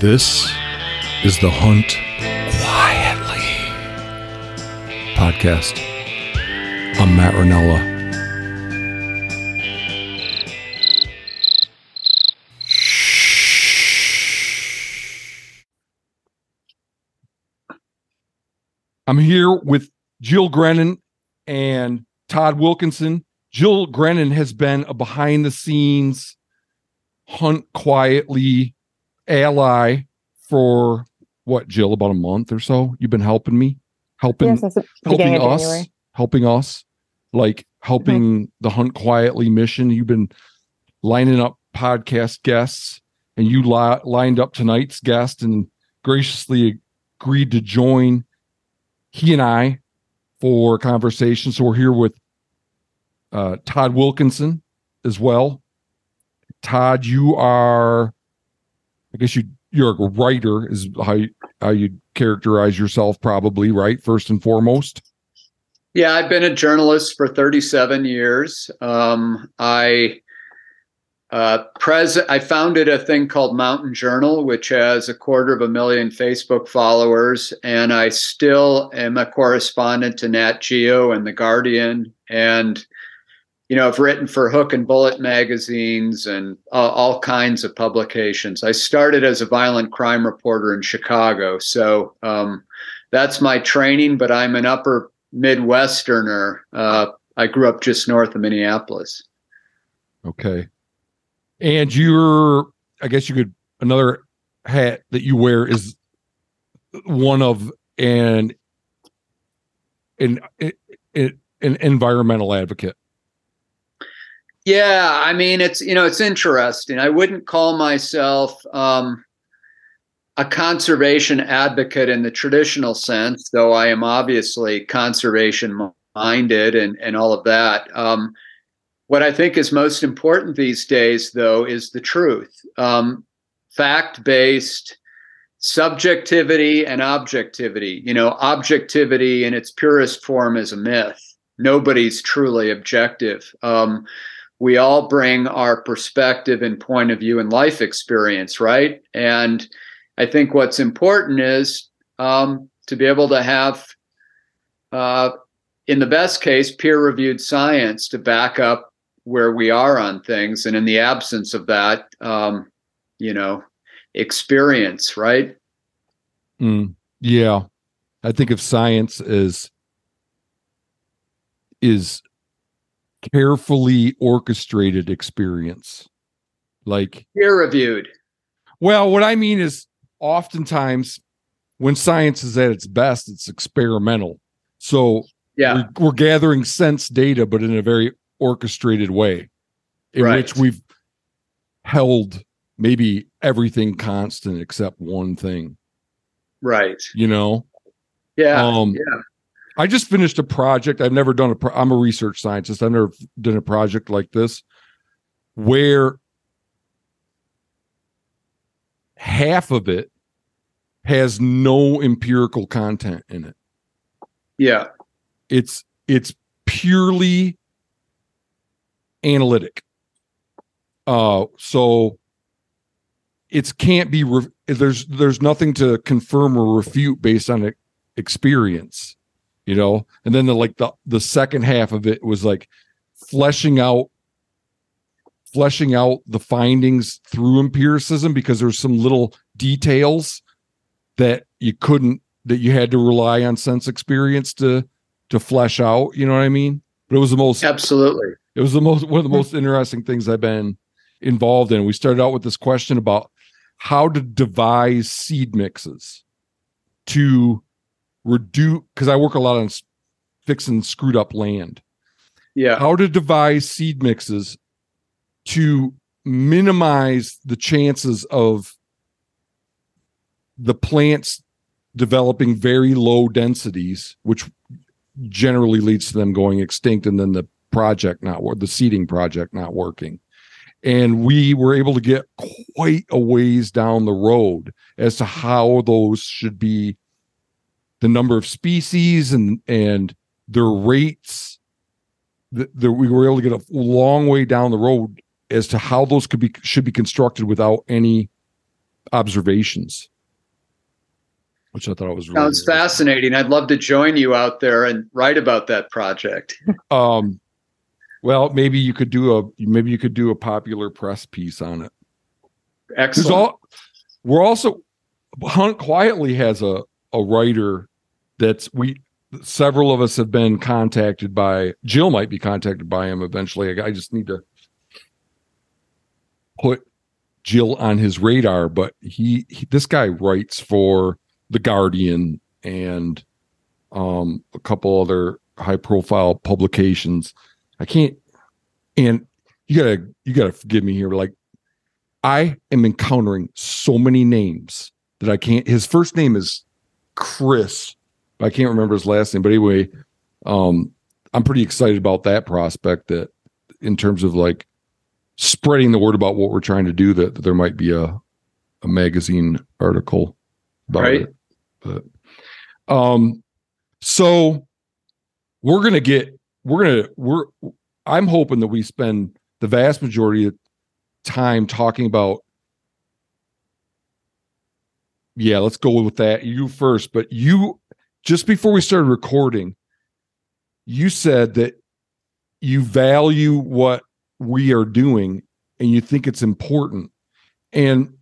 This is the Hunt Quietly podcast. I'm Matt Rinella. I'm here with Jill Grenon and Todd Wilkinson. Jill Grenon has been a behind-the-scenes Hunt Quietly ally for, what, Jill, about a month or so? You've been helping me? Helping us, the Hunt Quietly mission. You've been lining up podcast guests, and you lined up tonight's guest and graciously agreed to join he and I for conversation. So we're here with Todd Wilkinson as well. Todd, you are, I guess you're a writer is how you characterize yourself, probably, right? First and foremost. Yeah, I've been a journalist for 37 years. I founded a thing called Mountain Journal, which has 250,000 Facebook followers, and I still am a correspondent to Nat Geo and The Guardian, and I've written for Hook and Bullet magazines and all kinds of publications. I started as a violent crime reporter in Chicago, so that's my training. But I'm an upper Midwesterner. I grew up just north of Minneapolis. Okay. And another hat that you wear is one of an environmental advocate. Yeah. I mean, it's interesting. I wouldn't call myself, a conservation advocate in the traditional sense, though I am obviously conservation minded and all of that. What I think is most important these days, though, is the truth. Fact-based subjectivity and objectivity. Objectivity in its purest form is a myth. Nobody's truly objective. We all bring our perspective and point of view and life experience, right? And I think what's important is to be able to have, in the best case, peer-reviewed science to back up where we are on things, and in the absence of that, experience, right? Yeah, I think of science is carefully orchestrated experience, like peer-reviewed. Well, what I mean is, oftentimes when science is at its best, it's experimental. So yeah, we're gathering sense data, but in a very orchestrated way, in which we've held maybe everything constant except one thing. Right. Yeah. I just finished a project. I've never done I'm a research scientist. I've never done a project like this where half of it has no empirical content in it. Yeah. It's purely analytic. So it can't be, there's nothing to confirm or refute based on experience, and then the second half of it was like fleshing out the findings through empiricism, because there's some little details that you had to rely on sense experience to flesh out, you know what I mean? But it was one of the most interesting things I've been involved in. We started out with this question about how to devise seed mixes to reduce, because I work a lot on fixing screwed up land. Yeah. How to devise seed mixes to minimize the chances of the plants developing very low densities, which generally leads to them going extinct, and then the seeding project not working. And we were able to get quite a ways down the road as to how those should be, the number of species and their rates, that we were able to get a long way down the road as to how those should be constructed without any observations, which I thought was really sounds fascinating. I'd love to join you out there and write about that project. Well, maybe you could do a popular press piece on it. Excellent. Hunt Quietly has a writer that's several of us have been contacted by. Jill might be contacted by him eventually. I just need to put Jill on his radar, but this guy writes for The Guardian and a couple other high profile publications. I can't, and you gotta forgive me here. Like, I am encountering so many names that I can't. His first name is Chris, but I can't remember his last name. But anyway, I'm pretty excited about that prospect. That in terms of like spreading the word about what we're trying to do, that there might be a magazine article about it. But so we're gonna get. I'm hoping that we spend the vast majority of time talking about. Yeah, let's go with that. You first, but you just before we started recording, you said that you value what we are doing and you think it's important. And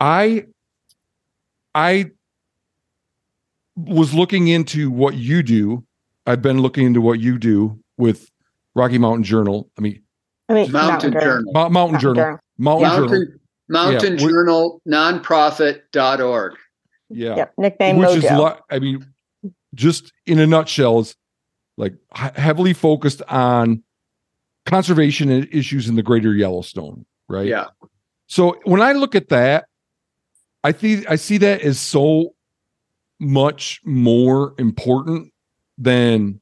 I was looking into what you do. I've been looking into what you do with Rocky Mountain Journal. Mountain Journal, nonprofit.org. Yeah. Yep. Nickname Mojo. Which is, just in a nutshell, is like heavily focused on conservation issues in the Greater Yellowstone, right? Yeah. So when I look at that, I see that as so much more important than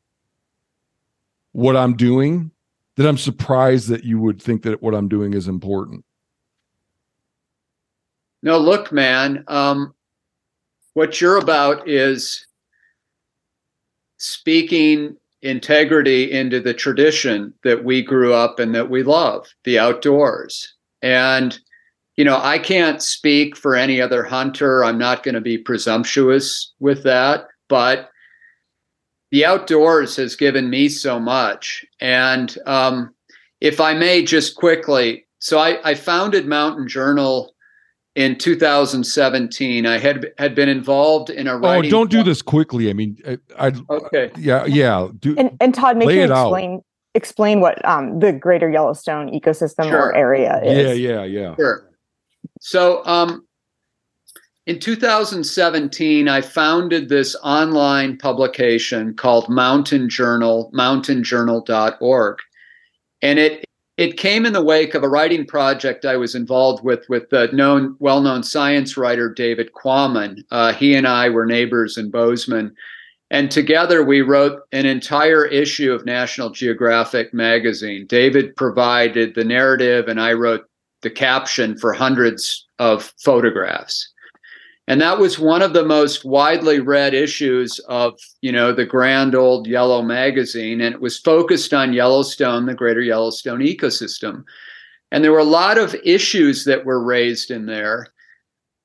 what I'm doing, that I'm surprised that you would think that what I'm doing is important. No, look, man, what you're about is speaking integrity into the tradition that we grew up in, that we love, the outdoors. And, I can't speak for any other hunter. I'm not going to be presumptuous with that, but the outdoors has given me so much. And if I may just quickly, so I founded Mountain Journal in 2017. I had been involved in a writing. Oh, don't do this quickly. Okay. Yeah. And Todd, make sure you explain what the Greater Yellowstone Ecosystem or area is. Yeah. Sure. So in 2017, I founded this online publication called Mountain Journal, mountainjournal.org. And it came in the wake of a writing project I was involved with the well-known science writer David Quammen. He and I were neighbors in Bozeman. And together we wrote an entire issue of National Geographic magazine. David provided the narrative and I wrote the caption for hundreds of photographs. And that was one of the most widely read issues of, the grand old yellow magazine. And it was focused on Yellowstone, the Greater Yellowstone ecosystem. And there were a lot of issues that were raised in there.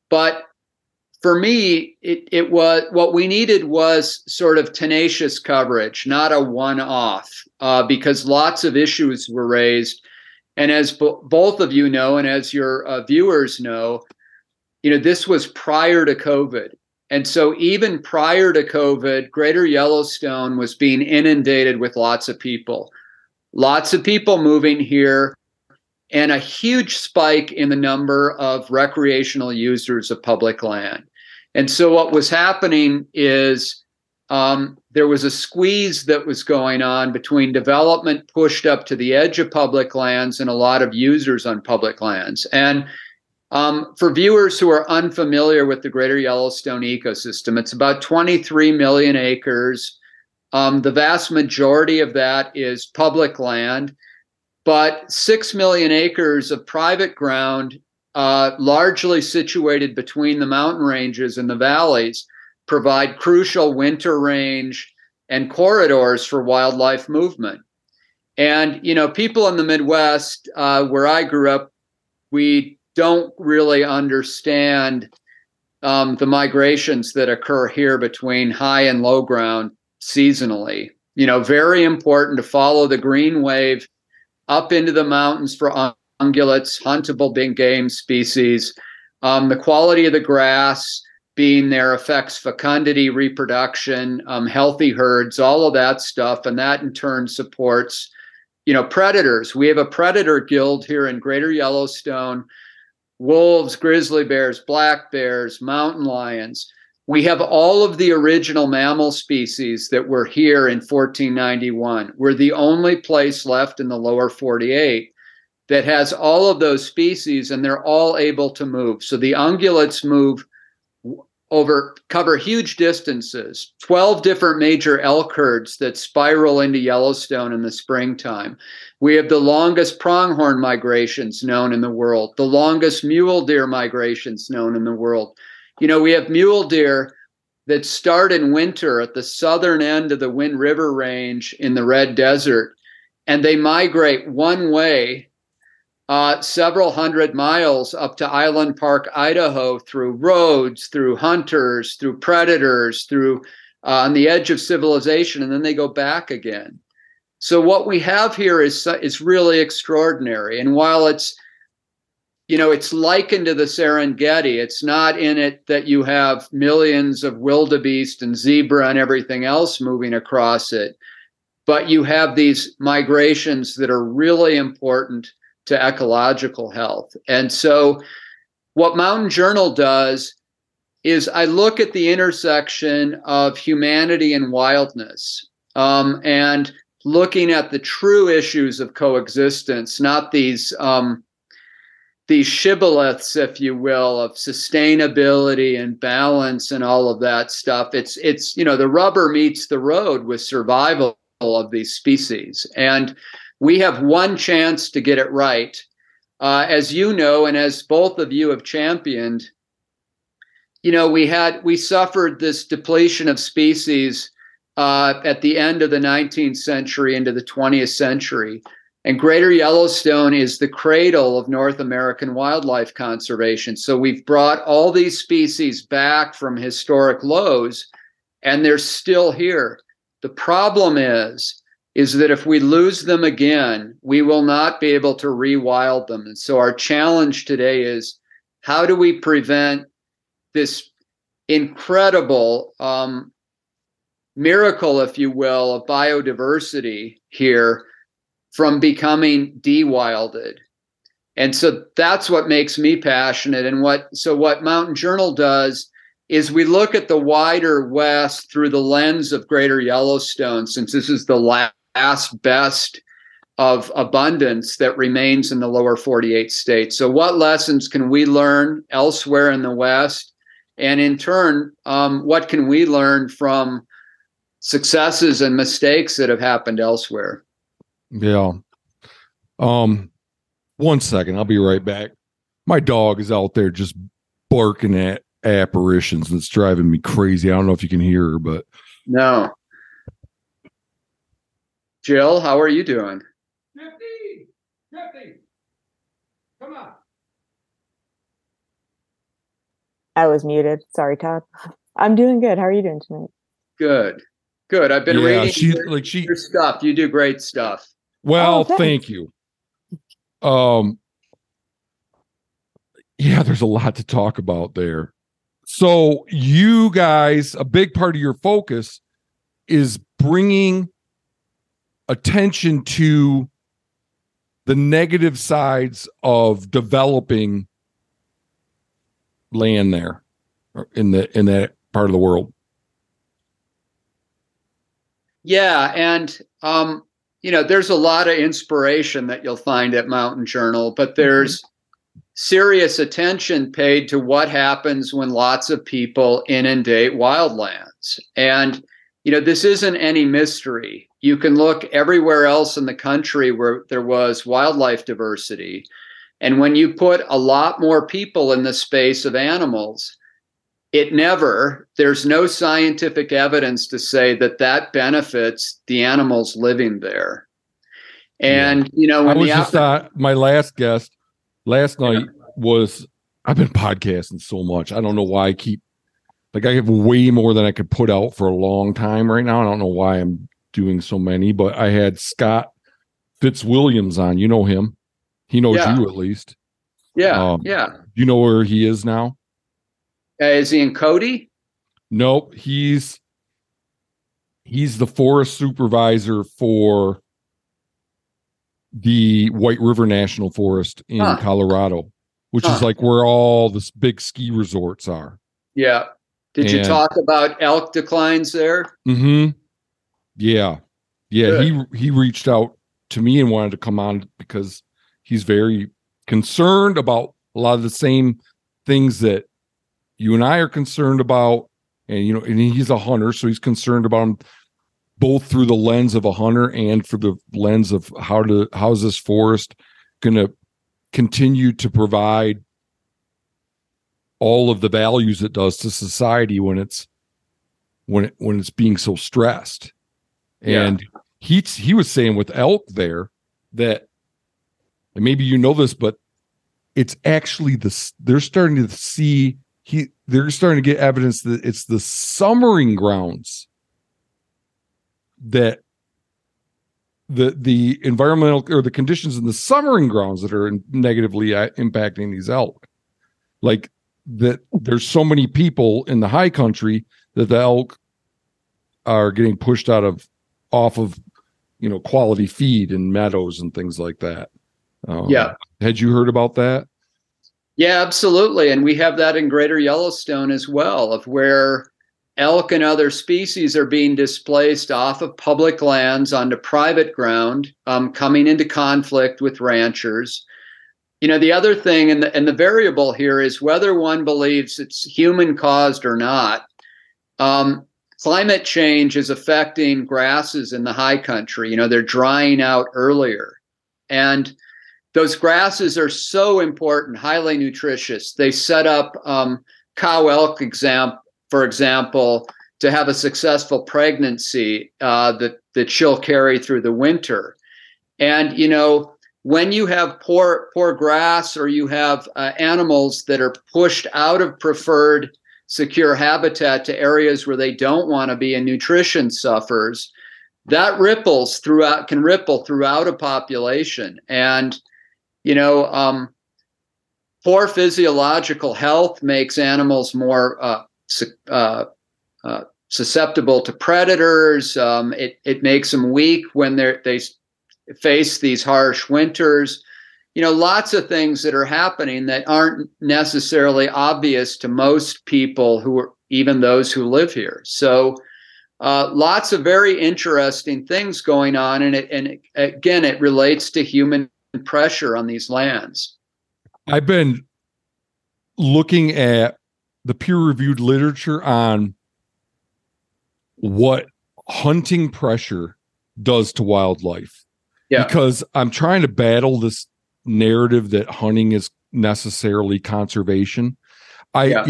But for me, it was what we needed was sort of tenacious coverage, not a one-off, because lots of issues were raised. And as both of you know, and as your viewers know, this was prior to COVID. And so even prior to COVID, Greater Yellowstone was being inundated with lots of people moving here, and a huge spike in the number of recreational users of public land. And so what was happening is there was a squeeze that was going on between development pushed up to the edge of public lands and a lot of users on public lands. And for viewers who are unfamiliar with the Greater Yellowstone ecosystem, it's about 23 million acres. The vast majority of that is public land, but 6 million acres of private ground, largely situated between the mountain ranges and the valleys, provide crucial winter range and corridors for wildlife movement. And, people in the Midwest, where I grew up, we don't really understand the migrations that occur here between high and low ground seasonally. You know, very important to follow the green wave up into the mountains for ungulates, huntable big game species. The quality of the grass being there affects fecundity, reproduction, healthy herds, all of that stuff. And that in turn supports, you know, predators. We have a predator guild here in Greater Yellowstone: wolves, grizzly bears, black bears, mountain lions. We have all of the original mammal species that were here in 1491. We're the only place left in the lower 48 that has all of those species, and they're all able to move. So the ungulates move over, cover huge distances, 12 different major elk herds that spiral into Yellowstone in the springtime. We have the longest pronghorn migrations known in the world, the longest mule deer migrations known in the world. You know, we have mule deer that start in winter at the southern end of the Wind River Range in the Red Desert, and they migrate one way several hundred miles up to Island Park, Idaho, through roads, through hunters, through predators, through on the edge of civilization, and then they go back again. So what we have here is really extraordinary. And while it's, you know, it's likened to the Serengeti, it's not in it that you have millions of wildebeest and zebra and everything else moving across it, but you have these migrations that are really important to ecological health. And so what Mountain Journal does is I look at the intersection of humanity and wildness, and looking at the true issues of coexistence, not these these shibboleths, if you will, of sustainability and balance and all of that stuff. It's you know, the rubber meets the road with survival of these species. And we have one chance to get it right. As you know, and as both of you have championed, you know, we suffered this depletion of species at the end of the 19th century into the 20th century. And Greater Yellowstone is the cradle of North American wildlife conservation. So we've brought all these species back from historic lows, and they're still here. The problem is that if we lose them again, we will not be able to rewild them. And so our challenge today is, how do we prevent this incredible miracle, if you will, of biodiversity here from becoming dewilded? And so that's what makes me passionate. And what Mountain Journal does is we look at the wider West through the lens of Greater Yellowstone, since this is the last best of abundance that remains in the lower 48 states. So what lessons can we learn elsewhere in the West? And in turn, what can we learn from successes and mistakes that have happened elsewhere? Yeah. 1 second, I'll be right back. My dog is out there just barking at apparitions, and it's driving me crazy. I don't know if you can hear her, but no. Jill, how are you doing? Tiffany, come on. I was muted. Sorry, Todd. I'm doing good. How are you doing tonight? Good. I've been reading your stuff. You do great stuff. Well, thank you. Yeah, there's a lot to talk about there. So you guys, a big part of your focus is bringing attention to the negative sides of developing land there in that part of the world. Yeah. And, you know, there's a lot of inspiration that you'll find at Mountain Journal, but there's serious attention paid to what happens when lots of people inundate wildlands. And, you know, this isn't any mystery. You can look everywhere else in the country where there was wildlife diversity. And when you put a lot more people in the space of animals, there's no scientific evidence to say that that benefits the animals living there. And, you know, when I was just my last guest last night was I've been podcasting so much. I don't know why I keep, like, I have way more than I could put out for a long time right now. I don't know why I'm doing so many, but I had Scott Fitzwilliams on. You know him. He knows you, at least. Yeah. You know where he is now? Is he in Cody? Nope. He's the forest supervisor for the White River National Forest in Colorado, which is like where all the big ski resorts are. Yeah. Did you talk about elk declines there? Mm-hmm. Yeah. Yeah. Good. He reached out to me and wanted to come on because he's very concerned about a lot of the same things that you and I are concerned about. And, you know, and he's a hunter, so he's concerned about them both through the lens of a hunter and through the lens of how is this forest going to continue to provide all of the values it does to society when it's being so stressed. And he was saying with elk there that, and maybe you know this, but it's actually they're starting to get evidence that it's the summering grounds that the environmental or the conditions in the summering grounds that are negatively impacting these elk. Like that, there's so many people in the high country that the elk are getting pushed off of quality feed and meadows and things like that. Had you heard about that? Yeah, absolutely. And we have that in Greater Yellowstone as well, of where elk and other species are being displaced off of public lands onto private ground, coming into conflict with ranchers. The other thing, and the variable here is whether one believes it's human caused or not. Climate change is affecting grasses in the high country. They're drying out earlier, and those grasses are so important, highly nutritious. They set up cow elk, for example, to have a successful pregnancy that she'll carry through the winter. And when you have poor grass, or you have animals that are pushed out of preferred secure habitat to areas where they don't want to be and nutrition suffers, that can ripple throughout a population. And poor physiological health makes animals more susceptible to predators. It makes them weak when they face these harsh winters. Lots of things that are happening that aren't necessarily obvious to most people, even those who live here. So lots of very interesting things going on. And it relates to human pressure on these lands. I've been looking at the peer-reviewed literature on what hunting pressure does to wildlife. Yeah. Because I'm trying to battle this narrative that hunting is necessarily conservation. There's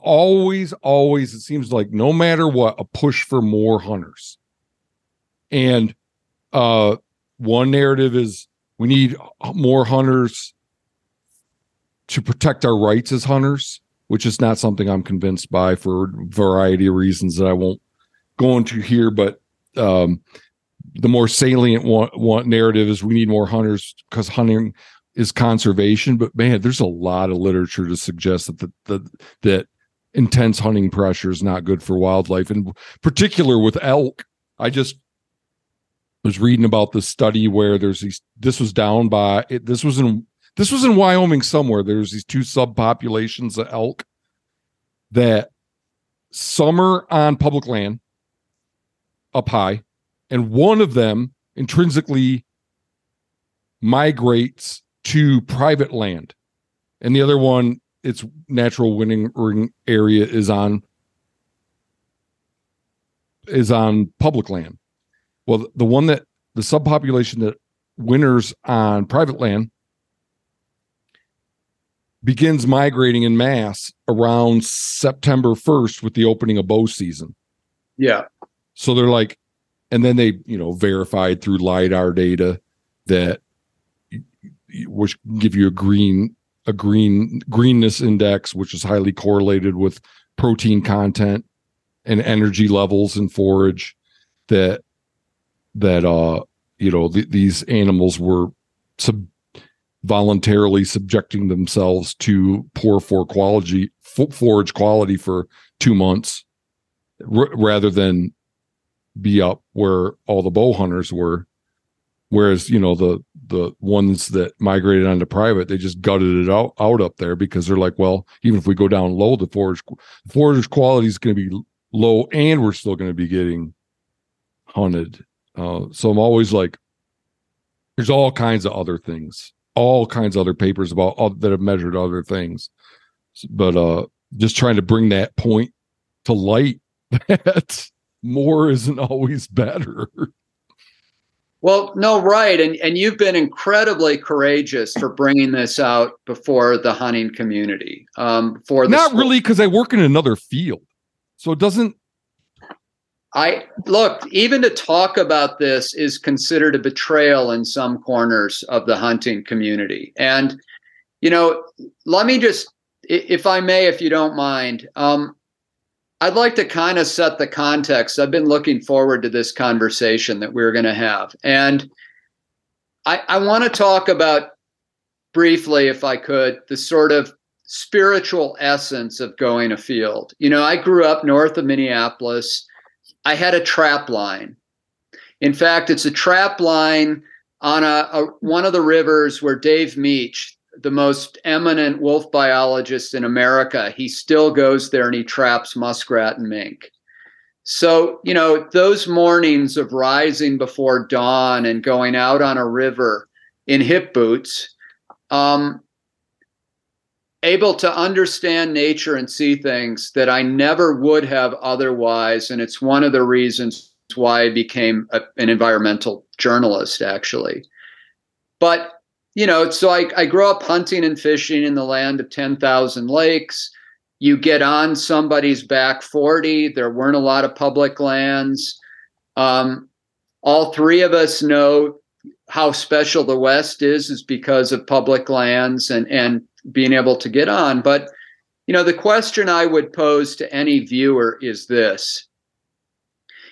always, it seems like no matter what, a push for more hunters. And one narrative is we need more hunters to protect our rights as hunters, which is not something I'm convinced by for a variety of reasons that I won't go into here. But the more salient one narrative is we need more hunters because hunting is conservation. But man, there's a lot of literature to suggest that that intense hunting pressure is not good for wildlife, in particular with elk. I just was reading about this study where this was in Wyoming somewhere. There's these two subpopulations of elk that summer on public land up high, and one of them intrinsically migrates to private land, and the other one, its natural wintering area is on public land. Well, the one that the subpopulation that winters on private land begins migrating in mass around September 1st with the opening of bow season. Yeah. So they're like, and then they verified through LIDAR data that which give you a greenness index, which is highly correlated with protein content and energy levels in forage, these animals were voluntarily subjecting themselves to poor forage quality for 2 months rather than be up where all the bow hunters were. Whereas, the ones that migrated onto private, they just gutted it out up there because they're like, well, even if we go down low, the forage quality is going to be low and we're still going to be getting hunted. So I'm always like, there's all kinds of other things, all kinds of other papers that have measured other things. But just trying to bring that point to light that more isn't always better. Well, no, right. And you've been incredibly courageous for bringing this out before the hunting community. Not really, because I work in another field. So it doesn't. Even to talk about this is considered a betrayal in some corners of the hunting community. And, let me just, if I may, if you don't mind, I'd like to kind of set the context. I've been looking forward to this conversation that we're going to have. And I want to talk about briefly, if I could, the sort of spiritual essence of going afield. I grew up north of Minneapolis. I had a trap line. In fact, it's a trap line on one of the rivers where Dave Meach, the most eminent wolf biologist in America, he still goes there and he traps muskrat and mink. So, those mornings of rising before dawn and going out on a river in hip boots, able to understand nature and see things that I never would have otherwise. And it's one of the reasons why I became an environmental journalist, actually. But so I grew up hunting and fishing in the land of 10,000 lakes. You get on somebody's back 40. There weren't a lot of public lands. All three of us know how special the West is because of public lands and being able to get on. But, the question I would pose to any viewer is this.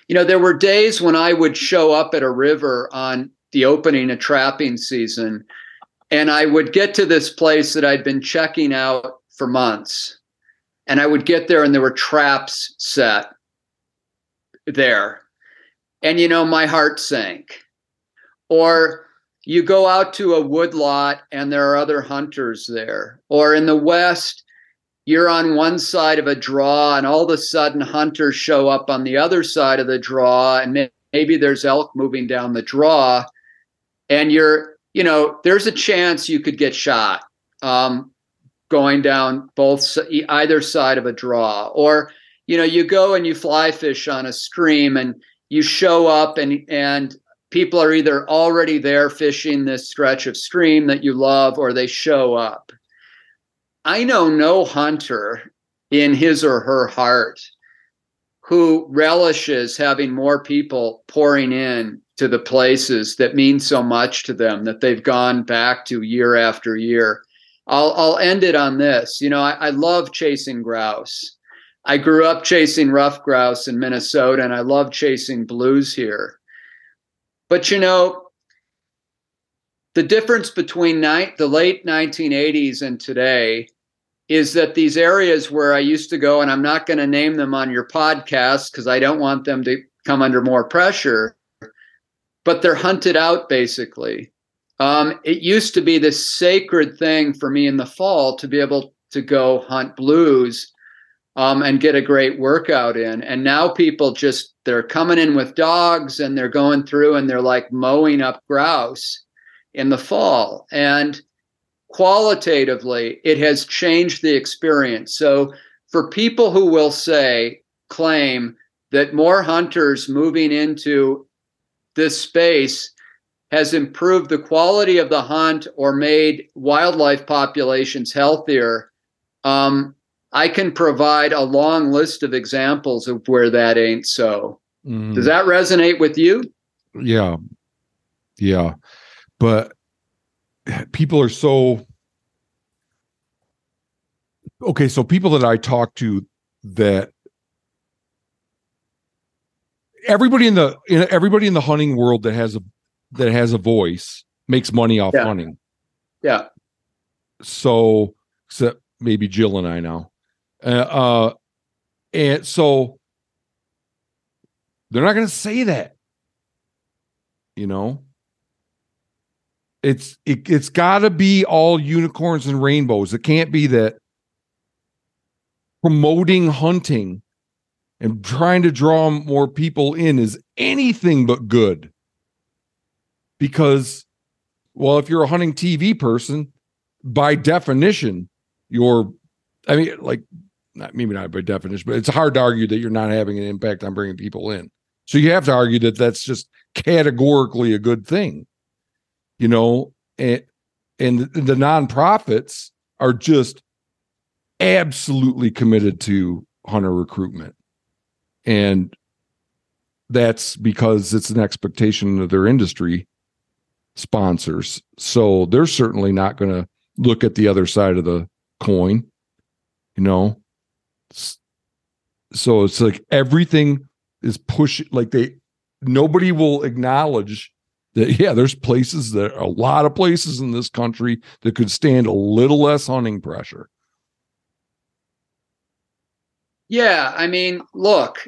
There were days when I would show up at a river on the opening of trapping season, and I would get to this place that I'd been checking out for months, and I would get there and there were traps set there. And, my heart sank. Or you go out to a woodlot and there are other hunters there. Or in the West, you're on one side of a draw and all of a sudden hunters show up on the other side of the draw, and maybe there's elk moving down the draw, and you're, there's a chance you could get shot going down either side of a draw. Or, you go and you fly fish on a stream and you show up and people are either already there fishing this stretch of stream that you love, or they show up. I know no hunter in his or her heart who relishes having more people pouring in to the places that mean so much to them that they've gone back to year after year. I'll end it on this. I love chasing grouse. I grew up chasing rough grouse in Minnesota, and I love chasing blues here. But, the difference between the late 1980s and today is that these areas where I used to go, and I'm not going to name them on your podcast because I don't want them to come under more pressure, but they're hunted out, basically. It used to be this sacred thing for me in the fall to be able to go hunt blues and get a great workout in. And now people they're coming in with dogs and they're going through and they're like mowing up grouse in the fall. And qualitatively, it has changed the experience. So for people who will claim that more hunters moving into this space has improved the quality of the hunt or made wildlife populations healthier, I can provide a long list of examples of where that ain't so. Mm. Does that resonate with you? Yeah. But people are so... Okay, so people that I talk to, that everybody in the hunting world that has a voice makes money off hunting. Yeah. So except maybe Jill and I now, and so they're not going to say that. You know, it's got to be all unicorns and rainbows. It can't be that promoting hunting and trying to draw more people in is anything but good. Because, well, if you're a hunting TV person, by definition, maybe not by definition, but it's hard to argue that you're not having an impact on bringing people in. So you have to argue that that's just categorically a good thing, you know, and the nonprofits are just absolutely committed to hunter recruitment. And that's because it's an expectation of their industry sponsors. So they're certainly not going to look at the other side of the coin, you know? So it's like everything is pushed, like nobody will acknowledge that, yeah, there's places, that a lot of places in this country that could stand a little less hunting pressure. Yeah, I mean, look,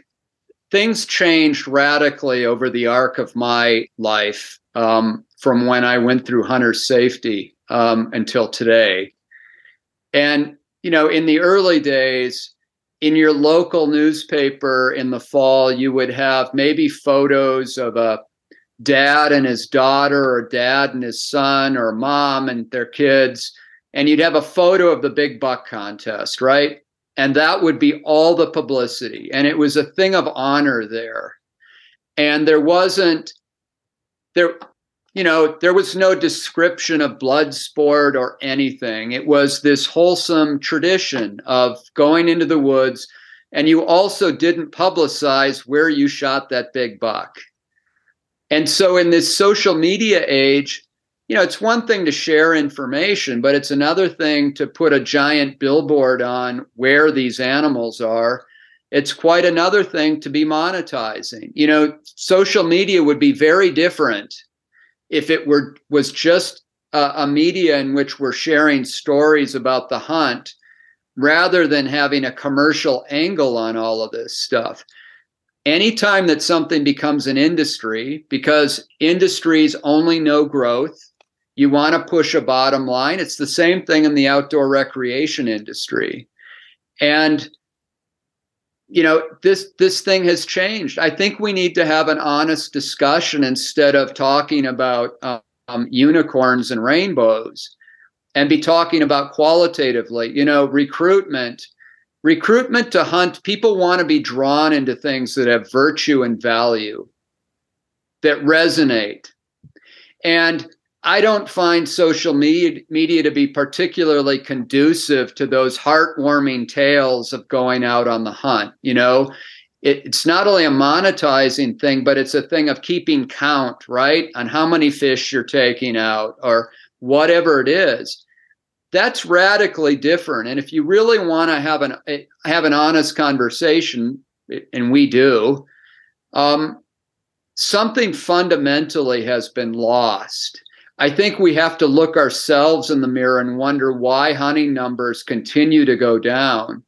things changed radically over the arc of my life from when I went through hunter safety until today. And, you know, in the early days, in your local newspaper in the fall, you would have maybe photos of a dad and his daughter, or dad and his son, or mom and their kids. And you'd have a photo of the big buck contest, right? And that would be all the publicity. And it was a thing of honor there. And there was no description of blood sport or anything. It was this wholesome tradition of going into the woods. And you also didn't publicize where you shot that big buck. And so in this social media age, you know, it's one thing to share information, but it's another thing to put a giant billboard on where these animals are. It's quite another thing to be monetizing. You know, social media would be very different if it was just a media in which we're sharing stories about the hunt rather than having a commercial angle on all of this stuff. Anytime that something becomes an industry, because industries only know growth, you want to push a bottom line. It's the same thing in the outdoor recreation industry. And, you know, this thing has changed. I think we need to have an honest discussion instead of talking about unicorns and rainbows, and be talking about qualitatively, you know, recruitment. Recruitment to hunt, people want to be drawn into things that have virtue and value, that resonate. And I don't find social media to be particularly conducive to those heartwarming tales of going out on the hunt. You know, it's not only a monetizing thing, but it's a thing of keeping count, right? On how many fish you're taking out or whatever it is. That's radically different. And if you really want to have an honest conversation, and we do, something fundamentally has been lost. I think we have to look ourselves in the mirror and wonder why hunting numbers continue to go down.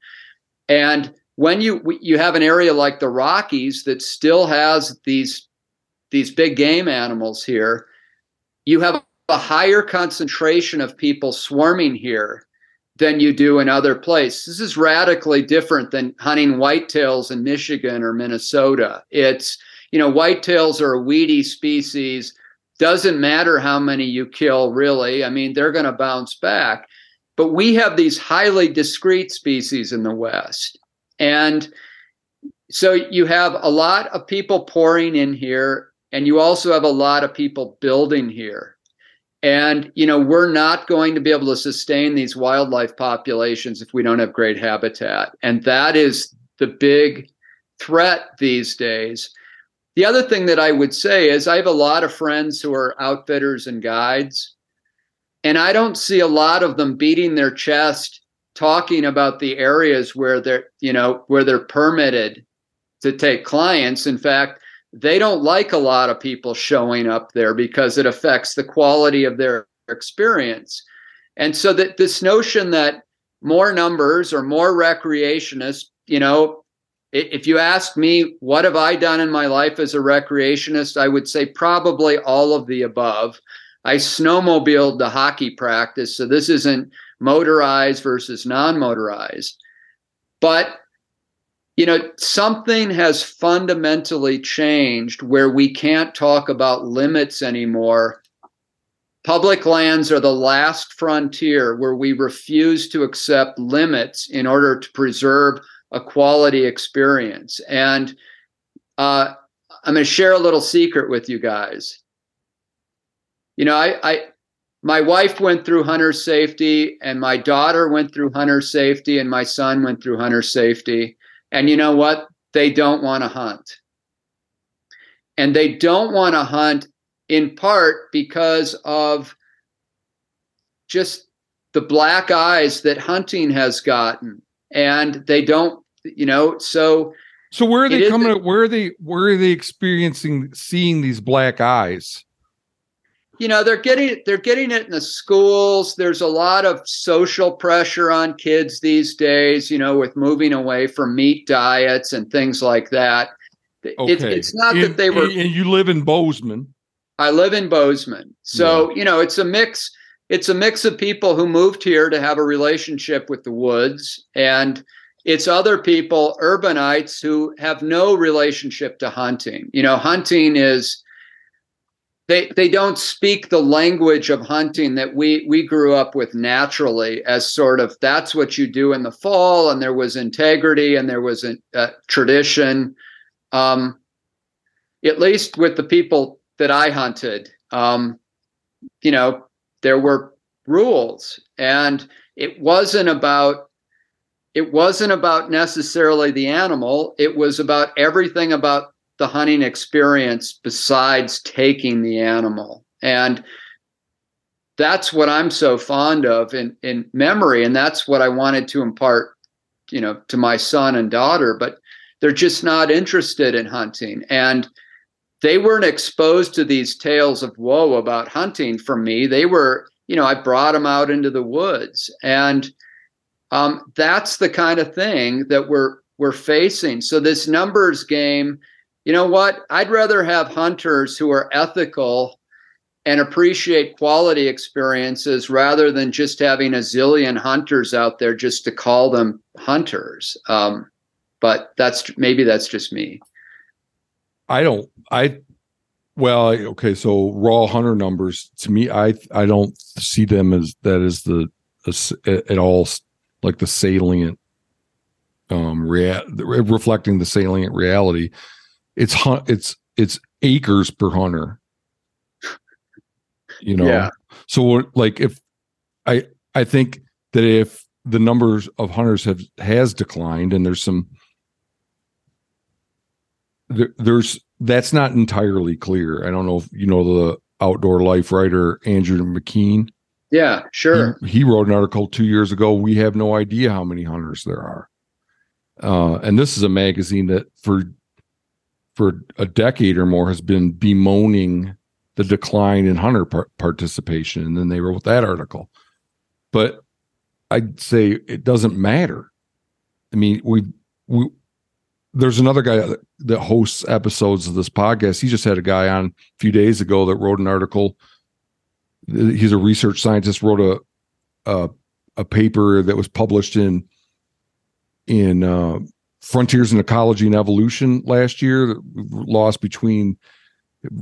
And when you have an area like the Rockies that still has these big game animals here, you have a higher concentration of people swarming here than you do in other places. This is radically different than hunting whitetails in Michigan or Minnesota. It's, you know, whitetails are a weedy species. Doesn't matter how many you kill, really. I mean, they're going to bounce back. But we have these highly discrete species in the West. And so you have a lot of people pouring in here, and you also have a lot of people building here. And, you know, we're not going to be able to sustain these wildlife populations if we don't have great habitat. And that is the big threat these days. The other thing that I would say is I have a lot of friends who are outfitters and guides, And I don't see a lot of them beating their chest, talking about the areas where they're, you know, where they're permitted to take clients. In fact, they don't like a lot of people showing up there because it affects the quality of their experience. And so that this notion that more numbers or more recreationists, you know, if you ask me, what have I done in my life as a recreationist? I would say probably all of the above. I snowmobiled to hockey practice, so this isn't motorized versus non-motorized. But, you know, something has fundamentally changed where we can't talk about limits anymore. Public lands are the last frontier where we refuse to accept limits in order to preserve a quality experience. And I'm going to share a little secret with you guys. You know, my wife went through hunter safety, and my daughter went through hunter safety, and my son went through hunter safety. And you know what? They don't want to hunt. And they don't want to hunt in part because of just the black eyes that hunting has gotten. And they don't, you know, so where are they coming at? Where are they experiencing, seeing these black eyes? You know, they're getting it in the schools. There's a lot of social pressure on kids these days, you know, with moving away from meat diets and things like that. Okay. It's not that they were. And you live in Bozeman. I live in Bozeman. So, yeah. You know, it's a mix of people who moved here to have a relationship with the woods, and it's other people, urbanites, who have no relationship to hunting. You know, hunting is. They don't speak the language of hunting that we grew up with naturally, as sort of that's what you do in the fall, and there was integrity and there was a tradition, at least with the people that I hunted. You know, there were rules, and it wasn't about necessarily the animal. It was about everything about the hunting experience besides taking the animal. And that's what I'm so fond of in memory. And that's what I wanted to impart, you know, to my son and daughter, but they're just not interested in hunting. And they weren't exposed to these tales of woe about hunting from me. They were, you know, I brought them out into the woods, and that's the kind of thing that we're facing. So this numbers game, you know what? I'd rather have hunters who are ethical and appreciate quality experiences rather than just having a zillion hunters out there just to call them hunters. But maybe that's just me. So raw hunter numbers to me, I don't see them as at all like the salient, reflecting the salient reality. It's acres per hunter, you know? Yeah. So like if I think that if the numbers of hunters has declined, and there's that's not entirely clear. I don't know if you know the outdoor life writer, Andrew McKean. Yeah, sure. He wrote an article 2 years ago. We have no idea how many hunters there are. And this is a magazine that for a decade or more has been bemoaning the decline in hunter participation. And then they wrote that article, but I'd say it doesn't matter. I mean, there's another guy that hosts episodes of this podcast. He just had a guy on a few days ago that wrote an article. He's a research scientist, wrote a paper that was published in Frontiers in Ecology and Evolution last year, lost between,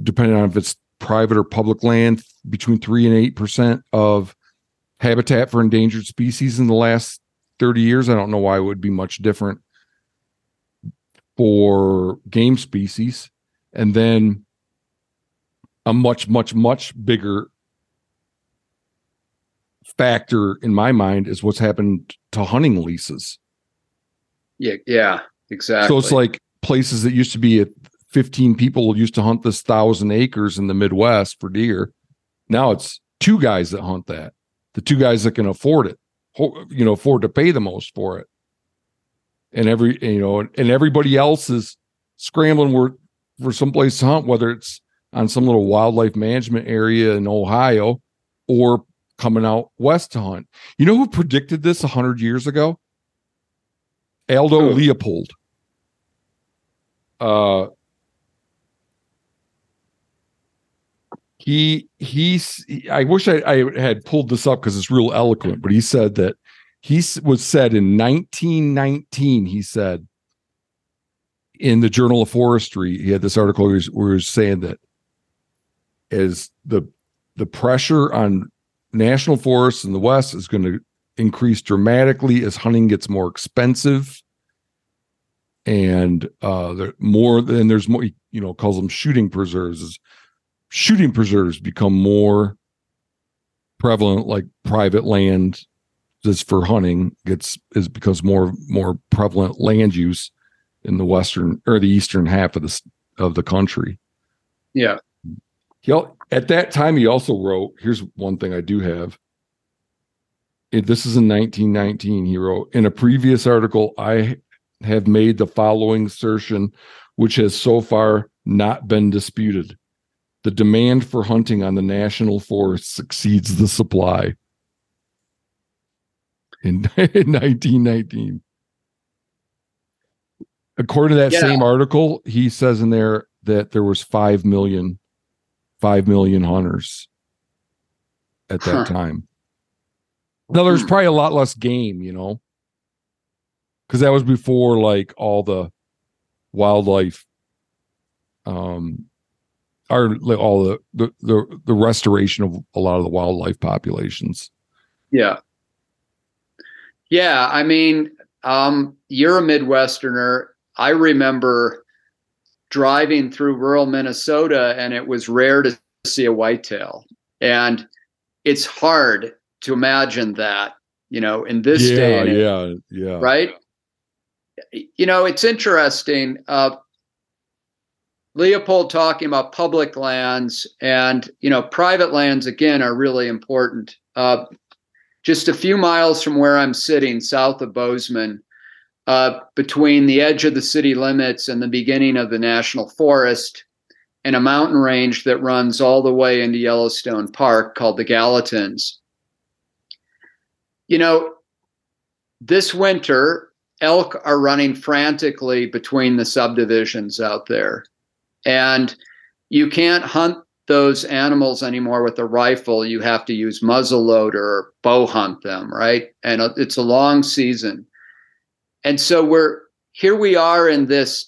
depending on if it's private or public land, between 3% and 8% of habitat for endangered species in the last 30 years. I don't know why it would be much different for game species. And then a much, much, much bigger factor in my mind is what's happened to hunting leases. Yeah, exactly. So it's like places that used to be at 15 people used to hunt this 1,000 acres in the Midwest for deer. Now it's two guys that hunt that, the two guys that can afford it, you know, afford to pay the most for it. And everybody else is scrambling for someplace to hunt, whether it's on some little wildlife management area in Ohio or coming out west to hunt. You know who predicted this 100 years ago? Aldo Leopold. I wish I had pulled this up because it's real eloquent, but he said that said in 1919, he said in the Journal of Forestry, he had this article where he was saying that as the pressure on national forests in the West is going to increase dramatically as hunting gets more expensive, and there's more, you know, calls them shooting preserves. Shooting preserves become more prevalent, like private land just for hunting becomes more prevalent land use in the western or the eastern half of the country. Yeah. At that time, he also wrote, here's one thing I do have. This is in 1919, he wrote, in a previous article, I have made the following assertion, which has so far not been disputed. The demand for hunting on the national forest exceeds the supply. In 1919. According to that same article, he says in there that there was 5 million hunters at that time. Now, there's probably a lot less game, you know, because that was before like all the wildlife, the restoration of a lot of the wildlife populations. Yeah. Yeah, I mean, you're a Midwesterner. I remember driving through rural Minnesota, and it was rare to see a whitetail. And it's hard to imagine that, you know, in this day and age. Yeah. Right? You know, it's interesting. Leopold talking about public lands and, you know, private lands, again, are really important. Just a few miles from where I'm sitting, south of Bozeman, between the edge of the city limits and the beginning of the national forest, and a mountain range that runs all the way into Yellowstone Park called the Gallatins. You know, this winter, elk are running frantically between the subdivisions out there, and you can't hunt those animals anymore with a rifle. You have to use muzzleloader or bow hunt them, right? And it's a long season. And so we are in this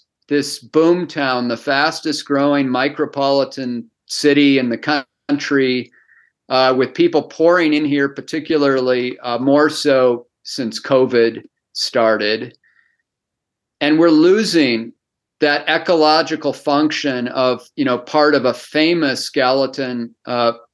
boom town, the fastest growing micropolitan city in the country, with people pouring in here, particularly more so since COVID started. And we're losing that ecological function of, you know, part of a famous Gallatin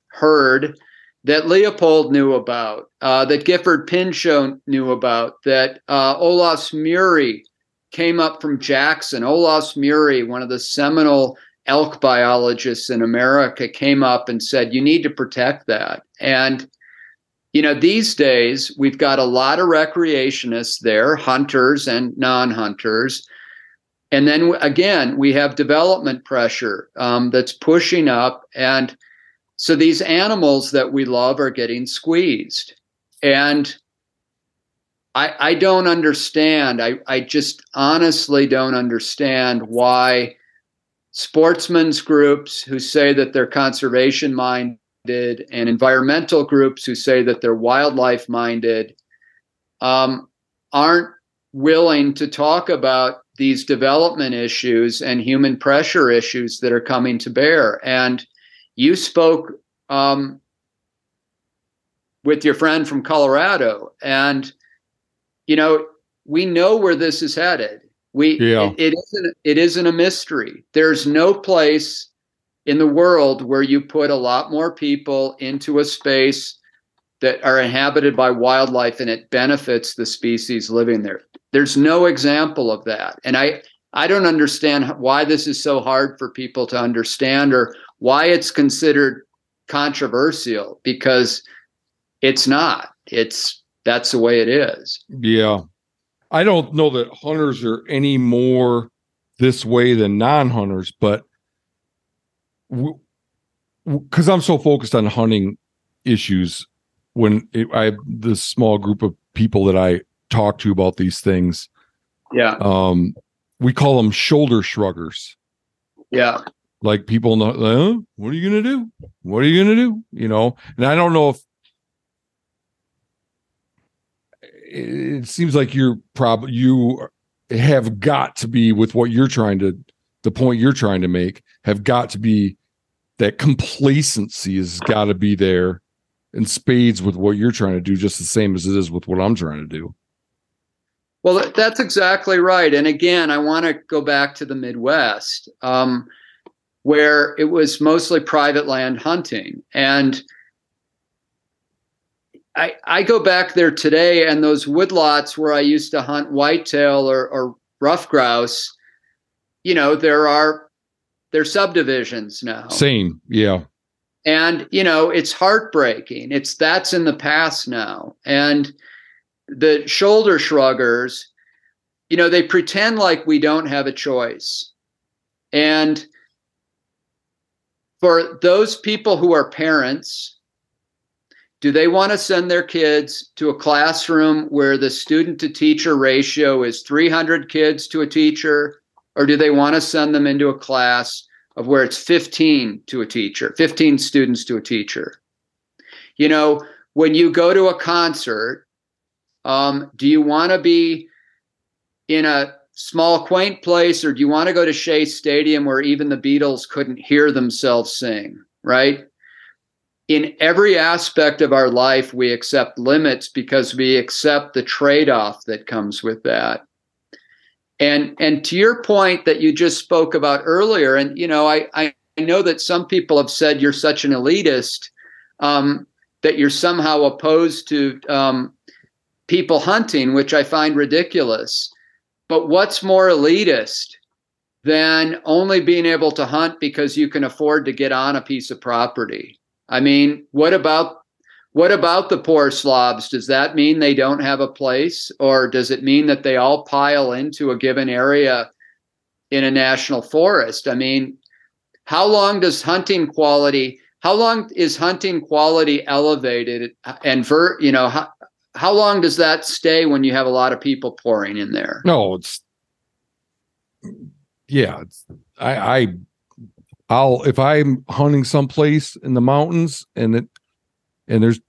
herd that Leopold knew about, that Gifford Pinchot knew about, that Olaus Murie came up from Jackson. Olaus Murie, one of the seminal elk biologists in America, came up and said, you need to protect that. And, you know, these days we've got a lot of recreationists there, hunters and non-hunters. And then again, we have development pressure that's pushing up. And so these animals that we love are getting squeezed. And I don't understand. I just honestly don't understand why sportsmen's groups who say that they're conservation minded and environmental groups who say that they're wildlife minded aren't willing to talk about these development issues and human pressure issues that are coming to bear. And you spoke with your friend from Colorado, and, you know, we know where this is headed. It isn't a mystery. There's no place in the world where you put a lot more people into a space that are inhabited by wildlife and it benefits the species living there. There's no example of that. And I don't understand why this is so hard for people to understand, or why it's considered controversial because it's not. That's the way it is. Yeah. I don't know that hunters are any more this way than non-hunters, but because I'm so focused on hunting issues, when I have this small group of people that I talk to about these things, we call them shoulder shruggers. Yeah. Like people know, what are you going to do? What are you going to do? You know, and I don't know if it seems like you have got to be with what you're trying to, the point you're trying to make, have got to be that complacency has got to be there in spades with what you're trying to do, just the same as it is with what I'm trying to do. Well, that's exactly right. And again, I want to go back to the Midwest, where it was mostly private land hunting. And I go back there today, and those woodlots where I used to hunt whitetail or rough grouse, you know, there are subdivisions now. Same. Yeah. And, you know, it's heartbreaking. That's in the past now. And the shoulder shruggers, you know, they pretend like we don't have a choice. And for those people who are parents, do they want to send their kids to a classroom where the student to teacher ratio is 300 kids to a teacher? Or do they want to send them into a class of where it's 15 to a teacher, 15 students to a teacher? You know, when you go to a concert, do you want to be in a small, quaint place, or do you want to go to Shea Stadium where even the Beatles couldn't hear themselves sing, right? In every aspect of our life, we accept limits because we accept the trade-off that comes with that. And to your point that you just spoke about earlier, and, you know, I know that some people have said you're such an elitist, that you're somehow opposed to people hunting, which I find ridiculous. But what's more elitist than only being able to hunt because you can afford to get on a piece of property? I mean, what about the poor slobs? Does that mean they don't have a place, or does it mean that they all pile into a given area in a national forest? I mean, how long is hunting quality elevated, and how long does that stay when you have a lot of people pouring in there? No, if I'm hunting someplace in the mountains and there's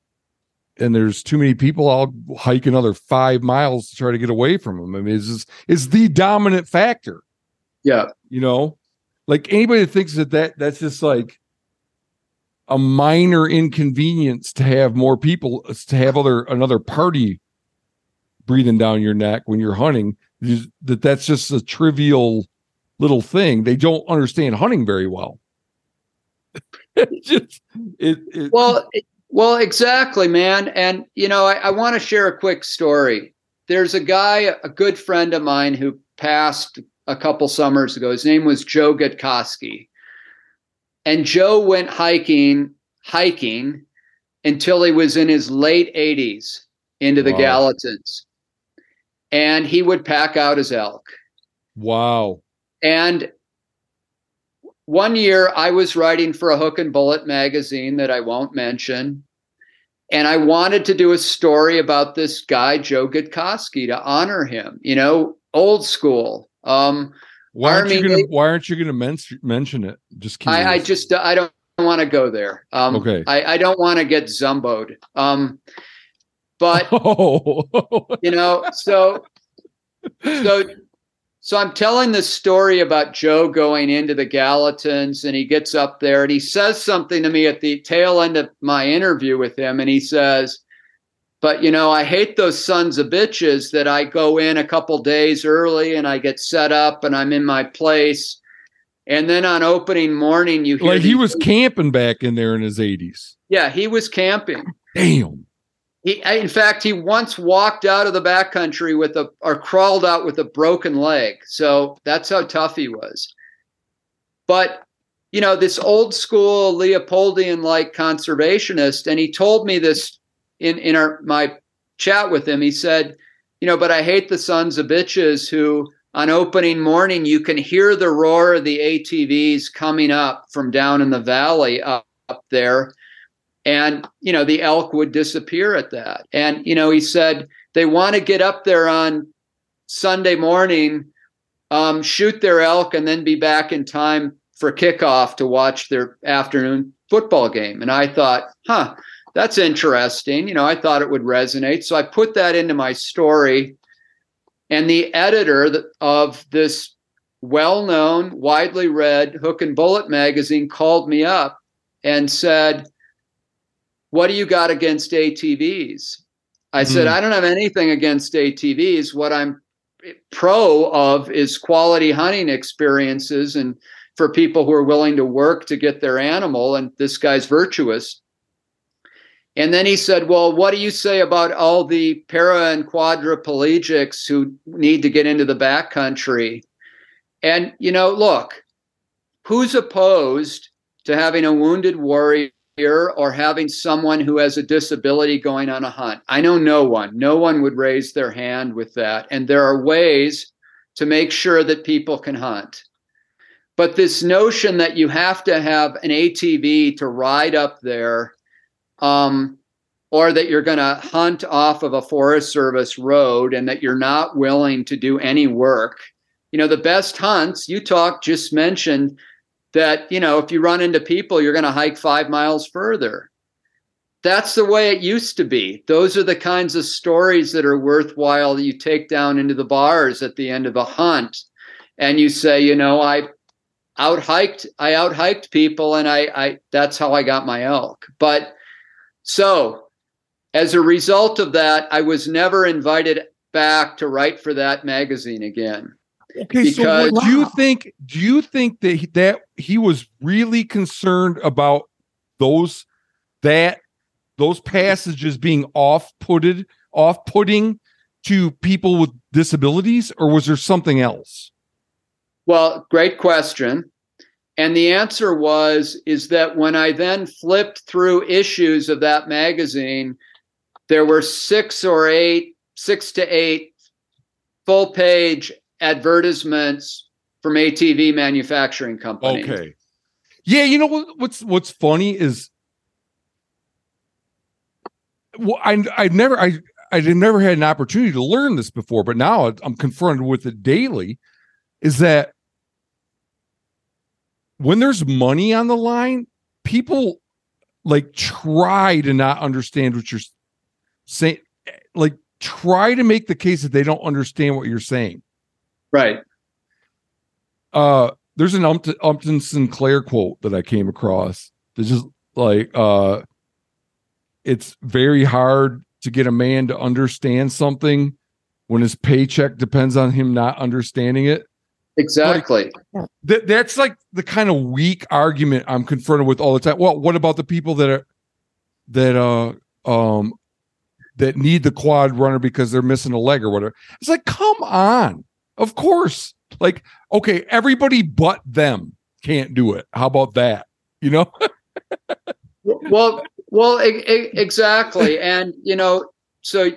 too many people, I'll hike another 5 miles to try to get away from them. I mean, it's the dominant factor. Yeah. You know, like anybody that thinks that's just like a minor inconvenience to have more people, to have another party breathing down your neck when you're hunting, that's just a trivial little thing. They don't understand hunting very well. Well, exactly, man. And, you know, I want to share a quick story. There's a guy, a good friend of mine, who passed a couple summers ago. His name was Joe Gutkoski. And Joe went hiking until he was in his late 80s into the Gallatins. And he would pack out his elk. Wow. And one year I was writing for a Hook and Bullet magazine that I won't mention, and I wanted to do a story about this guy, Joe Gutkoski, to honor him, you know, old school. Why aren't you going to mention it? Just keep I don't want to go there. Okay. I don't want to get zumboed. But, you know, So I'm telling this story about Joe going into the Gallatins, and he gets up there and he says something to me at the tail end of my interview with him. And he says, but, you know, I hate those sons of bitches that I go in a couple days early and I get set up and I'm in my place. And then on opening morning, you hear. Like he was camping back in there in his 80s. Yeah, he was camping. Damn. In fact, he once walked out of the backcountry or crawled out with a broken leg. So that's how tough he was. But you know, this old school Leopoldian like conservationist. And he told me this in my chat with him. He said, you know, but I hate the sons of bitches who on opening morning, you can hear the roar of the ATVs coming up from down in the valley up there. And, you know, the elk would disappear at that. And, you know, he said they want to get up there on Sunday morning, shoot their elk, and then be back in time for kickoff to watch their afternoon football game. And I thought, huh, that's interesting. You know, I thought it would resonate. So I put that into my story. And the editor of this well-known, widely read Hook and Bullet magazine called me up and said, what do you got against ATVs? I said, I don't have anything against ATVs. What I'm pro of is quality hunting experiences and for people who are willing to work to get their animal. And this guy's virtuous. And then he said, well, what do you say about all the para and quadriplegics who need to get into the backcountry? And, you know, look, who's opposed to having a wounded warrior or having someone who has a disability going on a hunt? I know no one. No one would raise their hand with that. And there are ways to make sure that people can hunt. But this notion that you have to have an ATV to ride up there, or that you're going to hunt off of a Forest Service road and that you're not willing to do any work. You know, the best hunts, you just mentioned that, you know, if you run into people, you're going to hike 5 miles further. That's the way it used to be. Those are the kinds of stories that are worthwhile that you take down into the bars at the end of a hunt. And you say, you know, I out-hiked people and I that's how I got my elk. But so as a result of that, I was never invited back to write for that magazine again. Okay, because, so do you think that he was really concerned about those passages being off-putting to people with disabilities, or was there something else? Well, great question. And the answer is that when I then flipped through issues of that magazine, there were six to eight full-page advertisements from ATV manufacturing companies. Okay. Yeah, you know what's funny is, well, I never had an opportunity to learn this before, but now I'm confronted with it daily, is that when there's money on the line, people like try to not understand what you're saying, like try to make the case that they don't understand what you're saying. Right. There's an Upton Sinclair quote that I came across. That's just like, it's very hard to get a man to understand something when his paycheck depends on him not understanding it. Exactly. Like, that's like the kind of weak argument I'm confronted with all the time. Well, what about the people that need the quad runner because they're missing a leg or whatever? It's like, come on. Of course. Like, okay, everybody but them can't do it. How about that? You know? well, exactly. And, you know, so,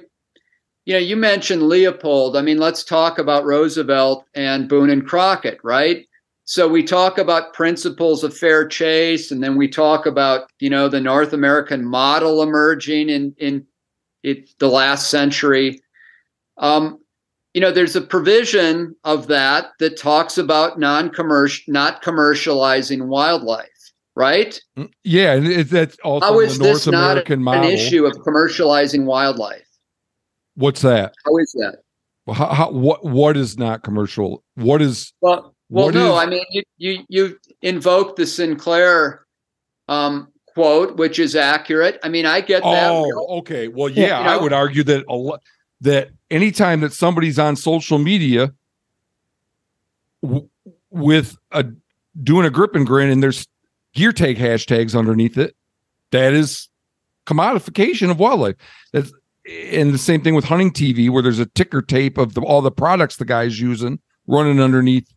you know, you mentioned Leopold. I mean, let's talk about Roosevelt and Boone and Crockett, right? So we talk about principles of fair chase, and then we talk about, you know, the North American model emerging in the last century. You know, there's a provision of that talks about not commercializing wildlife, right? Yeah, and that's also how is the North American model. How is this not an issue of commercializing wildlife? What's that? How is that? Well, what is not commercial? What is? I mean, you invoked the Sinclair quote, which is accurate. I mean, I get that. Oh, okay. Well, yeah, you know, I would argue that that anytime that somebody's on social media with doing a grip and grin and there's gear tag hashtags underneath it, that is commodification of wildlife. That's, and the same thing with hunting TV, where there's a ticker tape of all the products the guy's using running underneath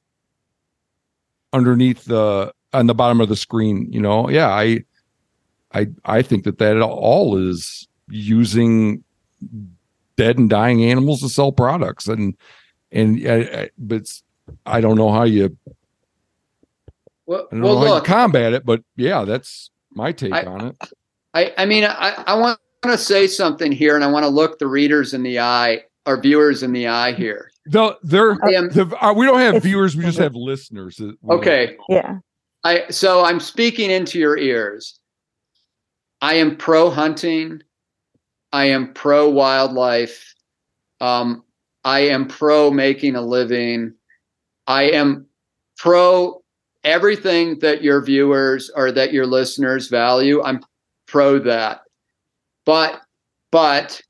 the on the bottom of the screen, you know? Yeah, I think that all is using dead and dying animals to sell products, but I don't know how you you combat it, but yeah, that's my take on it. I mean, I want to say something here, and I want to look the readers in the eye, or viewers in the eye here. We don't have viewers; we just have listeners. Okay, yeah. So I'm speaking into your ears. I am pro hunting. I am pro wildlife. I am pro making a living. I am pro everything that your viewers or that your listeners value. I'm pro that. But,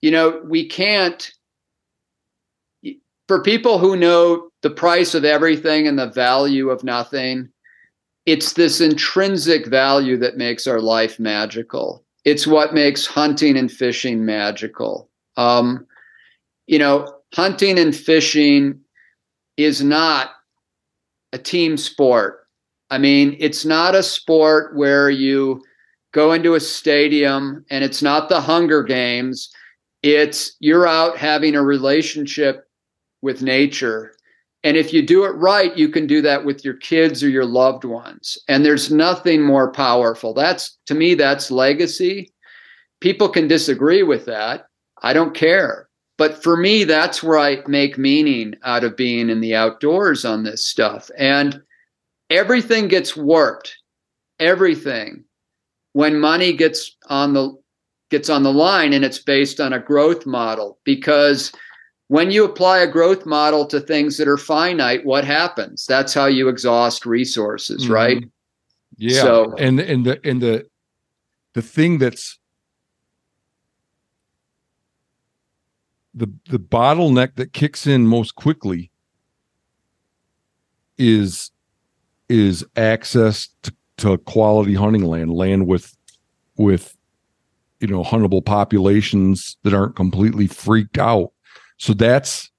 you know, we can't, for people who know the price of everything and the value of nothing, it's this intrinsic value that makes our life magical. It's what makes hunting and fishing magical. You know, hunting and fishing is not a team sport. I mean, it's not a sport where you go into a stadium, and it's not the Hunger Games. It's you're out having a relationship with nature. And if you do it right, you can do that with your kids or your loved ones. And there's nothing more powerful. To me, that's legacy. People can disagree with that. I don't care. But for me, that's where I make meaning out of being in the outdoors on this stuff. And everything gets warped. Everything. When money gets on the line, and it's based on a growth model, because when you apply a growth model to things that are finite, what happens? That's how you exhaust resources, mm-hmm. right? Yeah. So, and the thing that's the bottleneck that kicks in most quickly is access to quality hunting land with you know, huntable populations that aren't completely freaked out. So that's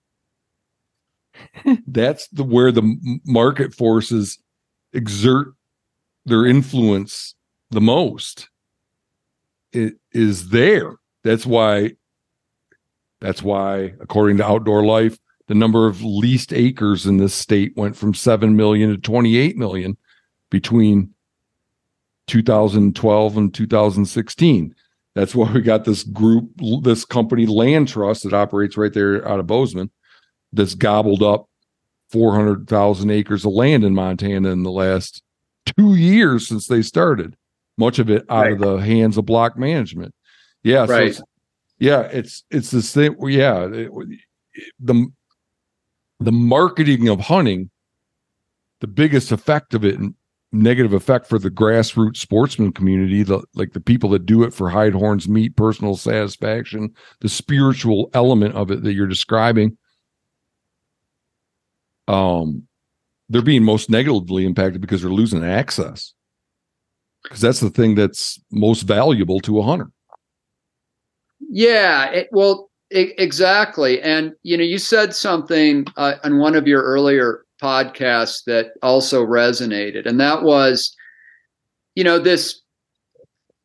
where the market forces exert their influence the most. It is there. That's why, according to Outdoor Life, the number of leased acres in this state went from 7 million to 28 million between 2012 and 2016. That's why we got this group, this company, Land Trust, that operates right there out of Bozeman, that's gobbled up 400,000 acres of land in Montana in the last 2 years since they started, much of it out right. of the hands of block management. Yeah. So right. It's this thing. Yeah. The marketing of hunting, the biggest effect of it, and negative effect for the grassroots sportsman community, like the people that do it for hide, horns, meat, personal satisfaction, the spiritual element of it that you're describing, they're being most negatively impacted because they're losing access, because that's the thing that's most valuable to a hunter. Yeah, exactly. And, you know, you said something on one of your earlier podcast that also resonated. And that was, you know, this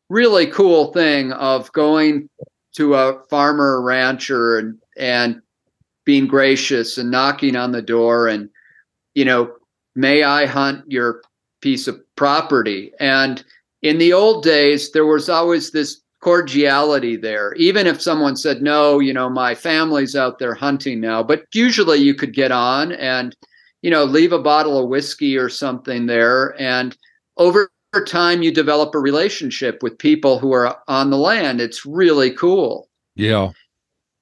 really cool thing of going to a farmer or rancher and being gracious and knocking on the door and, you know, may I hunt your piece of property? And in the old days, there was always this cordiality there, even if someone said, no, you know, my family's out there hunting now, but usually you could get on and, you know, leave a bottle of whiskey or something there. And over time, you develop a relationship with people who are on the land. It's really cool. Yeah.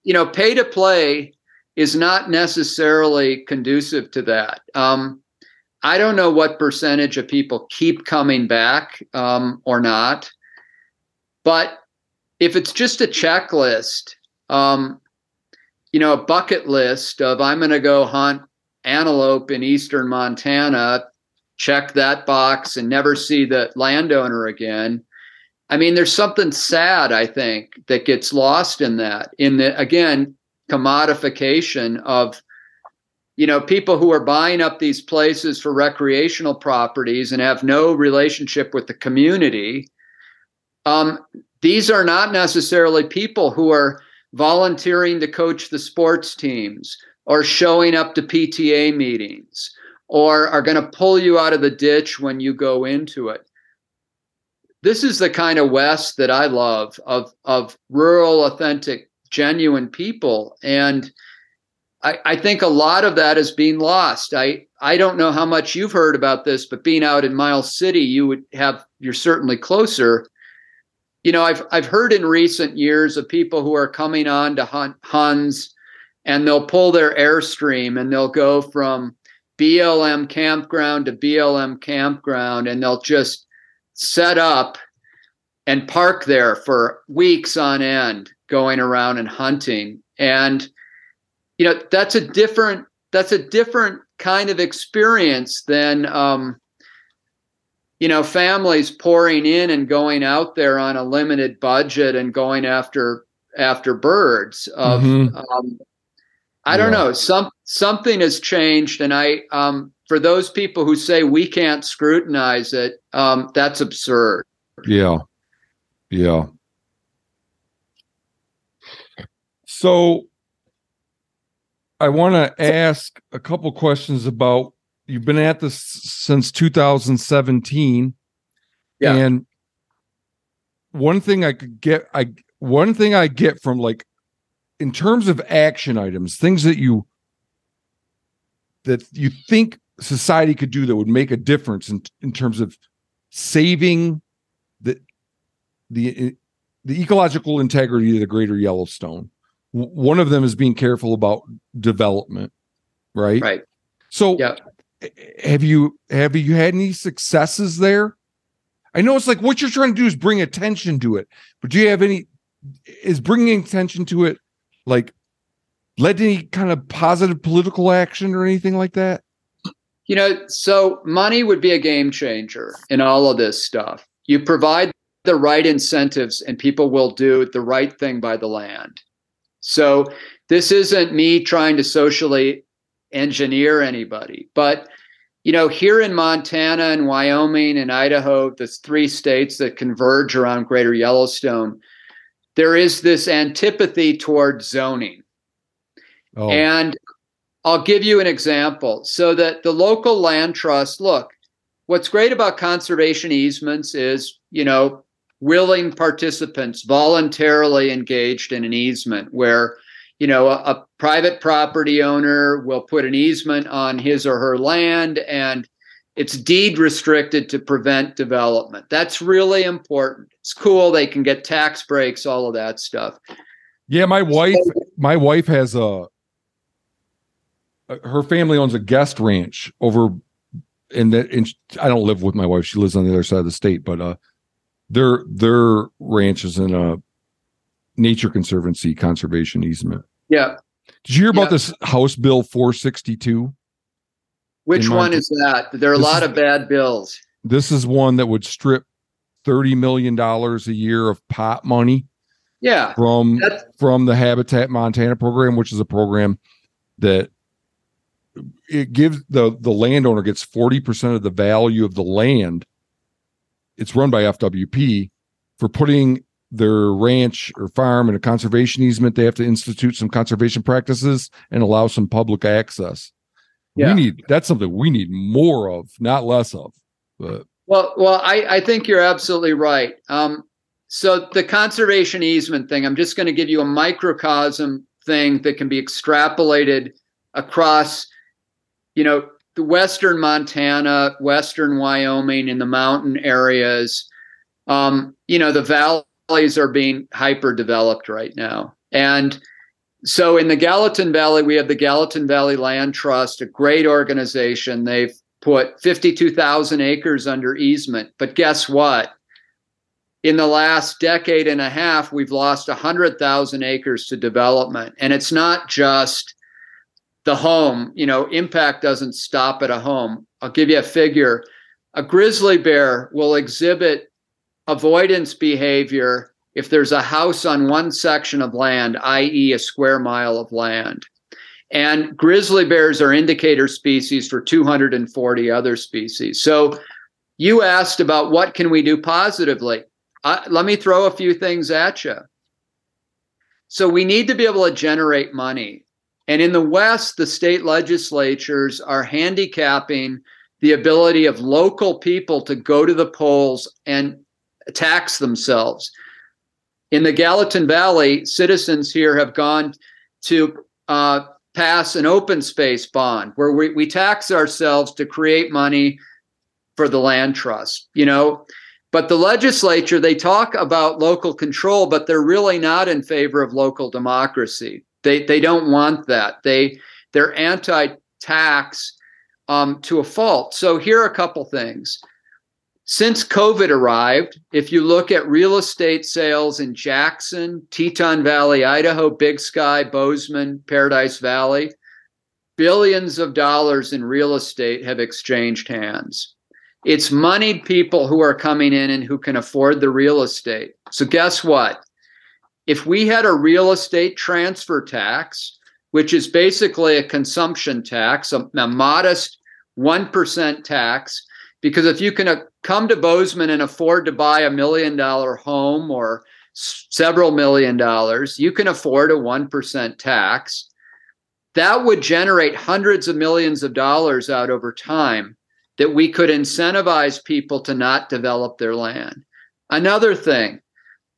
You know, pay to play is not necessarily conducive to that. I don't know what percentage of people keep coming back or not. But if it's just a checklist, you know, a bucket list of I'm going to go hunt antelope in eastern Montana, check that box and never see the landowner again. I mean, there's something sad, I think, that gets lost in that, in the, again, commodification of you know, people who are buying up these places for recreational properties and have no relationship with the community, these are not necessarily people who are volunteering to coach the sports teams or showing up to PTA meetings or are going to pull you out of the ditch when you go into it. This is the kind of West that I love, of rural, authentic, genuine people. And I think a lot of that is being lost. I don't know how much you've heard about this, but being out in Miles City, you're certainly closer. You know, I've heard in recent years of people who are coming on to Huns, and they'll pull their Airstream and they'll go from BLM campground to BLM campground, and they'll just set up and park there for weeks on end, going around and hunting. And you know, that's a different kind of experience than, you know, families pouring in and going out there on a limited budget and going after birds. Of I don't know, something has changed, and for those people who say we can't scrutinize it, that's absurd. Yeah, yeah. So I want to ask a couple questions about, you've been at this since 2017. Yeah. And one thing I get from, like, in terms of action items, things that you think society could do that would make a difference in terms of saving the ecological integrity of the Greater Yellowstone. One of them is being careful about development, right? Right. So yeah. Have you had any successes there? I know it's like what you're trying to do is bring attention to it, but do you have any, is bringing attention to it like led to any kind of positive political action or anything like that? You know, so money would be a game changer in all of this stuff. You provide the right incentives and people will do the right thing by the land. So this isn't me trying to socially engineer anybody, but, you know, here in Montana and Wyoming and Idaho, the three states that converge around Greater Yellowstone, there is this antipathy toward zoning. Oh. And I'll give you an example. So that the local land trust, look, what's great about conservation easements is, you know, willing participants voluntarily engaged in an easement where, you know, a private property owner will put an easement on his or her land and it's deed restricted to prevent development. That's really important. It's cool. They can get tax breaks, all of that stuff. Yeah. My wife has her family owns a guest ranch over in that. And I don't live with my wife. She lives on the other side of the state, but, their ranch is in a nature conservancy conservation easement. Yeah. Did you hear about this House Bill 462? Which one is that? There are a lot of bad bills. This is one that would strip $30 million a year of pot money. Yeah. From the Habitat Montana program, which is a program that it gives the landowner gets 40% of the value of the land. It's run by FWP for putting their ranch or farm in a conservation easement. They have to institute some conservation practices and allow some public access. Yeah. That's something we need more of, not less of. But. Well, I think you're absolutely right. So the conservation easement thing, I'm just going to give you a microcosm thing that can be extrapolated across, you know, the Western Montana, Western Wyoming, and the mountain areas. You know, the valleys are being hyper-developed right now. And so in the Gallatin Valley, we have the Gallatin Valley Land Trust, a great organization. They've put 52,000 acres under easement. But guess what? In the last decade and a half, we've lost 100,000 acres to development. And it's not just the home, you know, impact doesn't stop at a home. I'll give you a figure. A grizzly bear will exhibit avoidance behavior if there's a house on one section of land, i.e. a square mile of land. And grizzly bears are indicator species for 240 other species. So you asked about what can we do positively. Let me throw a few things at you. So we need to be able to generate money. And in the West, the state legislatures are handicapping the ability of local people to go to the polls and tax themselves. In the Gallatin Valley, citizens here have gone to pass an open space bond where we tax ourselves to create money for the land trust, you know. But the legislature, they talk about local control, but they're really not in favor of local democracy. They don't want that. They're anti-tax to a fault. So here are a couple things. Since COVID arrived, if you look at real estate sales in Jackson, Teton Valley, Idaho, Big Sky, Bozeman, Paradise Valley, billions of dollars in real estate have exchanged hands. It's moneyed people who are coming in and who can afford the real estate. So guess what? If we had a real estate transfer tax, which is basically a consumption tax, a modest 1% tax, because if you can come to Bozeman and afford to buy $1 million home or several $1 million, you can afford a 1% tax. That would generate hundreds of millions of dollars out over time that we could incentivize people to not develop their land. Another thing,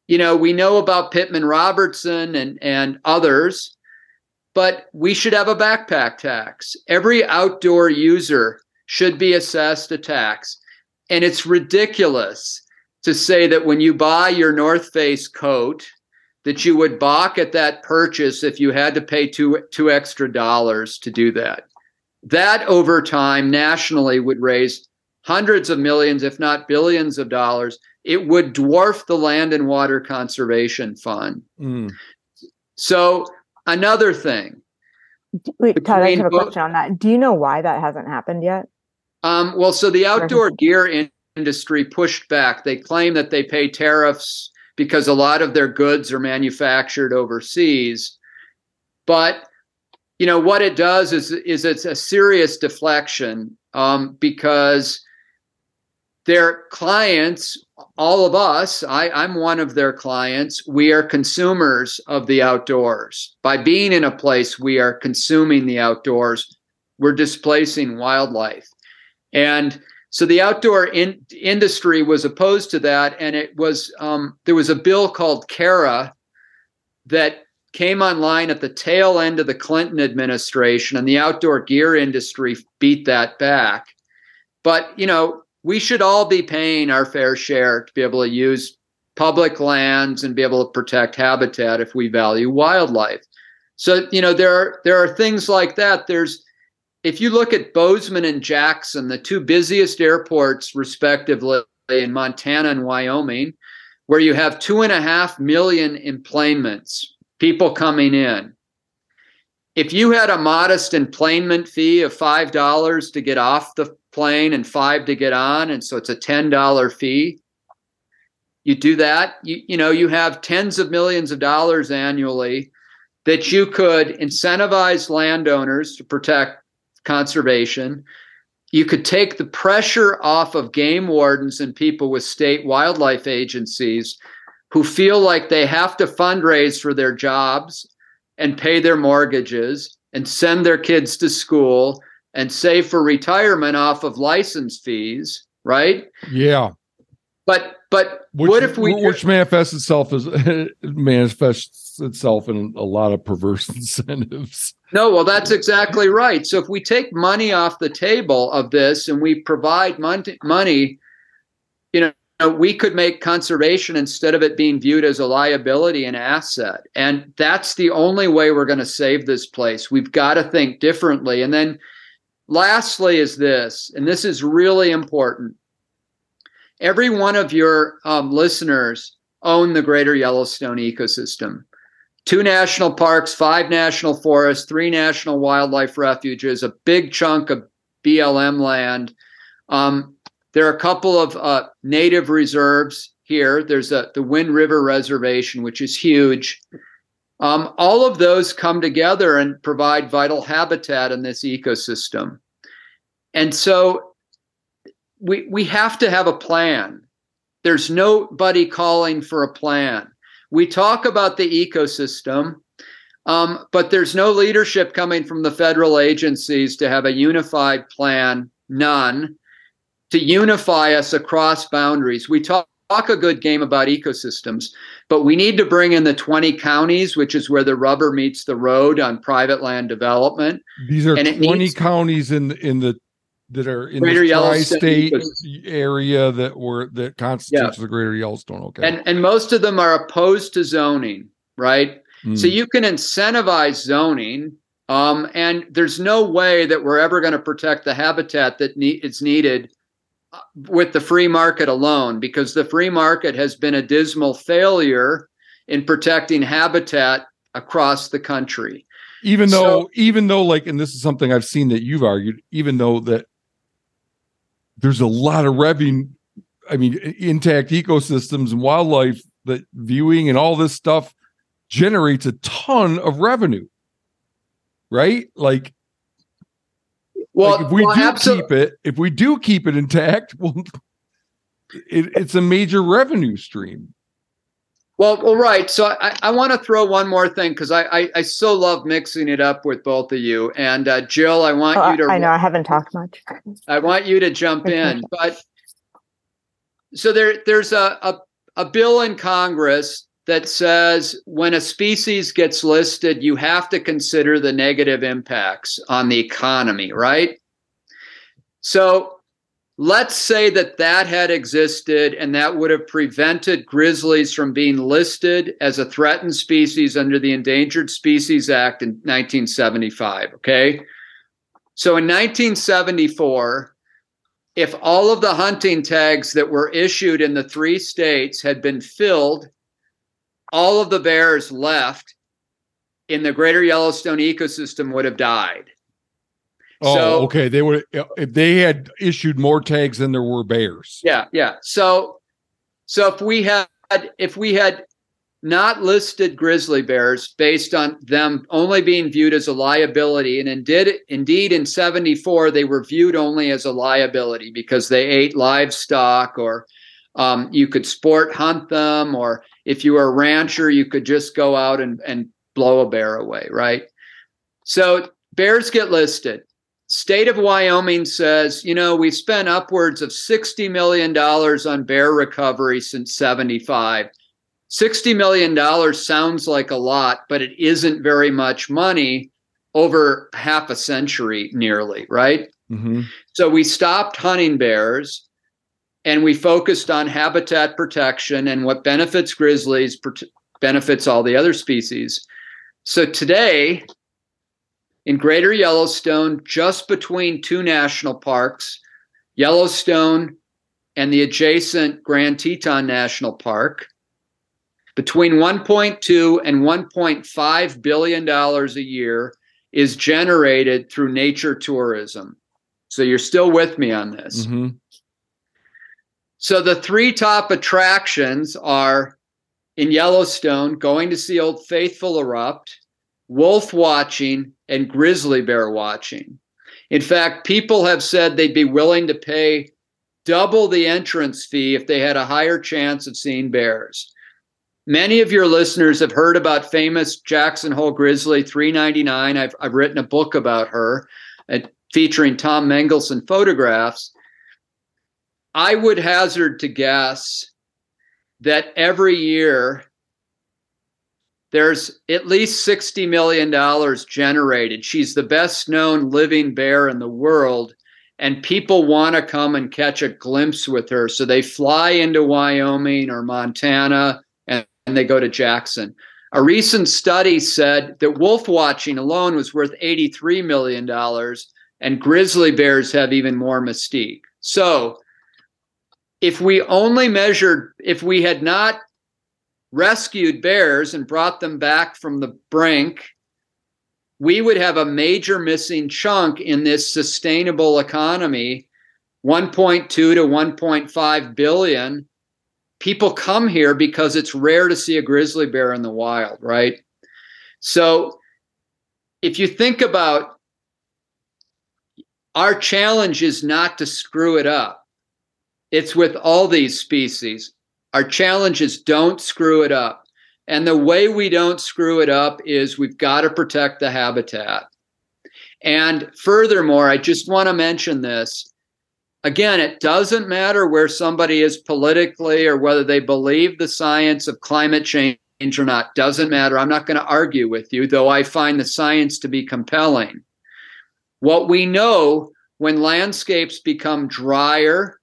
you know, we know about Pittman Robertson and others, but we should have a backpack tax. Every outdoor user should be assessed a tax. And it's ridiculous to say that when you buy your North Face coat, that you would balk at that purchase if you had to pay two extra dollars to do that. That over time nationally would raise hundreds of millions, if not billions of dollars. It would dwarf the Land and Water Conservation Fund. Mm. So another thing. Wait, Todd, I have a question on that. Do you know why that hasn't happened yet? Well, so the outdoor gear industry pushed back. They claim that they pay tariffs because a lot of their goods are manufactured overseas. But, you know, what it does is it's a serious deflection because their clients, all of us, I'm one of their clients, we are consumers of the outdoors. By being in a place, we are consuming the outdoors. We're displacing wildlife. And so the outdoor industry was opposed to that. And it was there was a bill called CARA that came online at the tail end of the Clinton administration, and the outdoor gear industry beat that back. But, you know, we should all be paying our fair share to be able to use public lands and be able to protect habitat if we value wildlife. So, you know, there are things like that. If you look at Bozeman and Jackson, the two busiest airports respectively in Montana and Wyoming, where you have 2.5 million emplanements, people coming in. If you had a modest emplanement fee of $5 to get off the plane and $5 to get on, and so it's a $10 fee, you do that, you know, you have tens of millions of dollars annually that you could incentivize landowners to protect conservation. You could take the pressure off of game wardens and people with state wildlife agencies who feel like they have to fundraise for their jobs and pay their mortgages and send their kids to school and save for retirement off of license fees, right? Yeah. But what if we... Which manifests itself in a lot of perverse incentives. No, well, that's exactly right. So if we take money off the table of this and we provide money, you know, we could make conservation, instead of it being viewed as a liability, an asset. And that's the only way we're going to save this place. We've got to think differently. And then lastly is this, and this is really important. Every one of your listeners own the Greater Yellowstone Ecosystem. 2 national parks, 5 national forests, 3 national wildlife refuges, a big chunk of BLM land. There are a couple of native reserves here. There's the Wind River Reservation, which is huge. All of those come together and provide vital habitat in this ecosystem. And so we have to have a plan. There's nobody calling for a plan. We talk about the ecosystem, but there's no leadership coming from the federal agencies to have a unified plan, none, to unify us across boundaries. We talk a good game about ecosystems, but we need to bring in the 20 counties, which is where the rubber meets the road on private land development. These are 20 counties that are in the tri-state area that constitutes the Greater Yellowstone. Okay, and most of them are opposed to zoning, right? Mm. So you can incentivize zoning, and there's no way that we're ever going to protect the habitat that is needed with the free market alone, because the free market has been a dismal failure in protecting habitat across the country. Even though, like, and this is something I've seen that you've argued, even though that there's a lot of intact ecosystems and wildlife that viewing and all this stuff generates a ton of revenue, right? If we do keep it intact, it's a major revenue stream. Well, right. So I want to throw one more thing, because I so love mixing it up with both of you. And Jill, I want you to... I know I haven't talked much. I want you to jump in. But so there's a bill in Congress that says when a species gets listed, you have to consider the negative impacts on the economy, right? So... let's say that had existed, and that would have prevented grizzlies from being listed as a threatened species under the Endangered Species Act in 1975, okay? So in 1974, if all of the hunting tags that were issued in the three states had been filled, all of the bears left in the Greater Yellowstone ecosystem would have died. Okay. They would, if they had issued more tags than there were bears. Yeah, yeah. So if we had not listed grizzly bears based on them only being viewed as a liability, and indeed in 74 they were viewed only as a liability because they ate livestock, or you could sport hunt them, or if you were a rancher, you could just go out and blow a bear away, right? So bears get listed. State of Wyoming says, we spent upwards of $60 million on bear recovery since 75. $60 million sounds like a lot, but it isn't very much money over half a century nearly, right? Mm-hmm. So we stopped hunting bears and we focused on habitat protection, and what benefits grizzlies benefits all the other species. So today... in Greater Yellowstone, just between two national parks, Yellowstone and the adjacent Grand Teton National Park, between $1.2 and $1.5 billion a year is generated through nature tourism. So you're still with me on this. Mm-hmm. So the three top attractions are, in Yellowstone, going to see Old Faithful erupt, wolf watching, and grizzly bear watching. In fact, people have said they'd be willing to pay double the entrance fee if they had a higher chance of seeing bears. Many of your listeners have heard about famous Jackson Hole Grizzly 399. I've written a book about her featuring Tom Mengelson photographs. I would hazard to guess that every year there's at least $60 million generated. She's the best known living bear in the world, and people want to come and catch a glimpse with her. So they fly into Wyoming or Montana, and they go to Jackson. A recent study said that wolf watching alone was worth $83 million, and grizzly bears have even more mystique. So if we had not rescued bears and brought them back from the brink, we would have a major missing chunk in this sustainable economy. 1.2 to 1.5 billion people come here because it's rare to see a grizzly bear in the wild, right? So if you think about, our challenge is not to screw it up. It's with all these species. Our challenge is don't screw it up. And the way we don't screw it up is we've got to protect the habitat. And furthermore, I just want to mention this. Again, it doesn't matter where somebody is politically or whether they believe the science of climate change or not. Doesn't matter. I'm not going to argue with you, though I find the science to be compelling. What we know when landscapes become drier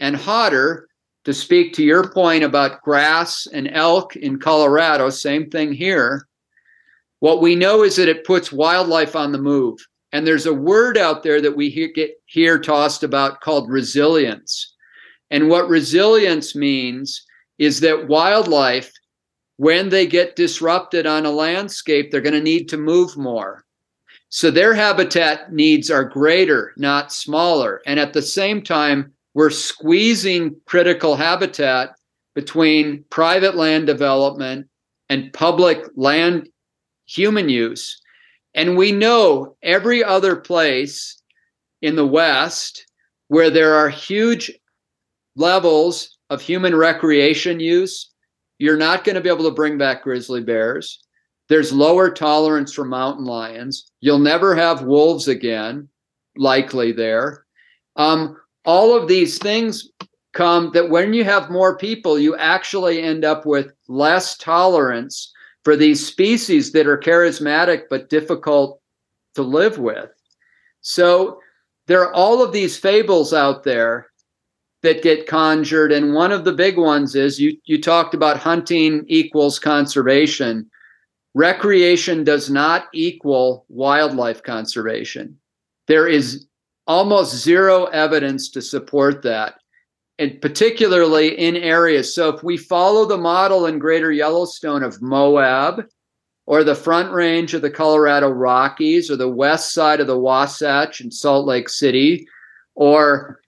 and hotter, to speak to your point about grass and elk in Colorado, same thing here. What we know is that it puts wildlife on the move. And there's a word out there that we hear tossed about called resilience. And what resilience means is that wildlife, when they get disrupted on a landscape, they're going to need to move more. So their habitat needs are greater, not smaller. And at the same time, we're squeezing critical habitat between private land development and public land human use. And we know every other place in the West where there are huge levels of human recreation use, you're not going to be able to bring back grizzly bears. There's lower tolerance for mountain lions. You'll never have wolves again, likely there. All of these things come that when you have more people, you actually end up with less tolerance for these species that are charismatic but difficult to live with. So there are all of these fables out there that get conjured. And one of the big ones is you talked about hunting equals conservation. Recreation does not equal wildlife conservation. There is almost zero evidence to support that, and particularly in areas. So if we follow the model in Greater Yellowstone of Moab or the Front Range of the Colorado Rockies or the west side of the Wasatch and Salt Lake City, or,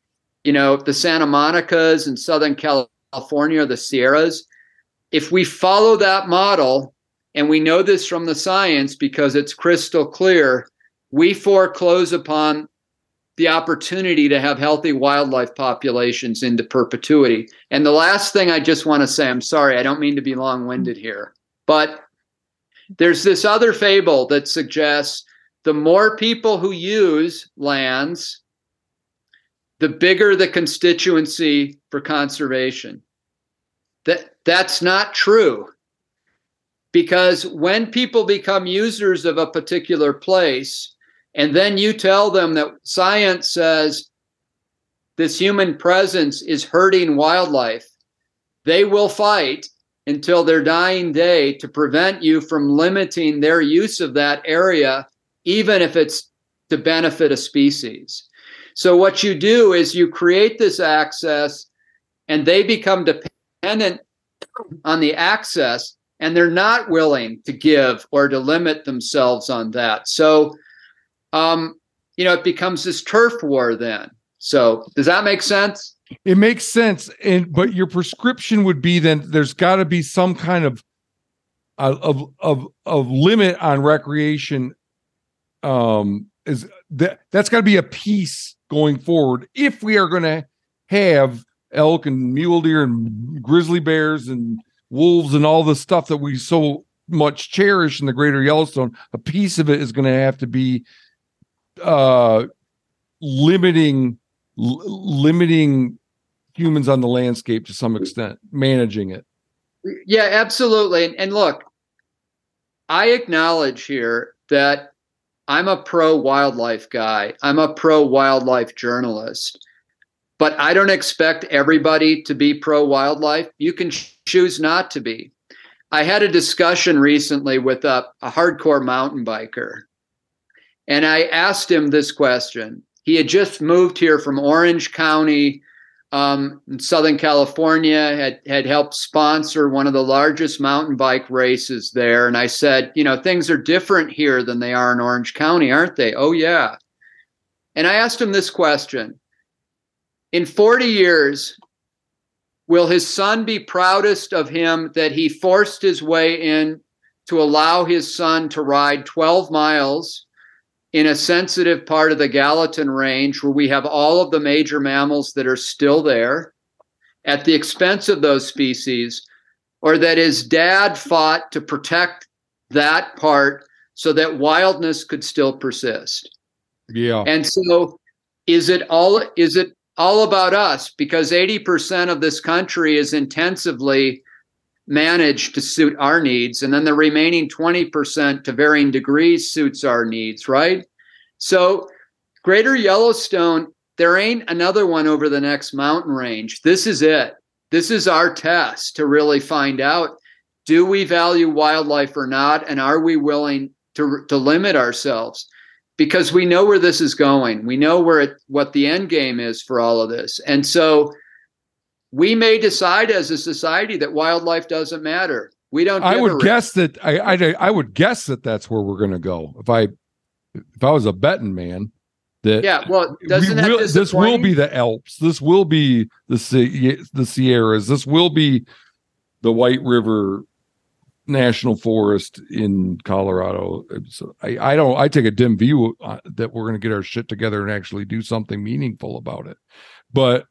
you know, the Santa Monicas in Southern California or the Sierras, if we follow that model, and we know this from the science because it's crystal clear, we foreclose upon the opportunity to have healthy wildlife populations into perpetuity. And the last thing I just want to say, I'm sorry, I don't mean to be long-winded here, but there's this other fable that suggests the more people who use lands, the bigger the constituency for conservation. That's not true, because when people become users of a particular place, and then you tell them that science says this human presence is hurting wildlife, they will fight until their dying day to prevent you from limiting their use of that area, even if it's to benefit a species. So what you do is you create this access, and they become dependent on the access, and they're not willing to give or to limit themselves on that. So you know, it becomes this turf war then. So does that make sense? It makes sense. But your prescription would be then there's got to be some kind of limit on recreation. That's got to be a piece going forward if we are going to have elk and mule deer and grizzly bears and wolves and all the stuff that we so much cherish in the Greater Yellowstone. A piece of it is going to have to be limiting humans on the landscape to some extent, managing it. Yeah, absolutely. And look, I acknowledge here that I'm a pro-wildlife guy. I'm a pro-wildlife journalist, but I don't expect everybody to be pro-wildlife. You can choose not to be. I had a discussion recently with a hardcore mountain biker, and I asked him this question. He had just moved here from Orange County in Southern California, had helped sponsor one of the largest mountain bike races there. And I said, you know, things are different here than they are in Orange County, aren't they? Oh, yeah. And I asked him this question. In 40 years, will his son be proudest of him that he forced his way in to allow his son to ride 12 miles in a sensitive part of the Gallatin Range where we have all of the major mammals that are still there at the expense of those species, or that his dad fought to protect that part so that wildness could still persist. Yeah. And so is it all about us? Because 80% of this country is intensively managed to suit our needs, and then the remaining 20% to varying degrees suits our needs, right? So Greater Yellowstone, there ain't another one over the next mountain range. This is it. This is our test to really find out, do we value wildlife or not, and are we willing to limit ourselves? Because we know where this is going. We know what the end game is for all of this. And so we may decide as a society that wildlife doesn't matter. We don't. I would guess that that's where we're going to go. If I was a betting man, that yeah. Well, doesn't that disappoint? This will be the Alps. This will be the Sierras. This will be the White River National Forest in Colorado. So I take a dim view that we're going to get our shit together and actually do something meaningful about it. But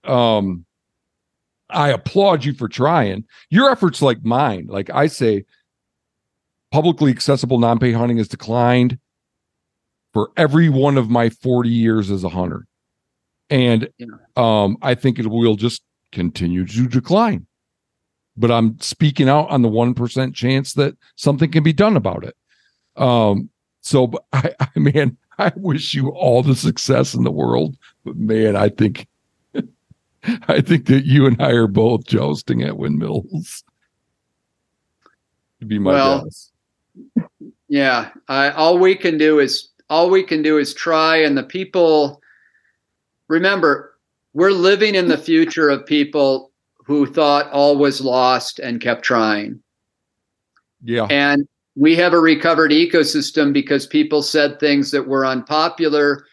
I applaud you for trying. Your efforts, like mine, like I say, publicly accessible non-pay hunting has declined for every one of my 40 years as a hunter. And I think it will just continue to decline. But I'm speaking out on the 1% chance that something can be done about it. So, I wish you all the success in the world. But, man, I think that you and I are both jousting at windmills. It'd be my guess. Yeah, all we can do is try. And the people, remember, we're living in the future of people who thought all was lost and kept trying. Yeah, and we have a recovered ecosystem because people said things that were unpopular,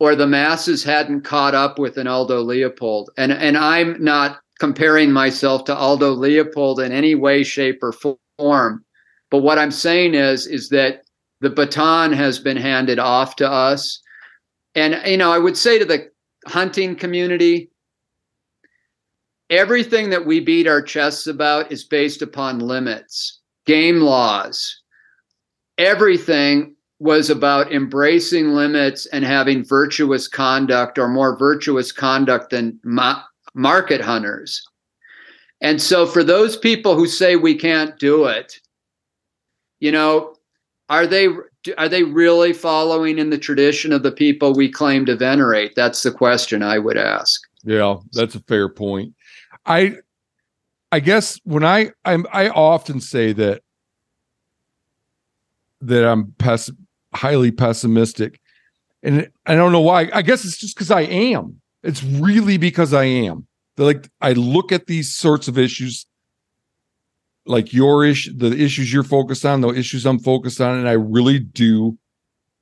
or the masses hadn't caught up with an Aldo Leopold. And I'm not comparing myself to Aldo Leopold in any way, shape, or form. But what I'm saying is that the baton has been handed off to us. And, I would say to the hunting community, everything that we beat our chests about is based upon limits, game laws, everything was about embracing limits and having virtuous conduct, or more virtuous conduct than market hunters. And so for those people who say we can't do it, are they really following in the tradition of the people we claim to venerate? That's the question I would ask. Yeah, that's a fair point. I guess when I often say that I'm highly pessimistic, and I don't know why. I guess it's just because I am. It's really because I am. I look at these sorts of issues, like your issue, the issues you're focused on, the issues I'm focused on, and I really do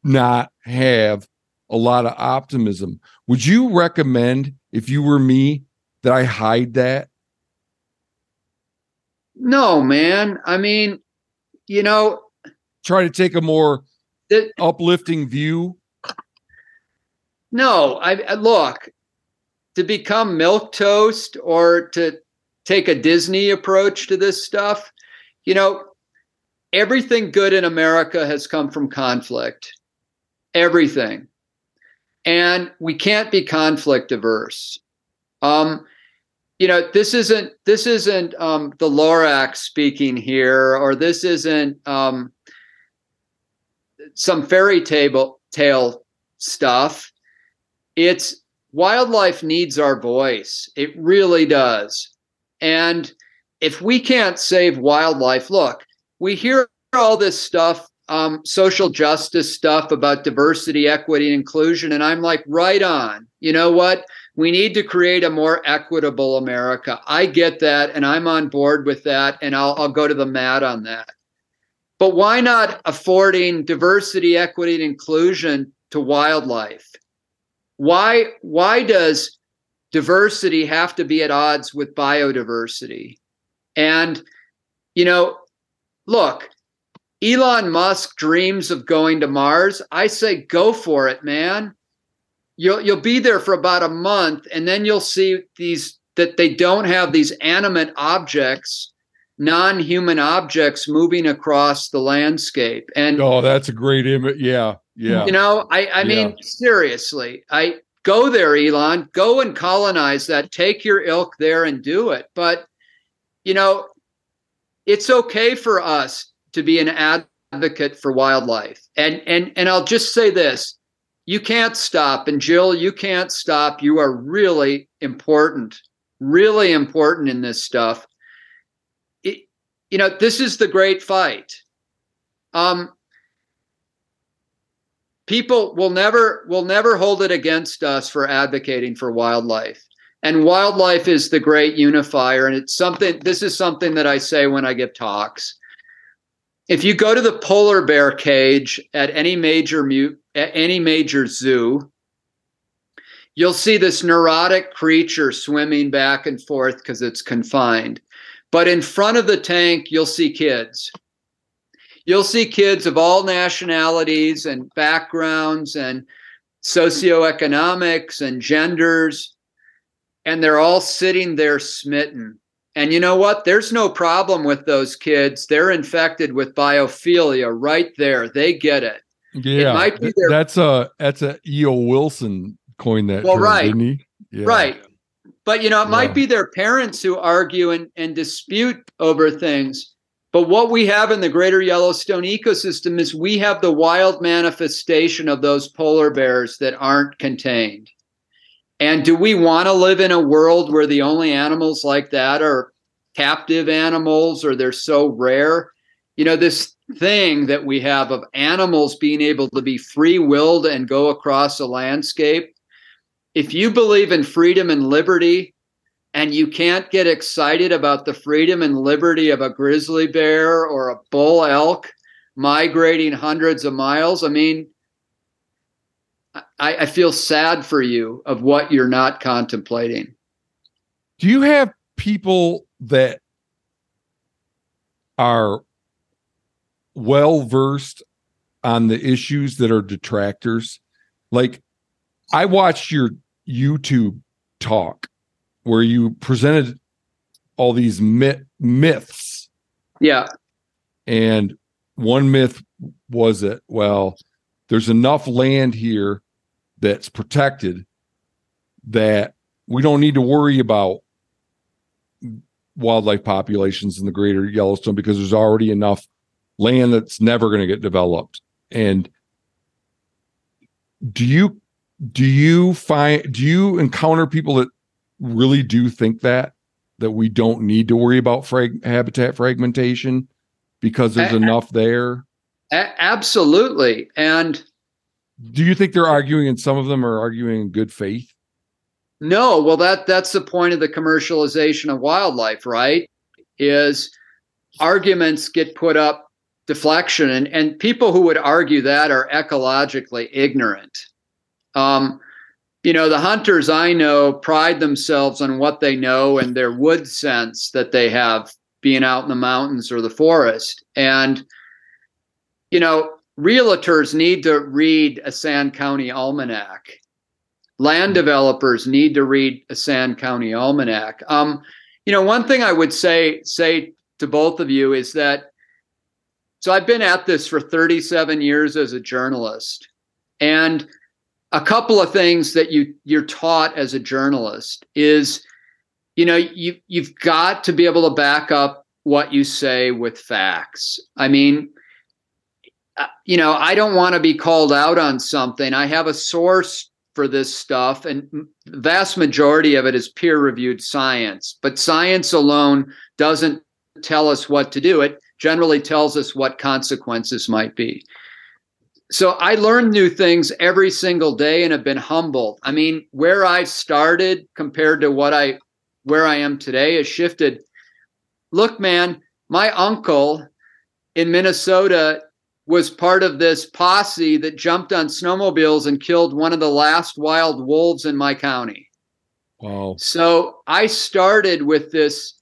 not have a lot of optimism. Would you recommend, if you were me, that I hide that? No, man. I mean, try to take a more uplifting view? No, look, to become milquetoast or to take a Disney approach to this stuff, everything good in America has come from conflict. Everything. And we can't be conflict averse. This isn't the Lorax speaking here, or this isn't some fairy tale stuff. It's wildlife needs our voice. It really does. And if we can't save wildlife, look, we hear all this stuff, social justice stuff about diversity, equity, inclusion. And I'm like, right on. You know what? We need to create a more equitable America. I get that. And I'm on board with that. And I'll go to the mat on that. But why not affording diversity, equity, and inclusion to wildlife? Why does diversity have to be at odds with biodiversity? And, look, Elon Musk dreams of going to Mars. I say, go for it, man. You'll be there for about a month, and then you'll see that they don't have these animate objects, non-human objects moving across the landscape. And oh, that's a great image. Yeah, yeah. You know, I mean, seriously, go there, Elon. Go and colonize that. Take your ilk there and do it. But you know, it's okay for us to be an advocate for wildlife. And I'll just say this, you can't stop. And Jill, you can't stop. You are really important in this stuff. You know, this is the great fight. People will never hold it against us for advocating for wildlife. And wildlife is the great unifier. And it's something, this is something that I say when I give talks. If you go to the polar bear cage at any major zoo, you'll see this neurotic creature swimming back and forth because it's confined. But in front of the tank, you'll see kids. You'll see kids of all nationalities and backgrounds and socioeconomics and genders. And they're all sitting there smitten. And you know what? There's no problem with those kids. They're infected with biophilia right there. They get it. Yeah, it might be that's a E.O. Wilson coined that term, right. Didn't he? Yeah. Right. But, you know, it might be their parents who argue and dispute over things. But what we have in the greater Yellowstone ecosystem is we have the wild manifestation of those polar bears that aren't contained. And do we want to live in a world where the only animals like that are captive animals or they're so rare? You know, this thing that we have of animals being able to be free-willed and go across a landscape. If you believe in freedom and liberty and you can't get excited about the freedom and liberty of a grizzly bear or a bull elk migrating hundreds of miles, I mean, I feel sad for you of what you're not contemplating. Do you have people that are well-versed on the issues that are detractors? Like, I watched your YouTube talk where you presented all these myths. Yeah. And one myth was that, well, there's enough land here that's protected that we don't need to worry about wildlife populations in the greater Yellowstone because there's already enough land that's never going to get developed. And do you encounter people that really do think that we don't need to worry about habitat fragmentation because there's enough there? Absolutely. And do you think they're arguing, and some of them are arguing in good faith? No. Well, that's the point of the commercialization of wildlife, right? Is arguments get put up, deflection, and people who would argue that are ecologically ignorant. You know, the hunters I know pride themselves on what they know and their wood sense that they have being out in the mountains or the forest. And you know, realtors need to read a Sand County Almanac. Land developers need to read a Sand County Almanac. You know, one thing I would say to both of you is that, so I've been at this for 37 years as a journalist, and a couple of things that you're taught as a journalist is, you know, you've got to be able to back up what you say with facts. I mean, you know, I don't want to be called out on something. I have a source for this stuff, and the vast majority of it is peer-reviewed science. But science alone doesn't tell us what to do. It generally tells us what consequences might be. So I learn new things every single day and have been humbled. I mean, where I started compared to where I am today has shifted. Look, man, my uncle in Minnesota was part of this posse that jumped on snowmobiles and killed one of the last wild wolves in my county. Wow. So I started with this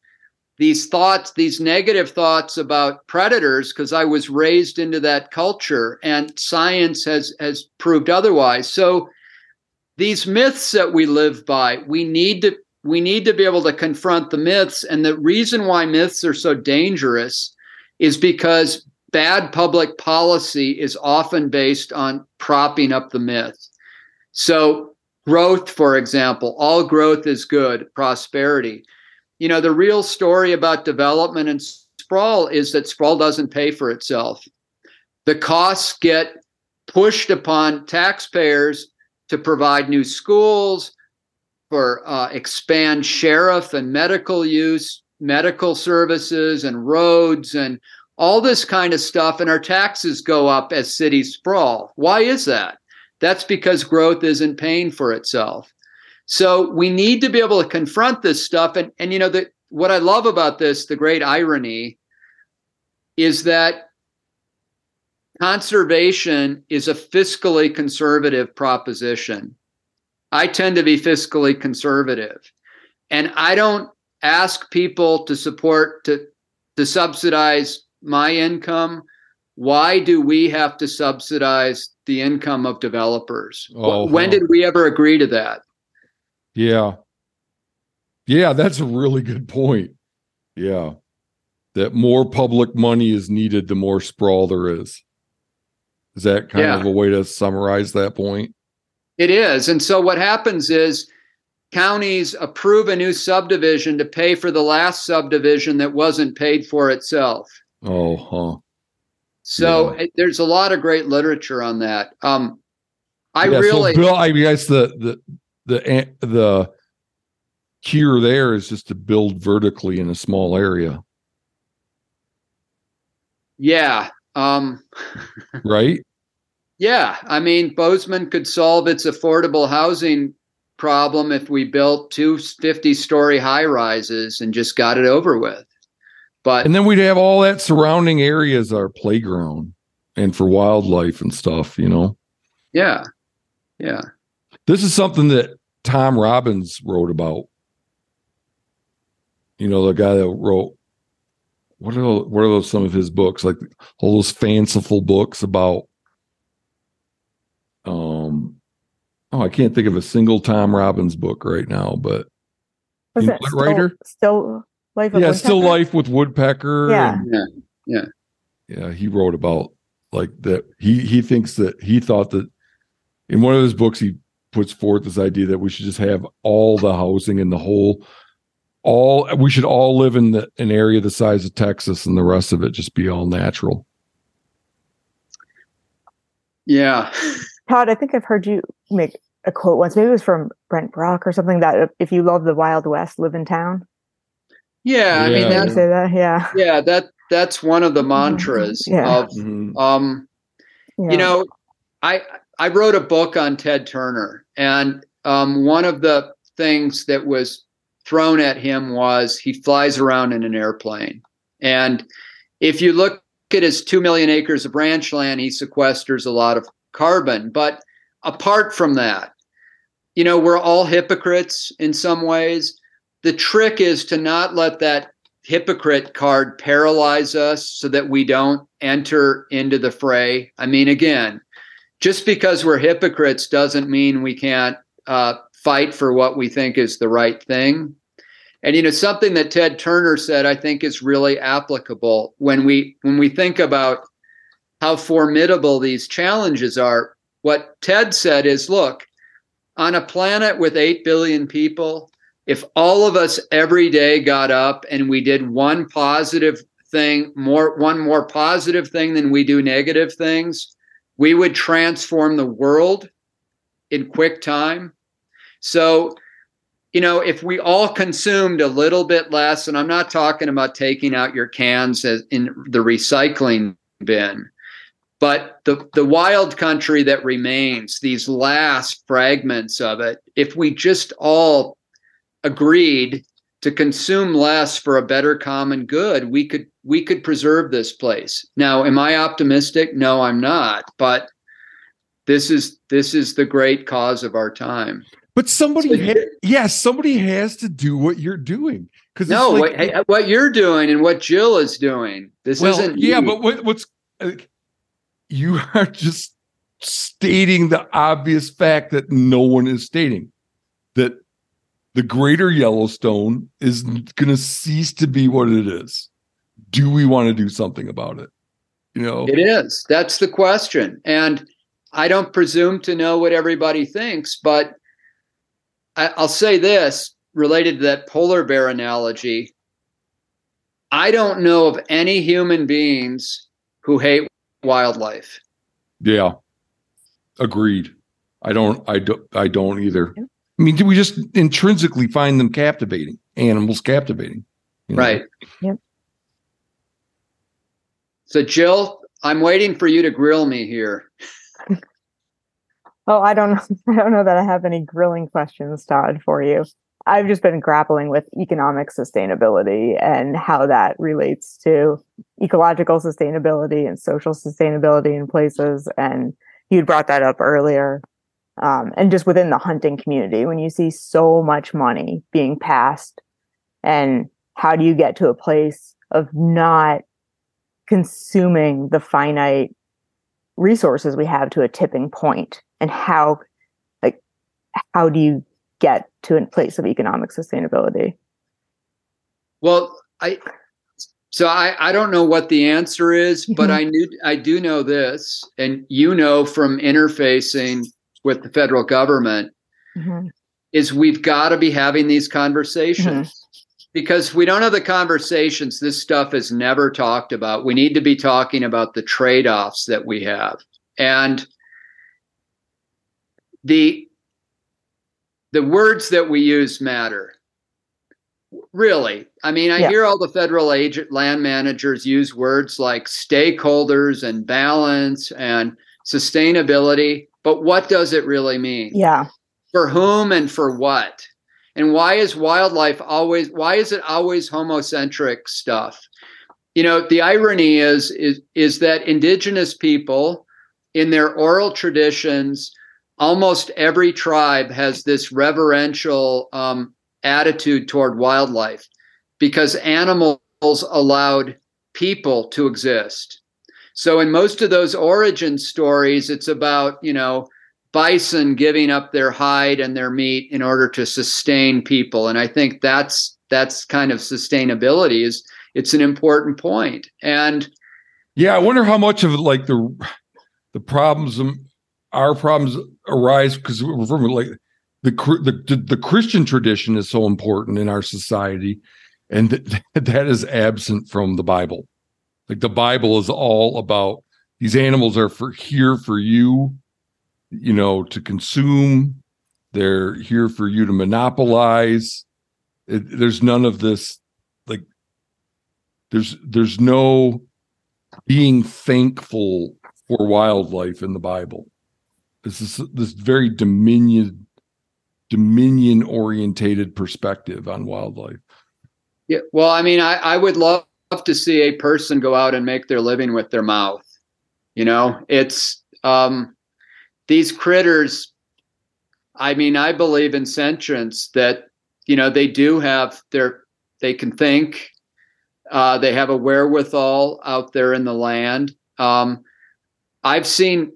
these thoughts, these negative thoughts about predators, because I was raised into that culture, and science has proved otherwise. So these myths that we live by, we need to be able to confront the myths. And the reason why myths are so dangerous is because bad public policy is often based on propping up the myth. So growth, for example, all growth is good, prosperity. You know, the real story about development and sprawl is that sprawl doesn't pay for itself. The costs get pushed upon taxpayers to provide new schools, for expand sheriff and medical use, medical services and roads and all this kind of stuff. And our taxes go up as cities sprawl. Why is that? That's because growth isn't paying for itself. So we need to be able to confront this stuff. And you know, what I love about this, the great irony, is that conservation is a fiscally conservative proposition. I tend to be fiscally conservative, and I don't ask people to support, to subsidize my income. Why do we have to subsidize the income of developers? Oh, when did we ever agree to that? Yeah. Yeah, that's a really good point. Yeah. That more public money is needed, the more sprawl there is. Is that kind of a way to summarize that point? It is. And so what happens is counties approve a new subdivision to pay for the last subdivision that wasn't paid for itself. Oh, huh. So there's a lot of great literature on that. So Bill, I guess the key there is just to build vertically in a small area. Yeah. Right? Yeah, I mean, Bozeman could solve its affordable housing problem if we built two 50-story high-rises and just got it over with. And then we'd have all that surrounding area as our playground and for wildlife and stuff, you know? Yeah, yeah. This is something that Tom Robbins wrote about. You know, the guy that wrote, what are those, some of his books, like all those fanciful books about, I can't think of a single Tom Robbins book right now, but Still Life with Woodpecker. Yeah. And, yeah. He wrote about like that. He thought that in one of his books, he puts forth this idea that we should just have all the housing in the whole, we should all live in an area the size of Texas and the rest of it just be all natural. Yeah. Todd, I think I've heard you make a quote once. Maybe it was from Brent Brock or something, that if you love the Wild West, live in town. Yeah, I mean, that's one of the mantras of, you know, I wrote a book on Ted Turner, and one of the things that was thrown at him was he flies around in an airplane. And if you look at his 2 million acres of ranch land, he sequesters a lot of carbon. But apart from that, you know, we're all hypocrites in some ways. The trick is to not let that hypocrite card paralyze us so that we don't enter into the fray. I mean, again, just because we're hypocrites doesn't mean we can't fight for what we think is the right thing. And, you know, something that Ted Turner said, I think, is really applicable when we think about how formidable these challenges are. What Ted said is, look, on a planet with 8 billion people, if all of us every day got up and we did one more positive thing than we do negative things, we would transform the world in quick time. So, you know, if we all consumed a little bit less, and I'm not talking about taking out your cans in the recycling bin, but the wild country that remains, these last fragments of it, if we just all agreed to consume less for a better common good, we could preserve this place. Now, am I optimistic? No, I'm not. But this is the great cause of our time. But somebody has to do what you're doing. Because no, what you're doing and what Jill is doing. This isn't. Yeah, but what's you are just stating the obvious fact that no one is stating, that the Greater Yellowstone is going to cease to be what it is. Do we want to do something about it? You know, it is. That's the question, and I don't presume to know what everybody thinks, but I'll say this related to that polar bear analogy. I don't know of any human beings who hate wildlife. Yeah. Agreed. I don't either. I mean, do we just intrinsically find them captivating? Animals captivating. You know? Right. Yeah. So Jill, I'm waiting for you to grill me here. Oh, I don't know that I have any grilling questions, Todd, for you. I've just been grappling with economic sustainability and how that relates to ecological sustainability and social sustainability in places. And you'd brought that up earlier. And just within the hunting community, when you see so much money being passed, and how do you get to a place of not consuming the finite resources we have to a tipping point? And how do you get to a place of economic sustainability? Well, I don't know what the answer is, but I do know this, and you know from interfacing with the federal government, is we've got to be having these conversations. Because we don't have the conversations, this stuff is never talked about. We need to be talking about the trade-offs that we have. And the words that we use matter. Really. I mean, I hear all the federal land managers use words like stakeholders and balance and sustainability, but what does it really mean? Yeah. For whom and for what? And why is it always homocentric stuff? You know, the irony is that indigenous people in their oral traditions, almost every tribe has this reverential attitude toward wildlife because animals allowed people to exist. So in most of those origin stories, it's about, you know, bison giving up their hide and their meat in order to sustain people. And I think that's kind of sustainability is it's an important point. And yeah, I wonder how much of like the problems our problems arise because we're from like the Christian tradition is so important in our society, and that is absent from the Bible. Like the Bible is all about these animals are here for you, you know, to consume. They're here for you to monopolize. There's none of this. Like there's no being thankful for wildlife in the Bible. This is this very dominion orientated perspective on wildlife. Yeah. Well, I mean, I would love to see a person go out and make their living with their mouth. You know, it's these critters. I mean, I believe in sentience that, you know, they do have they can think, they have a wherewithal out there in the land. I've seen,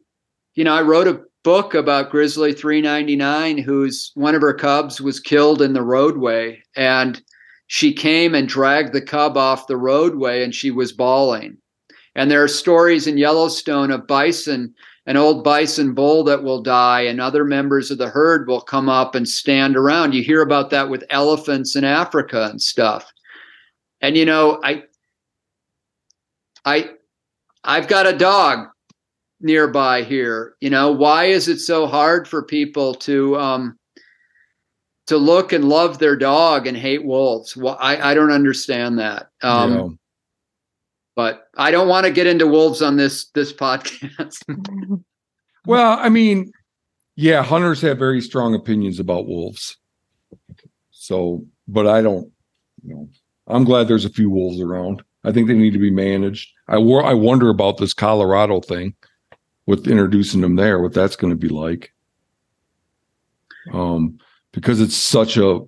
you know, I wrote a book about Grizzly 399, who's one of her cubs was killed in the roadway, and she came and dragged the cub off the roadway and she was bawling. And there are stories in Yellowstone of bison, an old bison bull that will die, and other members of the herd will come up and stand around. You hear about that with elephants in Africa and stuff. And, you know, I've got a dog nearby here. You know, why is it so hard for people to look and love their dog and hate wolves? Well, I don't understand that. Yeah. But I don't want to get into wolves on this podcast. Well, I mean, yeah, hunters have very strong opinions about wolves. So, but I don't, you know, I'm glad there's a few wolves around. I think they need to be managed. I wonder about this Colorado thing with introducing them there, what that's going to be like. because it's such a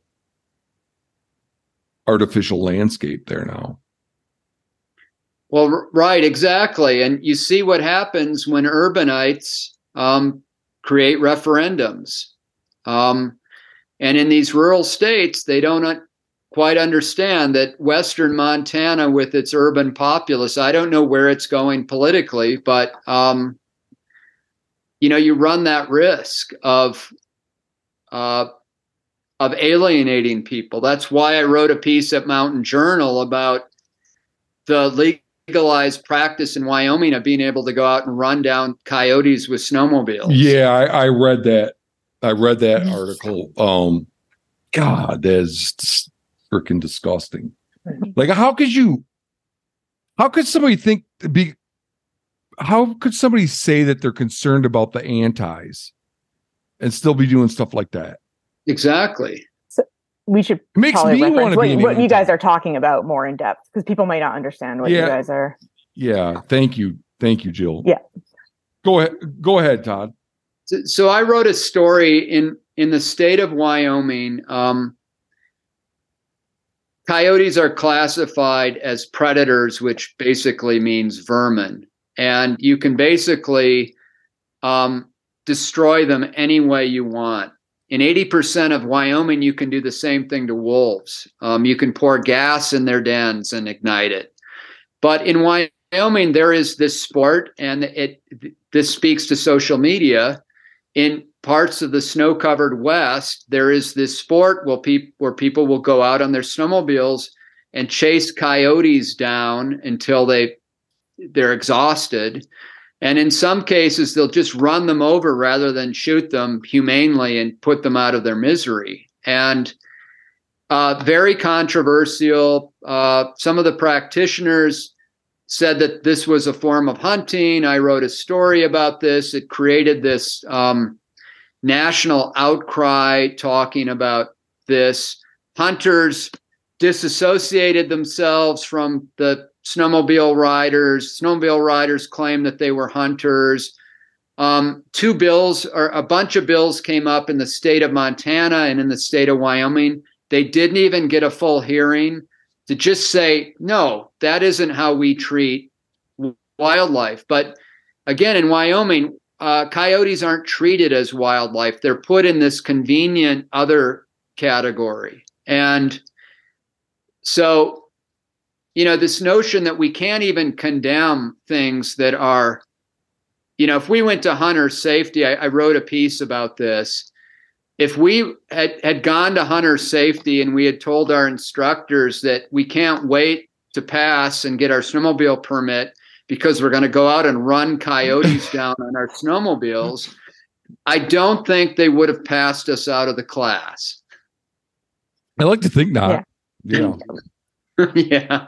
artificial landscape there now. Well, right, exactly. And you see what happens when urbanites create referendums. And in these rural states, they don't quite understand that Western Montana with its urban populace, I don't know where it's going politically, but, you know, you run that risk of alienating people. That's why I wrote a piece at Mountain Journal about the legalized practice in Wyoming of being able to go out and run down coyotes with snowmobiles. Yeah, I read that. I read that article. God, that's freaking disgusting. Like, how could somebody say that they're concerned about the antis and still be doing stuff like that? Exactly. We should probably reference what you guys are talking about more in depth, because people might not understand what you guys are. Yeah. Thank you, Jill. Yeah. Go ahead, Todd. So I wrote a story in the state of Wyoming. Coyotes are classified as predators, which basically means vermin. And you can basically destroy them any way you want. In 80% of Wyoming, you can do the same thing to wolves. You can pour gas in their dens and ignite it. But in Wyoming, there is this sport, and this speaks to social media. In parts of the snow-covered West, there is this sport where people will go out on their snowmobiles and chase coyotes down until they're exhausted. And in some cases, they'll just run them over rather than shoot them humanely and put them out of their misery. And very controversial. Some of the practitioners said that this was a form of hunting. I wrote a story about this. It created this national outcry talking about this. Hunters disassociated themselves from the snowmobile riders claimed that they were hunters. A bunch of bills came up in the state of Montana and in the state of Wyoming. They didn't even get a full hearing to just say, no, that isn't how we treat wildlife. But again, in Wyoming, coyotes aren't treated as wildlife. They're put in this convenient other category. And so, you know, this notion that we can't even condemn things that are, you know, if we went to hunter safety, I wrote a piece about this. If we had gone to hunter safety and we had told our instructors that we can't wait to pass and get our snowmobile permit because we're going to go out and run coyotes down on our snowmobiles, I don't think they would have passed us out of the class. I like to think not. Yeah. Yeah.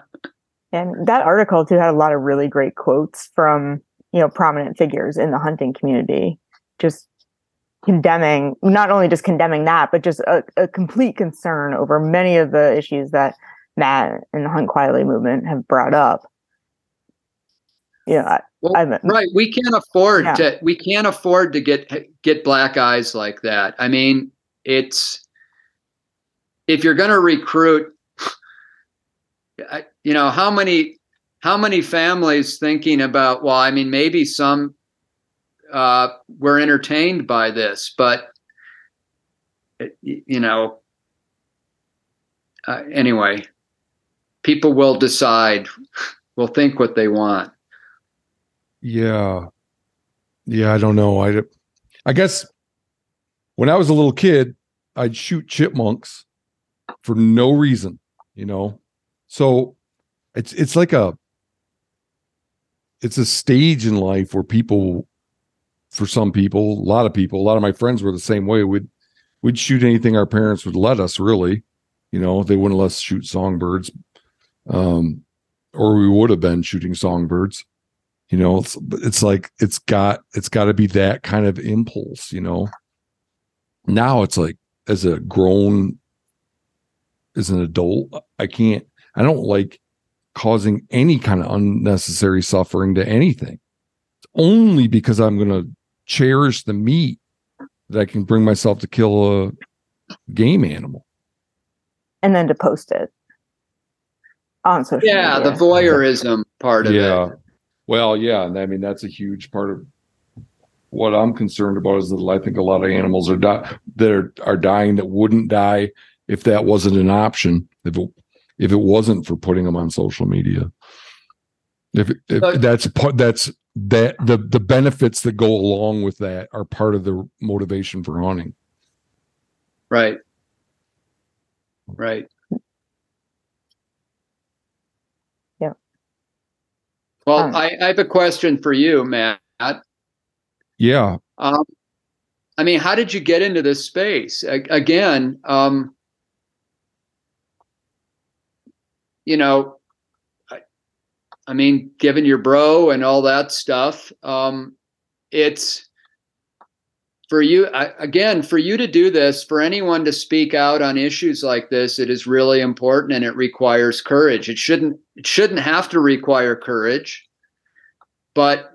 And that article, too, had a lot of really great quotes from, you know, prominent figures in the hunting community, just not only condemning that, but just a complete concern over many of the issues that Matt and the Hunt Quietly movement have brought up. Yeah. Right. We can't afford to get black eyes like that. I mean, if you're going to recruit, you know, how many families thinking about, well, I mean, maybe some were entertained by this, but, you know, anyway, people will decide, will think what they want. Yeah. Yeah. I don't know. I guess when I was a little kid, I'd shoot chipmunks for no reason, you know? So it's like it's a stage in life where people, for some people, a lot of my friends were the same way. We'd shoot anything our parents would let us, really. You know, they wouldn't let us shoot songbirds, or we would have been shooting songbirds. You know, it's like, it's got to be that kind of impulse, you know. Now it's like, as an adult, I don't like causing any kind of unnecessary suffering to anything. It's only because I'm going to cherish the meat that I can bring myself to kill game animal. And then to post it on social media. Yeah, the voyeurism part of it. Well, yeah. And I mean, that's a huge part of what I'm concerned about is that I think a lot of animals are dying that wouldn't die if that wasn't an option, if it wasn't for putting them on social media. If the benefits that go along with that are part of the motivation for hunting. Right. Right. Yeah. Well, I have a question for you, Matt. Yeah. I mean, how did you get into this space? Again, given your bro and all that stuff, it's for you. Again, for you to do this, for anyone to speak out on issues like this, it is really important, and it requires courage. It shouldn't have to require courage, but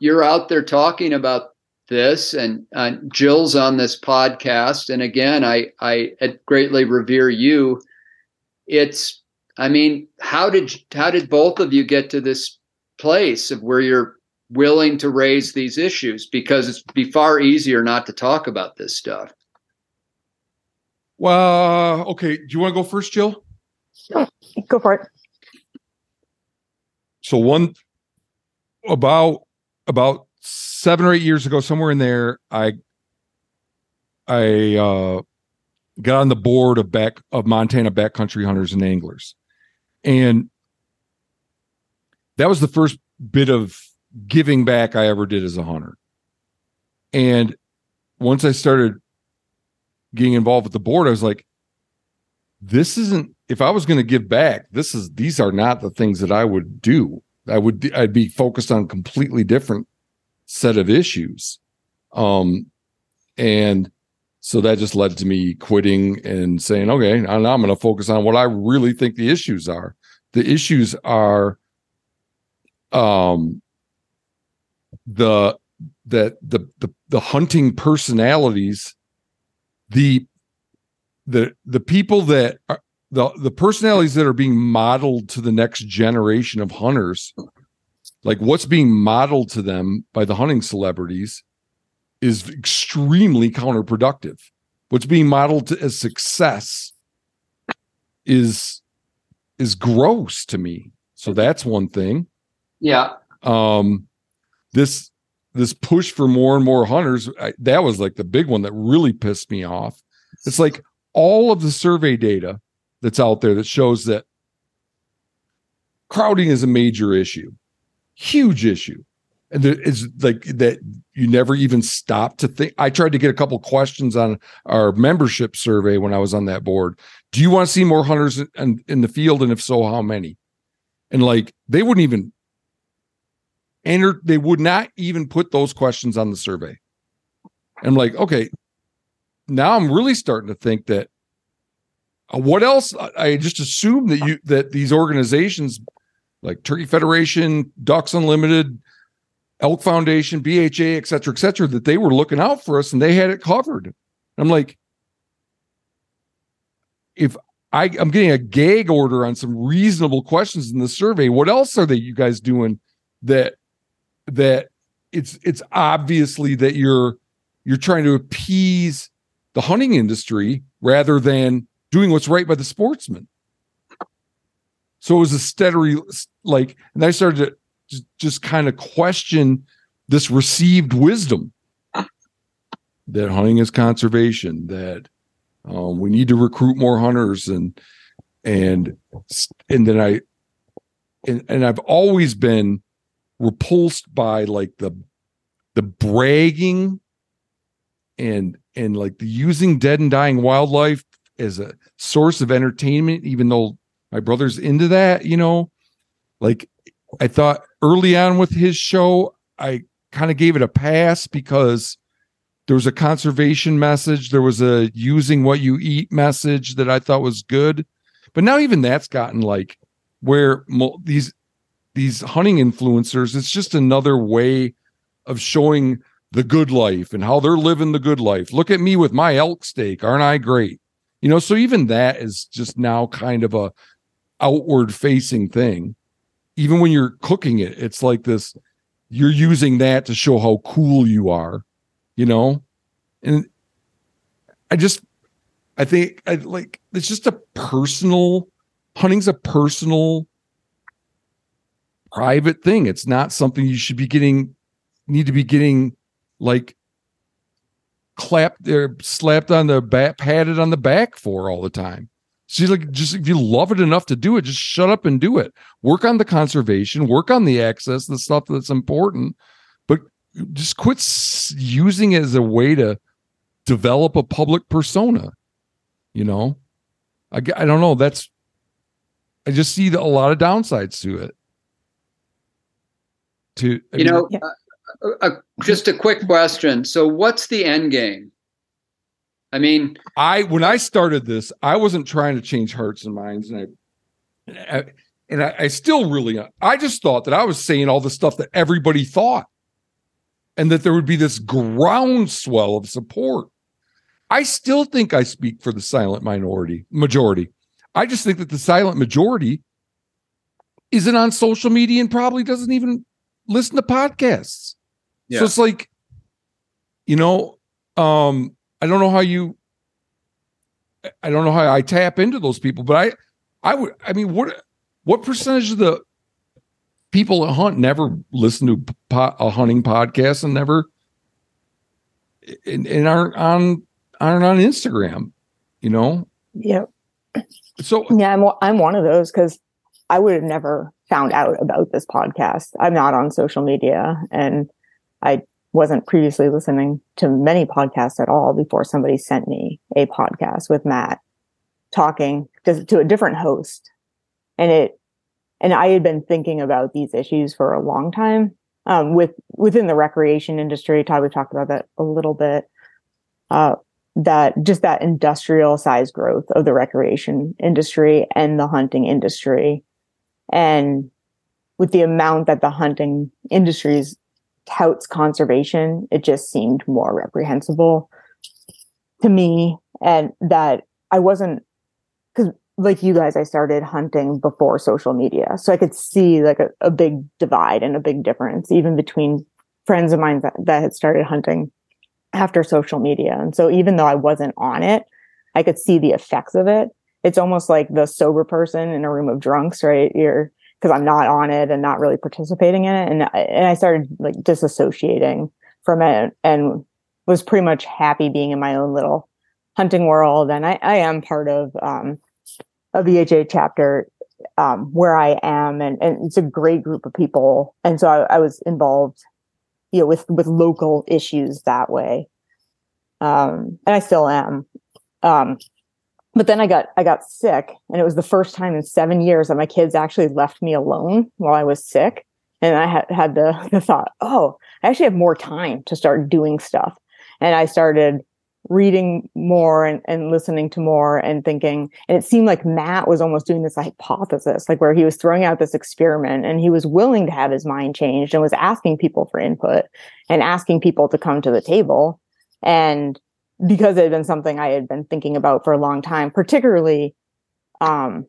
you're out there talking about this, and Jill's on this podcast. And again, I greatly revere you. It's, I mean, how did both of you get to this place of where you're willing to raise these issues? Because it'd be far easier not to talk about this stuff. Well, okay. Do you want to go first, Jill? Sure. Go for it. So about 7 or 8 years ago, somewhere in there, I got on the board of Montana backcountry hunters and anglers. And that was the first bit of giving back I ever did as a hunter. And once I started getting involved with the board, I was like, if I was going to give back, these are not the things that I would do. I'd be focused on a completely different set of issues. And so that just led to me quitting and saying, okay, now I'm going to focus on what I really think the issues are. The issues are the hunting personalities, the people that are, the personalities that are being modeled to the next generation of hunters, like what's being modeled to them by the hunting celebrities is extremely counterproductive. What's being modeled as success is gross to me. So that's one thing. Yeah. This push for more and more hunters, that was like the big one that really pissed me off. It's like all of the survey data that's out there that shows that crowding is a major issue, huge issue. And it's like that you never even stop to think. I tried to get a couple questions on our membership survey when I was on that board. Do you want to see more hunters in the field? And if so, how many? And like, they wouldn't even enter. They would not even put those questions on the survey. I'm like, okay, now I'm really starting to think that what else? I just assume that these organizations like Turkey Federation, Ducks Unlimited, Elk Foundation, BHA, et cetera, that they were looking out for us and they had it covered. I'm like, if I'm getting a gag order on some reasonable questions in the survey, what else are you guys doing that it's obviously that you're trying to appease the hunting industry rather than doing what's right by the sportsman. So it was a steady, like, and I started to just kind of question this received wisdom that hunting is conservation, that we need to recruit more hunters. And then I've always been repulsed by like the bragging and like the using dead and dying wildlife as a source of entertainment, even though my brother's into that, you know, like I thought early on with his show, I kind of gave it a pass because there was a conservation message. There was a using what you eat message that I thought was good, but now even that's gotten like where these hunting influencers, it's just another way of showing the good life and how they're living the good life. Look at me with my elk steak. Aren't I great? You know, so even that is just now kind of a outward facing thing. Even when you're cooking it, it's like this, you're using that to show how cool you are, you know? And I think it's just a personal, hunting's a personal, private thing. It's not something you should be getting, need to be getting like clapped or slapped on the back, patted on the back for all the time. So you like, just if you love it enough to do it, just shut up and do it. Work on the conservation, work on the access, the stuff that's important, but just quit using it as a way to develop a public persona. You know, I don't know. That's, I just see a lot of downsides to it. Just a quick question. So what's the end game? I mean, when I started this, I wasn't trying to change hearts and minds. And I still really, I just thought that I was saying all the stuff that everybody thought and that there would be this groundswell of support. I still think I speak for the silent majority. I just think that the silent majority isn't on social media and probably doesn't even listen to podcasts. Yeah. So it's like, you know, I don't know how I tap into those people, but I mean, what percentage of the people that hunt never listen to a hunting podcast and never, and aren't on Instagram, you know? Yeah. So yeah, I'm one of those, because I would have never found out about this podcast. I'm not on social media, and I wasn't previously listening to many podcasts at all before somebody sent me a podcast with Matt talking to a different host. And I had been thinking about these issues for a long time, within the recreation industry. Todd, we've talked about that a little bit, that just that industrial size growth of the recreation industry and the hunting industry. And with the amount that the hunting industries touts conservation, it just seemed more reprehensible to me. And that I wasn't, because like you guys, I started hunting before social media. So I could see like a big divide and a big difference, even between friends of mine that had started hunting after social media. And so even though I wasn't on it, I could see the effects of it. It's almost like the sober person in a room of drunks, right? Because I'm not on it and not really participating in it. And I started like disassociating from it and was pretty much happy being in my own little hunting world. And I am part of a VHA chapter where I am. And it's a great group of people. And so I was involved, you know, with local issues that way. And I still am. But then I got sick, and it was the first time in 7 years that my kids actually left me alone while I was sick. And I had the thought, oh, I actually have more time to start doing stuff. And I started reading more and listening to more and thinking, and it seemed like Matt was almost doing this hypothesis, like where he was throwing out this experiment, and he was willing to have his mind changed and was asking people for input and asking people to come to the table. And because it had been something I had been thinking about for a long time, particularly the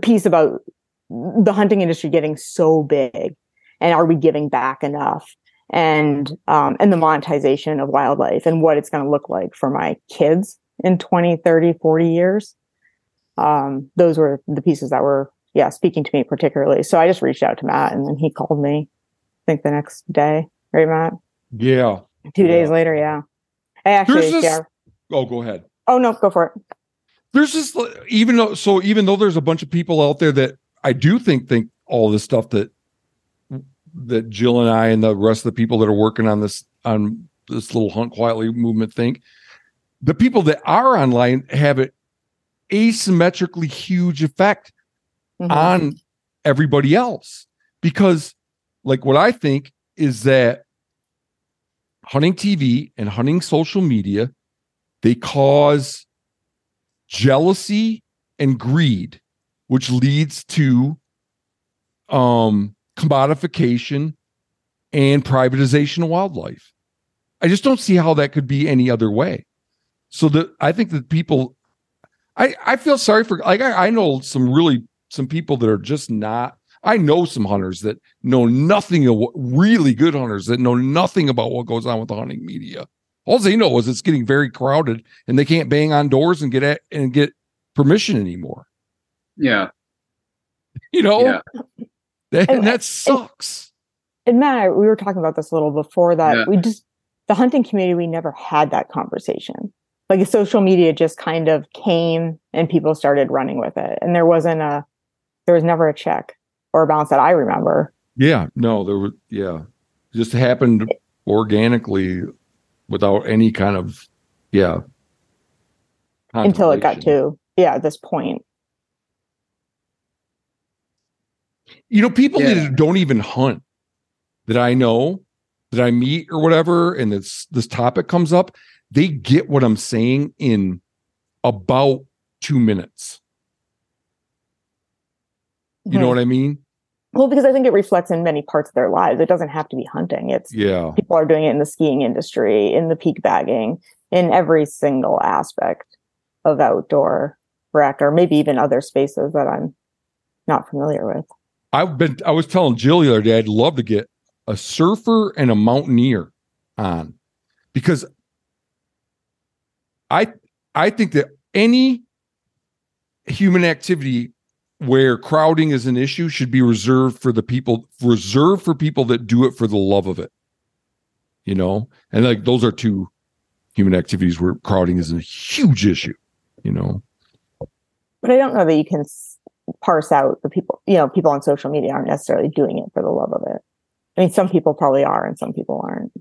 piece about the hunting industry getting so big, and are we giving back enough, and the monetization of wildlife and what it's going to look like for my kids in 20, 30, 40 years. Those were the pieces that were, speaking to me particularly. So I just reached out to Matt, and then he called me, I think the next day, right, Matt? Yeah. 2 days later, yeah. Go ahead. Oh, no, go for it. There's this, even though there's a bunch of people out there that I do think all this stuff that Jill and I and the rest of the people that are working on this little Hunt Quietly movement think, the people that are online have an asymmetrically huge effect on everybody else. Because like what I think is that hunting TV and hunting social media, they cause jealousy and greed, which leads to commodification and privatization of wildlife. I just don't see how that could be any other way. So I think that people, I feel sorry for, like, I know some people that are just not, I know some hunters that know nothing, really good hunters that know nothing about what goes on with the hunting media. All they know is it's getting very crowded and they can't bang on doors and get permission anymore. Yeah. You know, that sucks. And Matt, we were talking about this a little before that. Yeah. The hunting community, we never had that conversation. Like, social media just kind of came and people started running with it. And there was never a check or a balance that I remember. Yeah. No, it just happened organically without any kind of, until it got to, this point. You know, people that don't even hunt that I know, that I meet or whatever, and this topic comes up, they get what I'm saying in about 2 minutes. You know what I mean? Well, because I think it reflects in many parts of their lives. It doesn't have to be hunting. It's people are doing it in the skiing industry, in the peak bagging, in every single aspect of outdoor rec, or maybe even other spaces that I'm not familiar with. I was telling Jill the other day, I'd love to get a surfer and a mountaineer on, because I think that any human activity where crowding is an issue should be reserved for people that do it for the love of it, you know? And like, those are two human activities where crowding is a huge issue, you know? But I don't know that you can parse out the people, you know, people on social media aren't necessarily doing it for the love of it. I mean, some people probably are and some people aren't.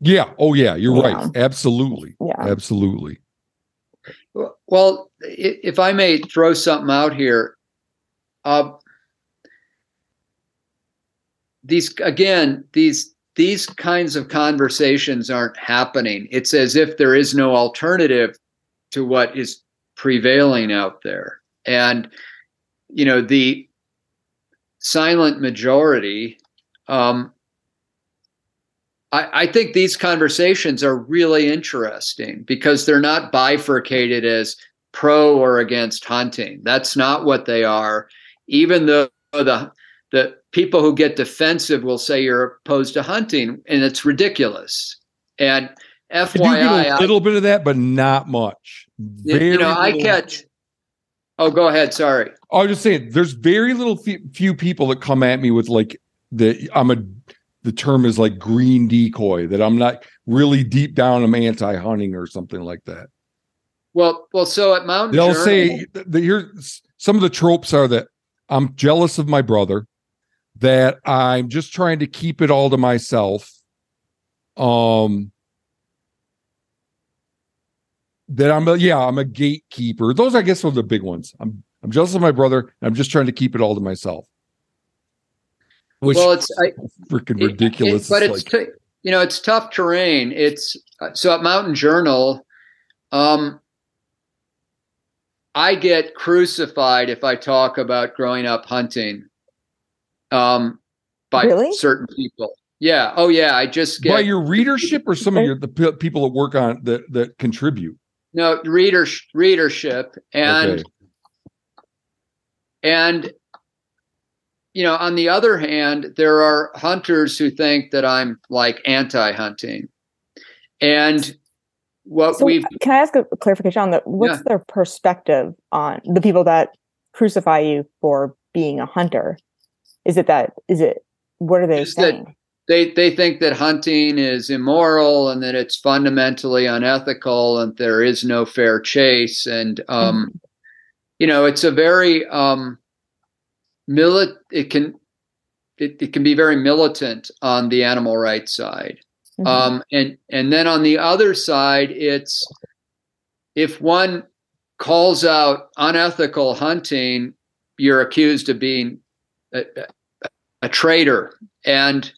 Yeah. Oh, yeah. You're right. Absolutely. Yeah. Absolutely. Well, if I may throw something out here, these kinds of conversations aren't happening. It's as if there is no alternative to what is prevailing out there. And, you know, the silent majority, I think these conversations are really interesting because they're not bifurcated as pro or against hunting. That's not what they are. Even though the people who get defensive will say you're opposed to hunting, and it's ridiculous. And FYI, a little bit of that, but not much. Oh, go ahead. Sorry. I was just saying, there's very little few people that come at me with like, the term is like green decoy, that I'm not really deep down, I'm anti-hunting or something like that. Well, so at Mountain Journal, they'll say here's some of the tropes are that I'm jealous of my brother, that I'm just trying to keep it all to myself, that I'm a gatekeeper. Those, I guess, are the big ones. I'm jealous of my brother, and I'm just trying to keep it all to myself. Freaking ridiculous. It's tough terrain. It's so at Mountain Journal, I get crucified if I talk about growing up hunting, by certain people. Yeah. Oh yeah. I just get by your readership or some of the people that work on that contribute. No, readership. And, you know, on the other hand, there are hunters who think that I'm like anti-hunting. And can I ask a clarification on that? What's their perspective on the people that crucify you for being a hunter? What are they saying? They think that hunting is immoral and that it's fundamentally unethical and there is no fair chase. And, you know, it's a very, it can be very militant on the animal rights side. Mm-hmm. And then on the other side, it's if one calls out unethical hunting, you're accused of being a traitor. And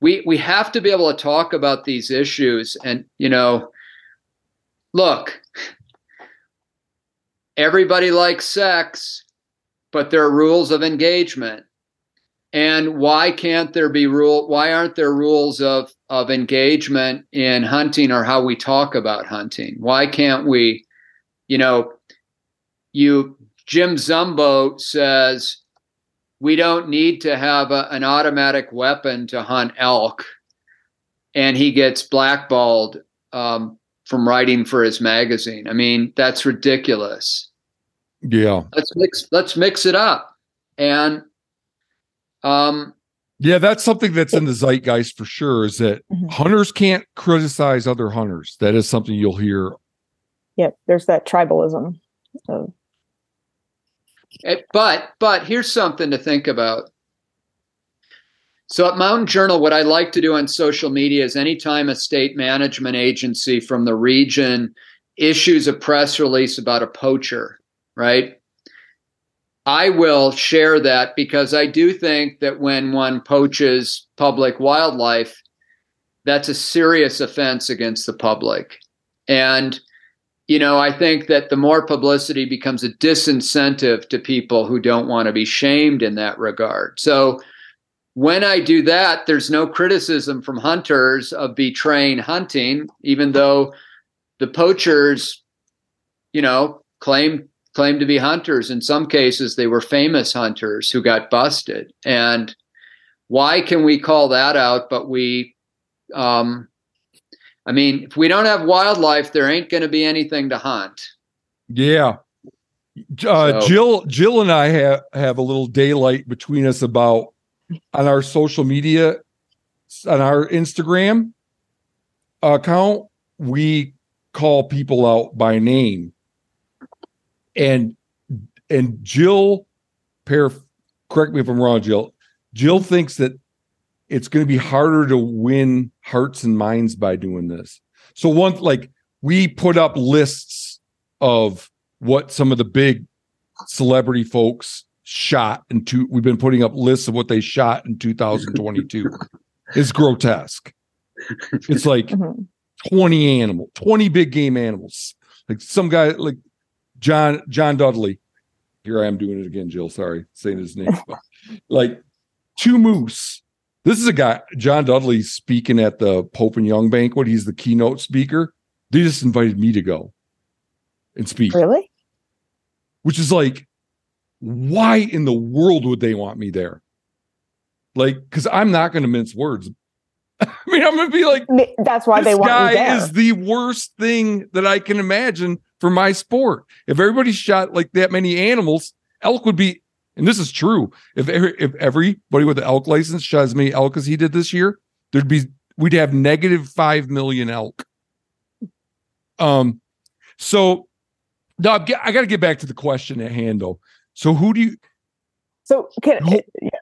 we have to be able to talk about these issues. And, you know, look, everybody likes sex, but there are rules of engagement. And why can't there be rule? Why aren't there rules of engagement in hunting or how we talk about hunting? Why can't we, you know, Jim Zumbo says we don't need to have an automatic weapon to hunt elk, and he gets blackballed from writing for his magazine. I mean, that's ridiculous. Yeah, let's mix it up, and. Yeah, that's something that's in the zeitgeist for sure, is that hunters can't criticize other hunters. That is something you'll hear. Yeah, there's that tribalism. But here's something to think about. So at Mountain Journal, what I like to do on social media is anytime a state management agency from the region issues a press release about a poacher, right? I will share that because I do think that when one poaches public wildlife, that's a serious offense against the public. And, you know, I think that the more publicity becomes a disincentive to people who don't want to be shamed in that regard. So when I do that, there's no criticism from hunters of betraying hunting, even though the poachers, you know, claim to be hunters. In some cases, they were famous hunters who got busted. And why can we call that out? But we, I mean, if we don't have wildlife, there ain't going to be anything to hunt. Yeah. Jill and I have a little daylight between us about on our social media, on our Instagram account, we call people out by name. And Jill, correct me if I'm wrong, Jill thinks that it's going to be harder to win hearts and minds by doing this. So we put up lists of what some of the big celebrity folks shot, we've been putting up lists of what they shot in 2022. It's grotesque. It's 20 big game animals. Like some guy, like, John Dudley. Here I am doing it again, Jill. Sorry, saying his name. But two moose. This is a guy, John Dudley, speaking at the Pope and Young banquet. He's the keynote speaker. They just invited me to go and speak. Really? Which is why in the world would they want me there? Because I'm not going to mince words. I mean, I'm going to be that's why they want me there. This guy is the worst thing that I can imagine for my sport. If everybody shot that many animals, elk would be, and this is true, if everybody with an elk license shot as many elk as he did this year, we'd have negative 5 million elk. So now I got to get back to the question at hand though. So who do you? So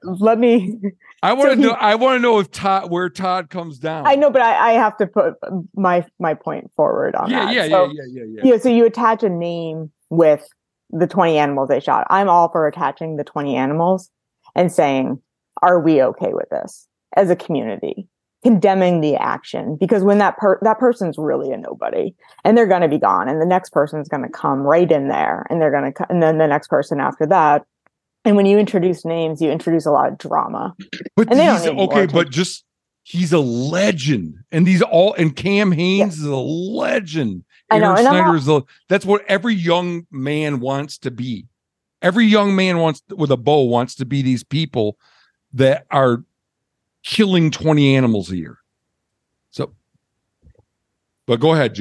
let me. I want to know. I want to know where Todd comes down. I know, but I have to put my point forward on that. Yeah. You know, so you attach a name with the 20 animals they shot. I'm all for attaching the 20 animals and saying, "Are we okay with this?" As a community, condemning the action, because when that person's really a nobody, and they're going to be gone, and the next person's going to come right in there, and they're going to, and then the next person after that. And when you introduce names, you introduce a lot of drama. But he's a legend. And Cam Haynes is a legend. I know, that's what every young man wants to be. Every young man with a bow wants to be these people that are killing 20 animals a year. So, but go ahead.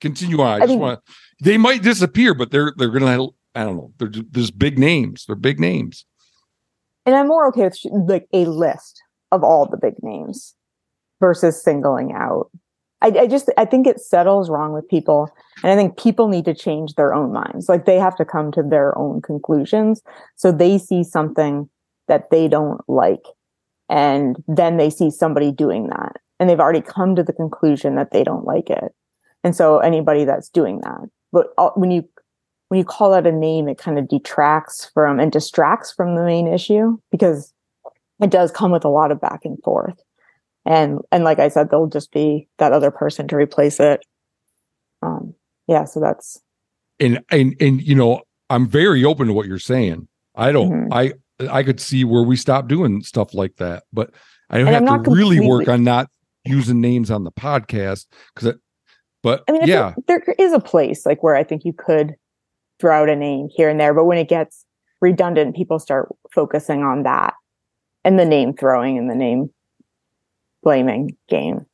Continue on. They might disappear, but they're going to. I don't know. There's big names. They're big names. And I'm more okay with a list of all the big names versus singling out. I think it settles wrong with people. And I think people need to change their own minds. They have to come to their own conclusions. So they see something that they don't like. And then they see somebody doing that. And they've already come to the conclusion that they don't like it. And so anybody that's doing that. But when you call out a name, it kind of detracts from and distracts from the main issue, because it does come with a lot of back and forth. And like I said, there'll just be that other person to replace it. So that's. And you know, I'm very open to what you're saying. I don't, mm-hmm. I, I could see where we stopped doing stuff like that. But I have to really work on not using names on the podcast because. But I mean, yeah, there is a place like where I think you could throw out a name here and there, but when it gets redundant, people start focusing on that and the name throwing and the name blaming game.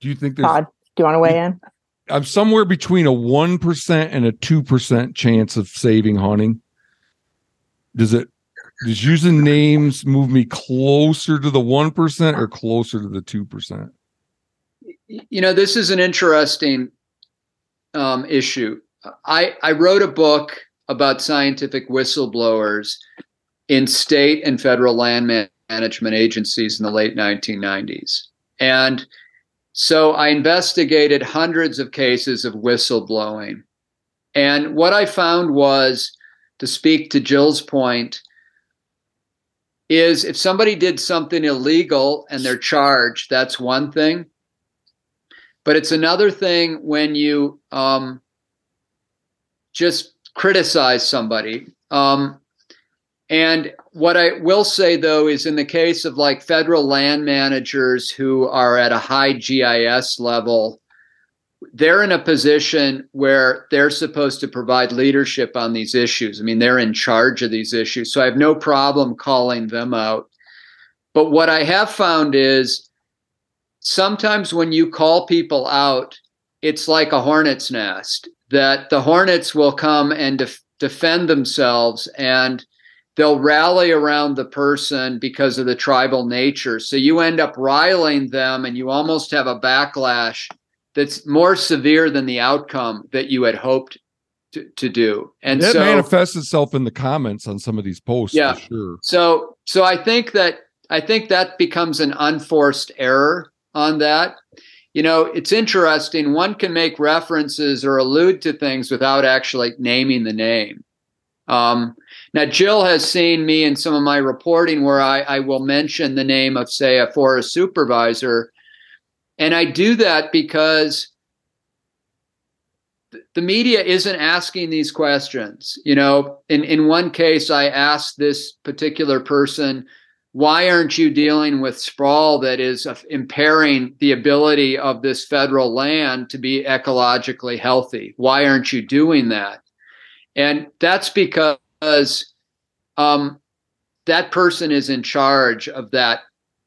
Do you think there's, Todd, do you want to weigh in? I'm somewhere between a 1% and a 2% chance of saving hunting. Does using names move me closer to the 1% or closer to the 2%? You know, this is an interesting issue. I wrote a book about scientific whistleblowers in state and federal land management agencies in the late 1990s. And so I investigated hundreds of cases of whistleblowing. And what I found was, to speak to Jill's point, is if somebody did something illegal and they're charged, that's one thing. But it's another thing when you just criticize somebody. And what I will say, though, is in the case of like federal land managers who are at a high GIS level, they're in a position where they're supposed to provide leadership on these issues. I mean, they're in charge of these issues. So I have no problem calling them out. But what I have found is sometimes when you call people out, it's like a hornet's nest, that the hornets will come and defend themselves and they'll rally around the person because of the tribal nature. So you end up riling them and you almost have a backlash that's more severe than the outcome that you had hoped to do. And that so manifests itself in the comments on some of these posts. Yeah. For sure. So I think that becomes an unforced error on that. You know, it's interesting. One can make references or allude to things without actually naming the name. Now, Jill has seen me in some of my reporting where I will mention the name of, say, a forest supervisor. And I do that because the media isn't asking these questions. You know, in one case, I asked this particular person, why aren't you dealing with sprawl that is impairing the ability of this federal land to be ecologically healthy? Why aren't you doing that? And that's because that person is in charge of that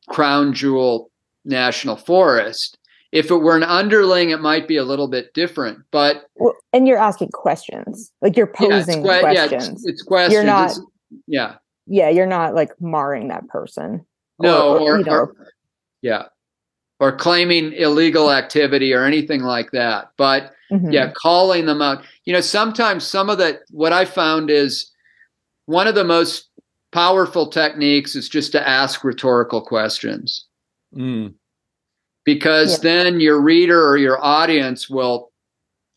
crown jewel national forest. If it were an underling, it might be a little bit different, but and you're asking questions, like you're posing questions. Yeah, it's questions. You're not, you're not like marring that person. No, or claiming illegal activity or anything like that. But mm-hmm. yeah, calling them out. You know, sometimes some of that. What I found is one of the most powerful techniques is just to ask rhetorical questions. Mm. Because then your reader or your audience will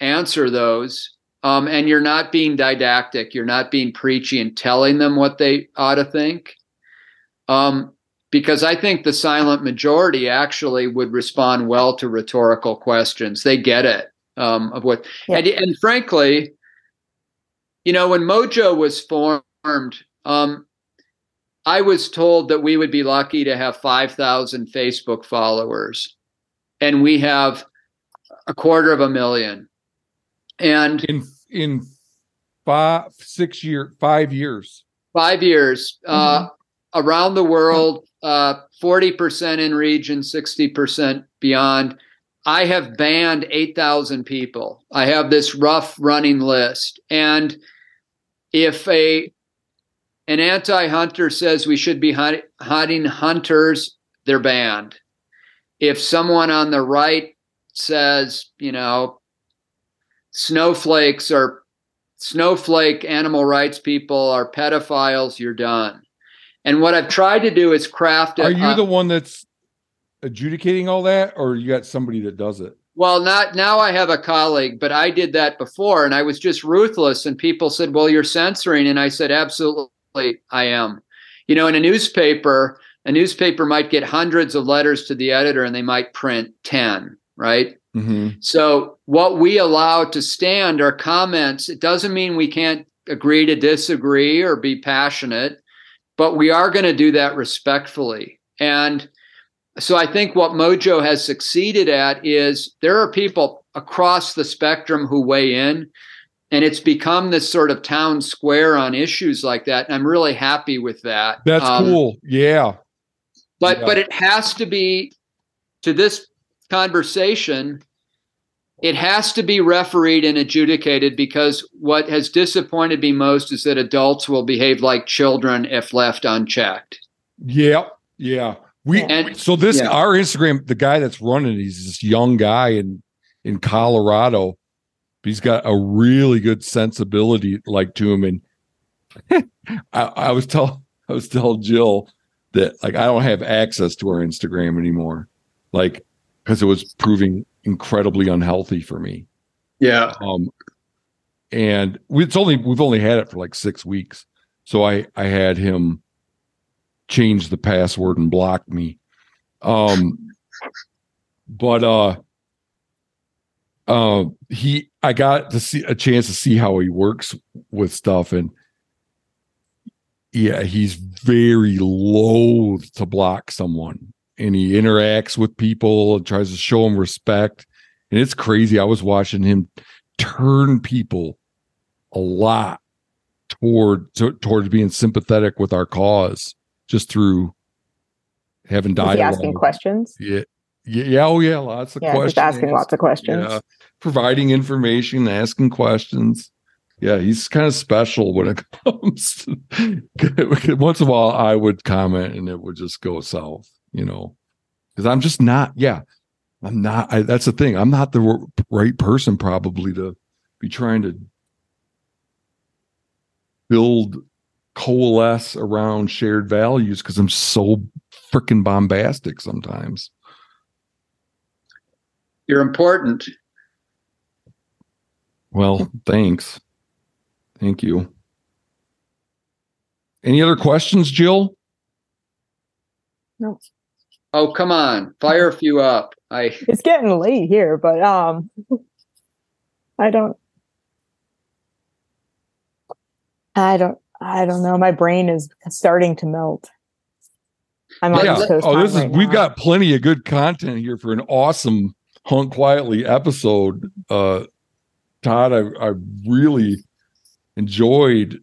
answer those, and you're not being didactic. You're not being preachy and telling them what they ought to think. Because I think the silent majority actually would respond well to rhetorical questions. They get it. And frankly, you know, when Mojo was formed, I was told that we would be lucky to have 5,000 Facebook followers, and we have 250,000. And in 5 years, mm-hmm. around the world, 40% in region, 60% beyond. I have banned 8,000 people. I have this rough running list, and if an anti-hunter says we should be hunting hunters, they're banned. If someone on the right says, you know, snowflake animal rights people are pedophiles, you're done. And what I've tried to do is craft it. Are you the one that's adjudicating all that, or you got somebody that does it? Well, not now. I have a colleague, but I did that before, and I was just ruthless. And people said, "Well, you're censoring," and I said, "Absolutely, I am." You know, in a newspaper might get hundreds of letters to the editor, and they might print 10. Right. Mm-hmm. So, what we allow to stand are comments. It doesn't mean we can't agree to disagree or be passionate, but we are going to do that respectfully. And so I think what Mojo has succeeded at is there are people across the spectrum who weigh in, and it's become this sort of town square on issues like that. And I'm really happy with that. That's cool. Yeah. But it has to be, to this conversation, it has to be refereed and adjudicated, because what has disappointed me most is that adults will behave like children if left unchecked. Yeah. Yeah. Our Instagram, the guy that's running, he's this young guy in Colorado. He's got a really good sensibility to him. And I was telling Jill that I don't have access to our Instagram anymore. Because it was proving incredibly unhealthy for me. Yeah. And we've only had it for 6 weeks. So I had him change the password and block me. I got to see a chance to see how he works with stuff, and yeah, he's very loath to block someone, and he interacts with people and tries to show them respect. And it's crazy. I was watching him turn people a lot towards being sympathetic with our cause, just through having dialogue. Is he asking questions? Yeah. Yeah. Oh yeah. Lots of questions. Just asking lots of questions. Yeah. Providing information, asking questions. Yeah. He's kind of special when it comes to, once in a while I would comment and it would just go south, because I'm just not, that's the thing. I'm not the right person probably to be trying to coalesce around shared values, because I'm so freaking bombastic sometimes. You're important. Well, thanks. Thank you. Any other questions, Jill? No. Oh, come on. Fire a few up. It's getting late here, but I don't know. My brain is starting to melt. I'm on East Coast. Oh, we've got plenty of good content here for an awesome Hunt Quietly episode. Todd, I really enjoyed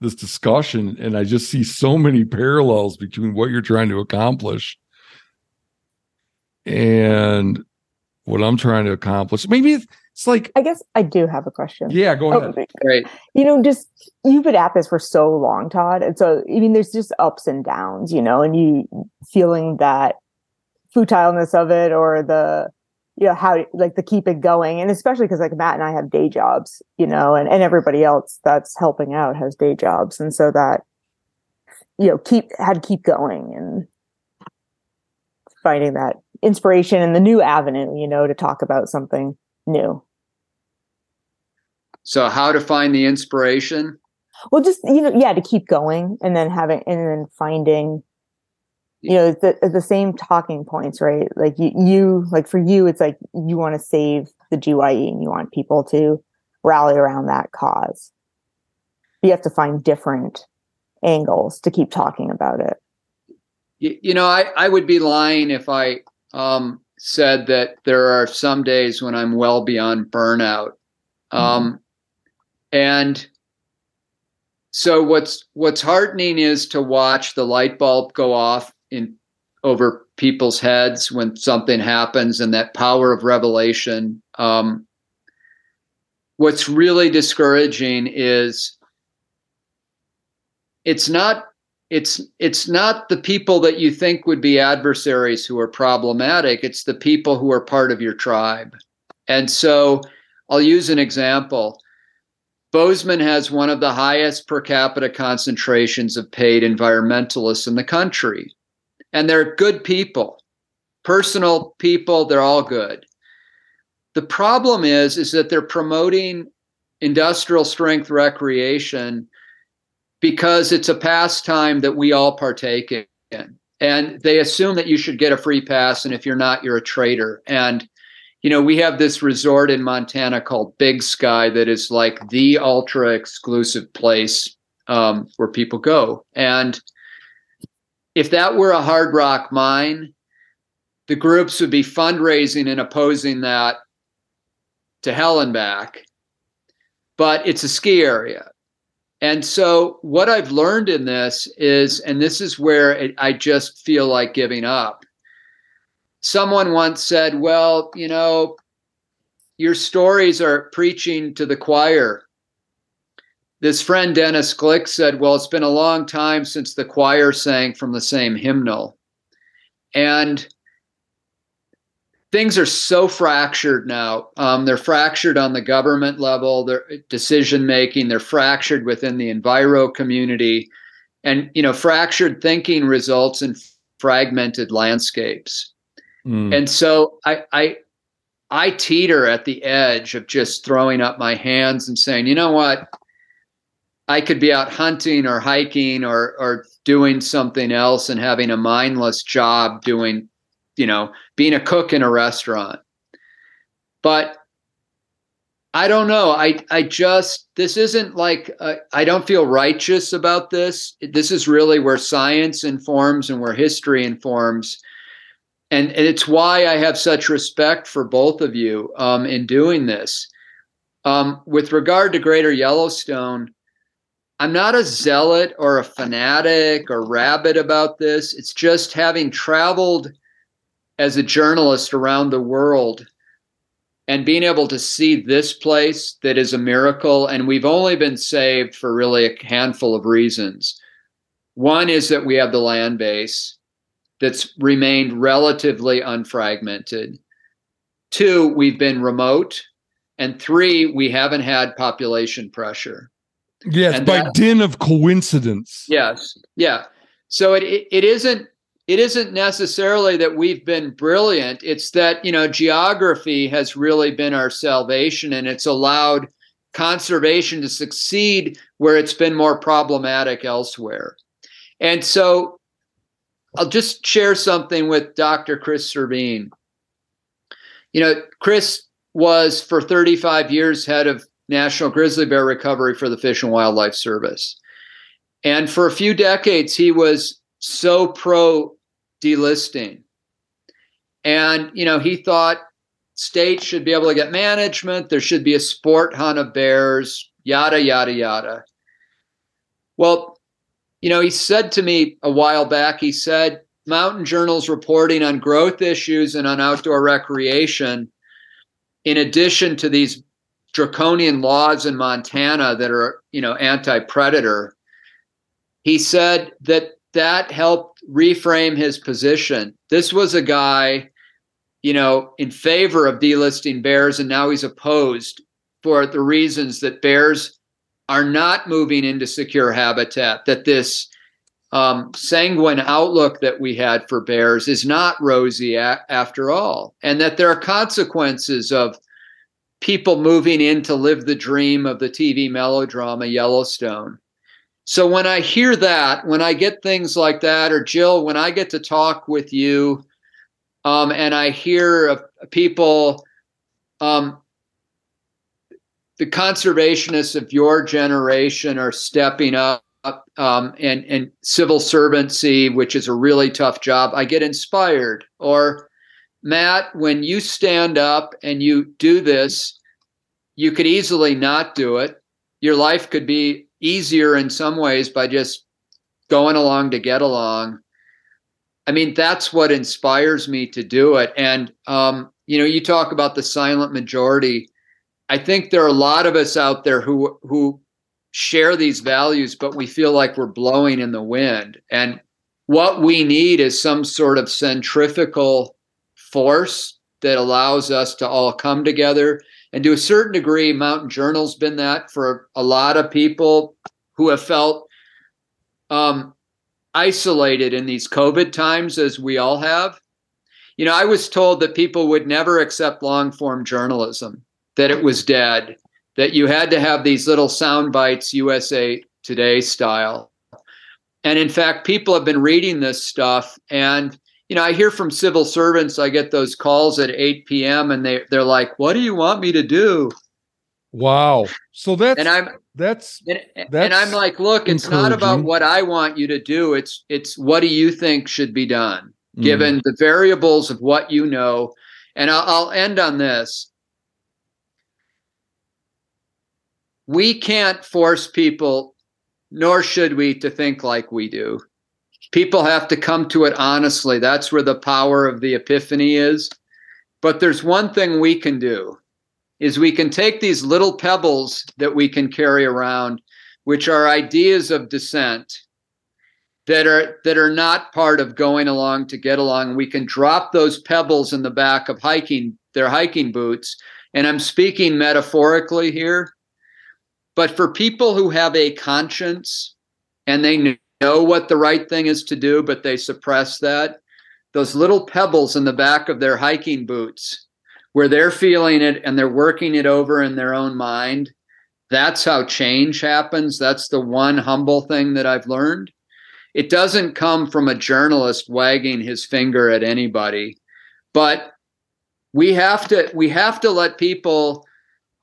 this discussion, and I just see so many parallels between what you're trying to accomplish and what I'm trying to accomplish. Maybe it's I guess I do have a question. Yeah, go ahead. Okay. Great. You've been at this for so long, Todd. And so, there's just ups and downs, and you feeling that futileness of it, or the, how the keep it going. And especially because Matt and I have day jobs, and everybody else that's helping out has day jobs. And so that, keep going and finding that inspiration in the new avenue, to talk about something new. So how to find the inspiration? Well, just, to keep going, and then finding, the same talking points, right? For you, it's you want to save the GYE and you want people to rally around that cause. You have to find different angles to keep talking about it. I would be lying if I said that there are some days when I'm well beyond burnout. Mm-hmm. And so what's heartening is to watch the light bulb go off over people's heads when something happens, and that power of revelation. What's really discouraging is it's not the people that you think would be adversaries who are problematic. It's the people who are part of your tribe. And so I'll use an example. Bozeman has one of the highest per capita concentrations of paid environmentalists in the country. And they're good people, personal people. They're all good. The problem is that they're promoting industrial strength recreation because it's a pastime that we all partake in. And they assume that you should get a free pass. And if you're not, you're a traitor. And you know, we have this resort in Montana called Big Sky that is like the ultra exclusive place where people go. And if that were a hard rock mine, the groups would be fundraising and opposing that to hell and back, but it's a ski area. And so what I've learned in this is, and this is where I just feel like giving up. Someone once said, well, you know, your stories are preaching to the choir. This friend, Dennis Glick, said, well, it's been a long time since the choir sang from the same hymnal. And things are so fractured now. They're fractured on the government level, their decision making. They're fractured within the enviro community, and you know, fractured thinking results in fragmented landscapes. Mm. And so I teeter at the edge of just throwing up my hands and saying, you know what, I could be out hunting or hiking or doing something else and having a mindless job doing, you know, being a cook in a restaurant. But I don't know. I just, this isn't like, I don't feel righteous about this. This is really where science informs and where history informs. And it's why I have such respect for both of you in doing this. With regard to Greater Yellowstone, I'm not a zealot or a fanatic or rabid about this. It's just having traveled as a journalist around the world and being able to see this place that is a miracle. And we've only been saved for really a handful of reasons. One is that we have the land base that's remained relatively unfragmented. Two, we've been remote. And three, we haven't had population pressure. Yes, and by dint of coincidence. Yes. Yeah. So it isn't necessarily that we've been brilliant. It's that, you know, geography has really been our salvation, and it's allowed conservation to succeed where it's been more problematic elsewhere. And so I'll just share something with Dr. Chris Servine. You know, Chris was for 35 years head of National Grizzly Bear Recovery for the Fish and Wildlife Service. And for a few decades, he was so pro delisting. And, you know, he thought states should be able to get management. There should be a sport hunt of bears, yada, yada, yada. Well, you know, he said to me a while back, he said, Mountain Journal's reporting on growth issues and on outdoor recreation, in addition to these draconian laws in Montana that are, you know, anti-predator, he said that helped reframe his position. This was a guy, you know, in favor of delisting bears, and now he's opposed for the reasons that bears are not moving into secure habitat, that this sanguine outlook that we had for bears is not rosy after all, and that there are consequences of people moving in to live the dream of the TV melodrama Yellowstone. So when I hear that, when I get things like that, or Jill, when I get to talk with you and I hear of people, the conservationists of your generation are stepping up and civil servancy, which is a really tough job, I get inspired. Or Matt, when you stand up and you do this, you could easily not do it. Your life could be easier in some ways by just going along to get along. I mean, that's what inspires me to do it. And, you know, you talk about the silent majority. I think there are a lot of us out there who share these values, but we feel like we're blowing in the wind. And what we need is some sort of centrifugal force that allows us to all come together. And to a certain degree, Mountain Journal's been that for a lot of people who have felt isolated in these COVID times, as we all have. You know, I was told that people would never accept long-form journalism, that it was dead, that you had to have these little sound bites, USA Today style. And in fact, people have been reading this stuff, and you know, I hear from civil servants, I get those calls at 8 p.m. and they're like, what do you want me to do? Wow. So that's, and I'm like, look, it's not about what I want you to do. It's what do you think should be done, given the variables of what you know. And I'll end on this. We can't force people, nor should we, to think like we do. People have to come to it honestly. That's where the power of the epiphany is. But there's one thing we can do, is we can take these little pebbles that we can carry around, which are ideas of dissent that are not part of going along to get along. We can drop those pebbles in the back of their hiking boots. And I'm speaking metaphorically here. But for people who have a conscience and they know what the right thing is to do, but they suppress that, those little pebbles in the back of their hiking boots where they're feeling it and they're working it over in their own mind, that's how change happens. That's the one humble thing that I've learned. It doesn't come from a journalist wagging his finger at anybody, but we have to let people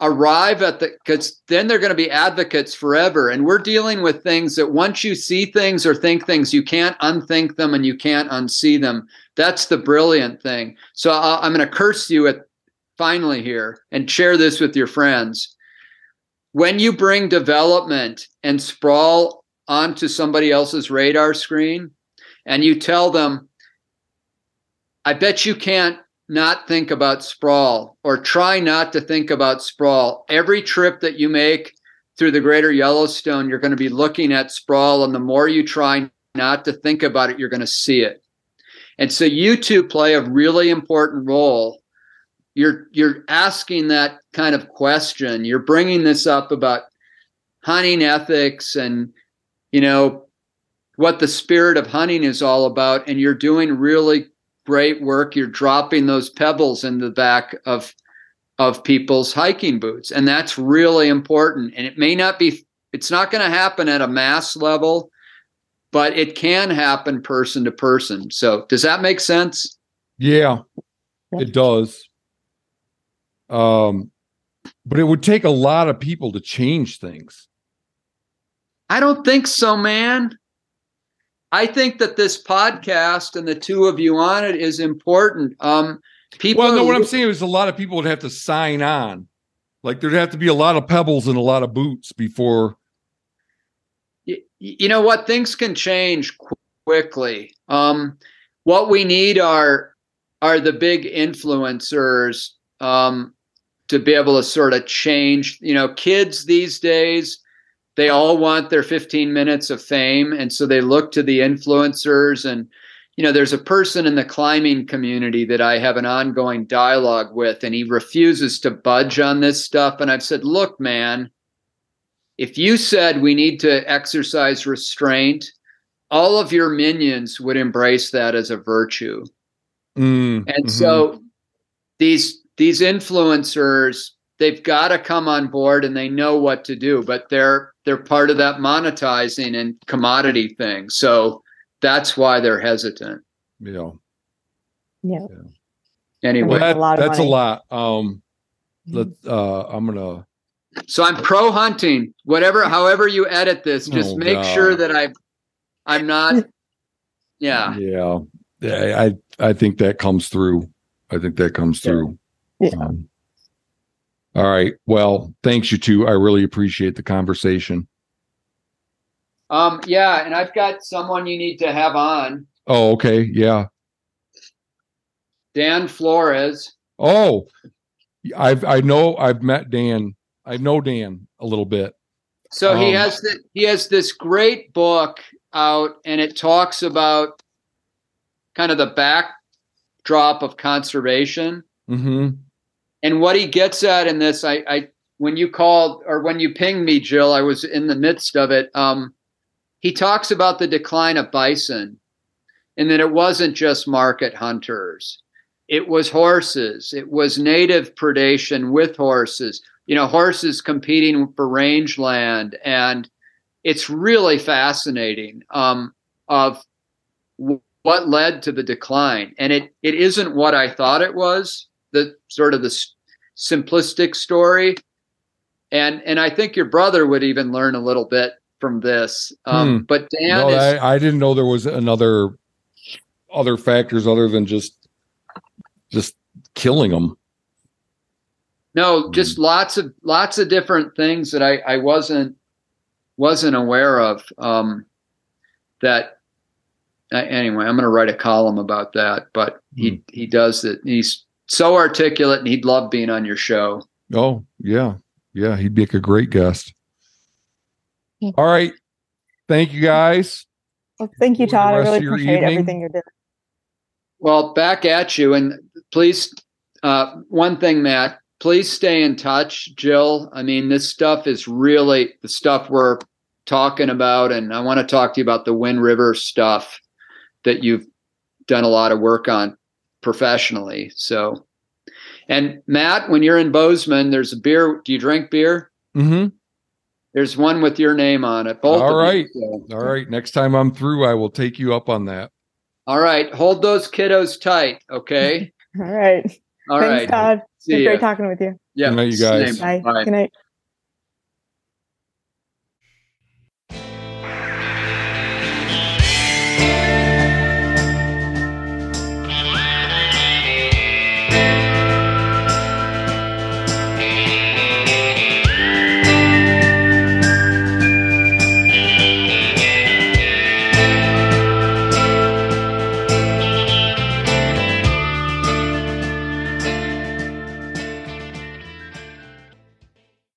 arrive at the, because then they're going to be advocates forever. And we're dealing with things that once you see things or think things, you can't unthink them and you can't unsee them. That's the brilliant thing. So I'm going to curse you at finally here and share this with your friends. When you bring development and sprawl onto somebody else's radar screen and you tell them, I bet you can't not think about sprawl, or try not to think about sprawl. Every trip that you make through the Greater Yellowstone, you're going to be looking at sprawl, and the more you try not to think about it, you're going to see it. And so you two play a really important role. You're asking that kind of question. You're bringing this up about hunting ethics and, you know, what the spirit of hunting is all about, and you're doing really great work. You're dropping those pebbles in the back of people's hiking boots. And that's really important. And it may not be, it's not going to happen at a mass level, but it can happen person to person. So does that make sense? Yeah, it does. But it would take a lot of people to change things. I don't think so, man. I think that this podcast and the two of you on it is important. People. Well, no, what I'm saying is a lot of people would have to sign on. Like there'd have to be a lot of pebbles and a lot of boots before. You know what? Things can change quickly. What we need are the big influencers to be able to sort of change. You know, kids these days, they all want their 15 minutes of fame. And so they look to the influencers. And, you know, there's a person in the climbing community that I have an ongoing dialogue with, and he refuses to budge on this stuff. And I've said, look, man, if you said we need to exercise restraint, all of your minions would embrace that as a virtue. And so these influencers, they've got to come on board and they know what to do, but they're part of that monetizing and commodity thing. So that's why they're hesitant. Yeah. Yeah. Anyway, that's a lot. So I'm pro hunting, whatever, however you edit this, just sure that I'm not. Yeah. Yeah. I think that comes through. Yeah. All right. Well, thanks, you two. I really appreciate the conversation. Yeah, and I've got someone you need to have on. Oh, okay. Yeah. Dan Flores. Oh, I've met Dan. I know Dan a little bit. So he has this great book out, and it talks about kind of the backdrop of conservation. Mm-hmm. And what he gets at in this, I when you called or when you pinged me, Jill, I was in the midst of it. He talks about the decline of bison, and that it wasn't just market hunters. It was horses. It was native predation with horses, you know, horses competing for rangeland. And it's really fascinating of what led to the decline? And it isn't what I thought it was, the sort of the simplistic story. And I think your brother would even learn a little bit from this. But Dan, I didn't know there was other factors other than just killing them. No, just lots of different things that I wasn't aware of. Anyway, I'm going to write a column about that. But he does it. He's so articulate, and he'd love being on your show. Oh yeah. Yeah, he'd be a great guest. Yeah. All right. Thank you, guys. Well, thank you, Todd. I really appreciate everything you're doing. Well, back at you. And please, one thing, Matt, please stay in touch, Jill. I mean, this stuff is really the stuff we're talking about. And I want to talk to you about the Wind River stuff that you've done a lot of work on professionally. So. And Matt, when you're in Bozeman, there's a beer. Do you drink beer? Mm-hmm. There's one with your name on it. Both all right. You, so. All right. Next time I'm through, I will take you up on that. All right. Hold those kiddos tight. Okay. All right. All Thanks, right. Todd. It's great talking with you. Yeah. Good night, you guys. Bye. Bye. Good night.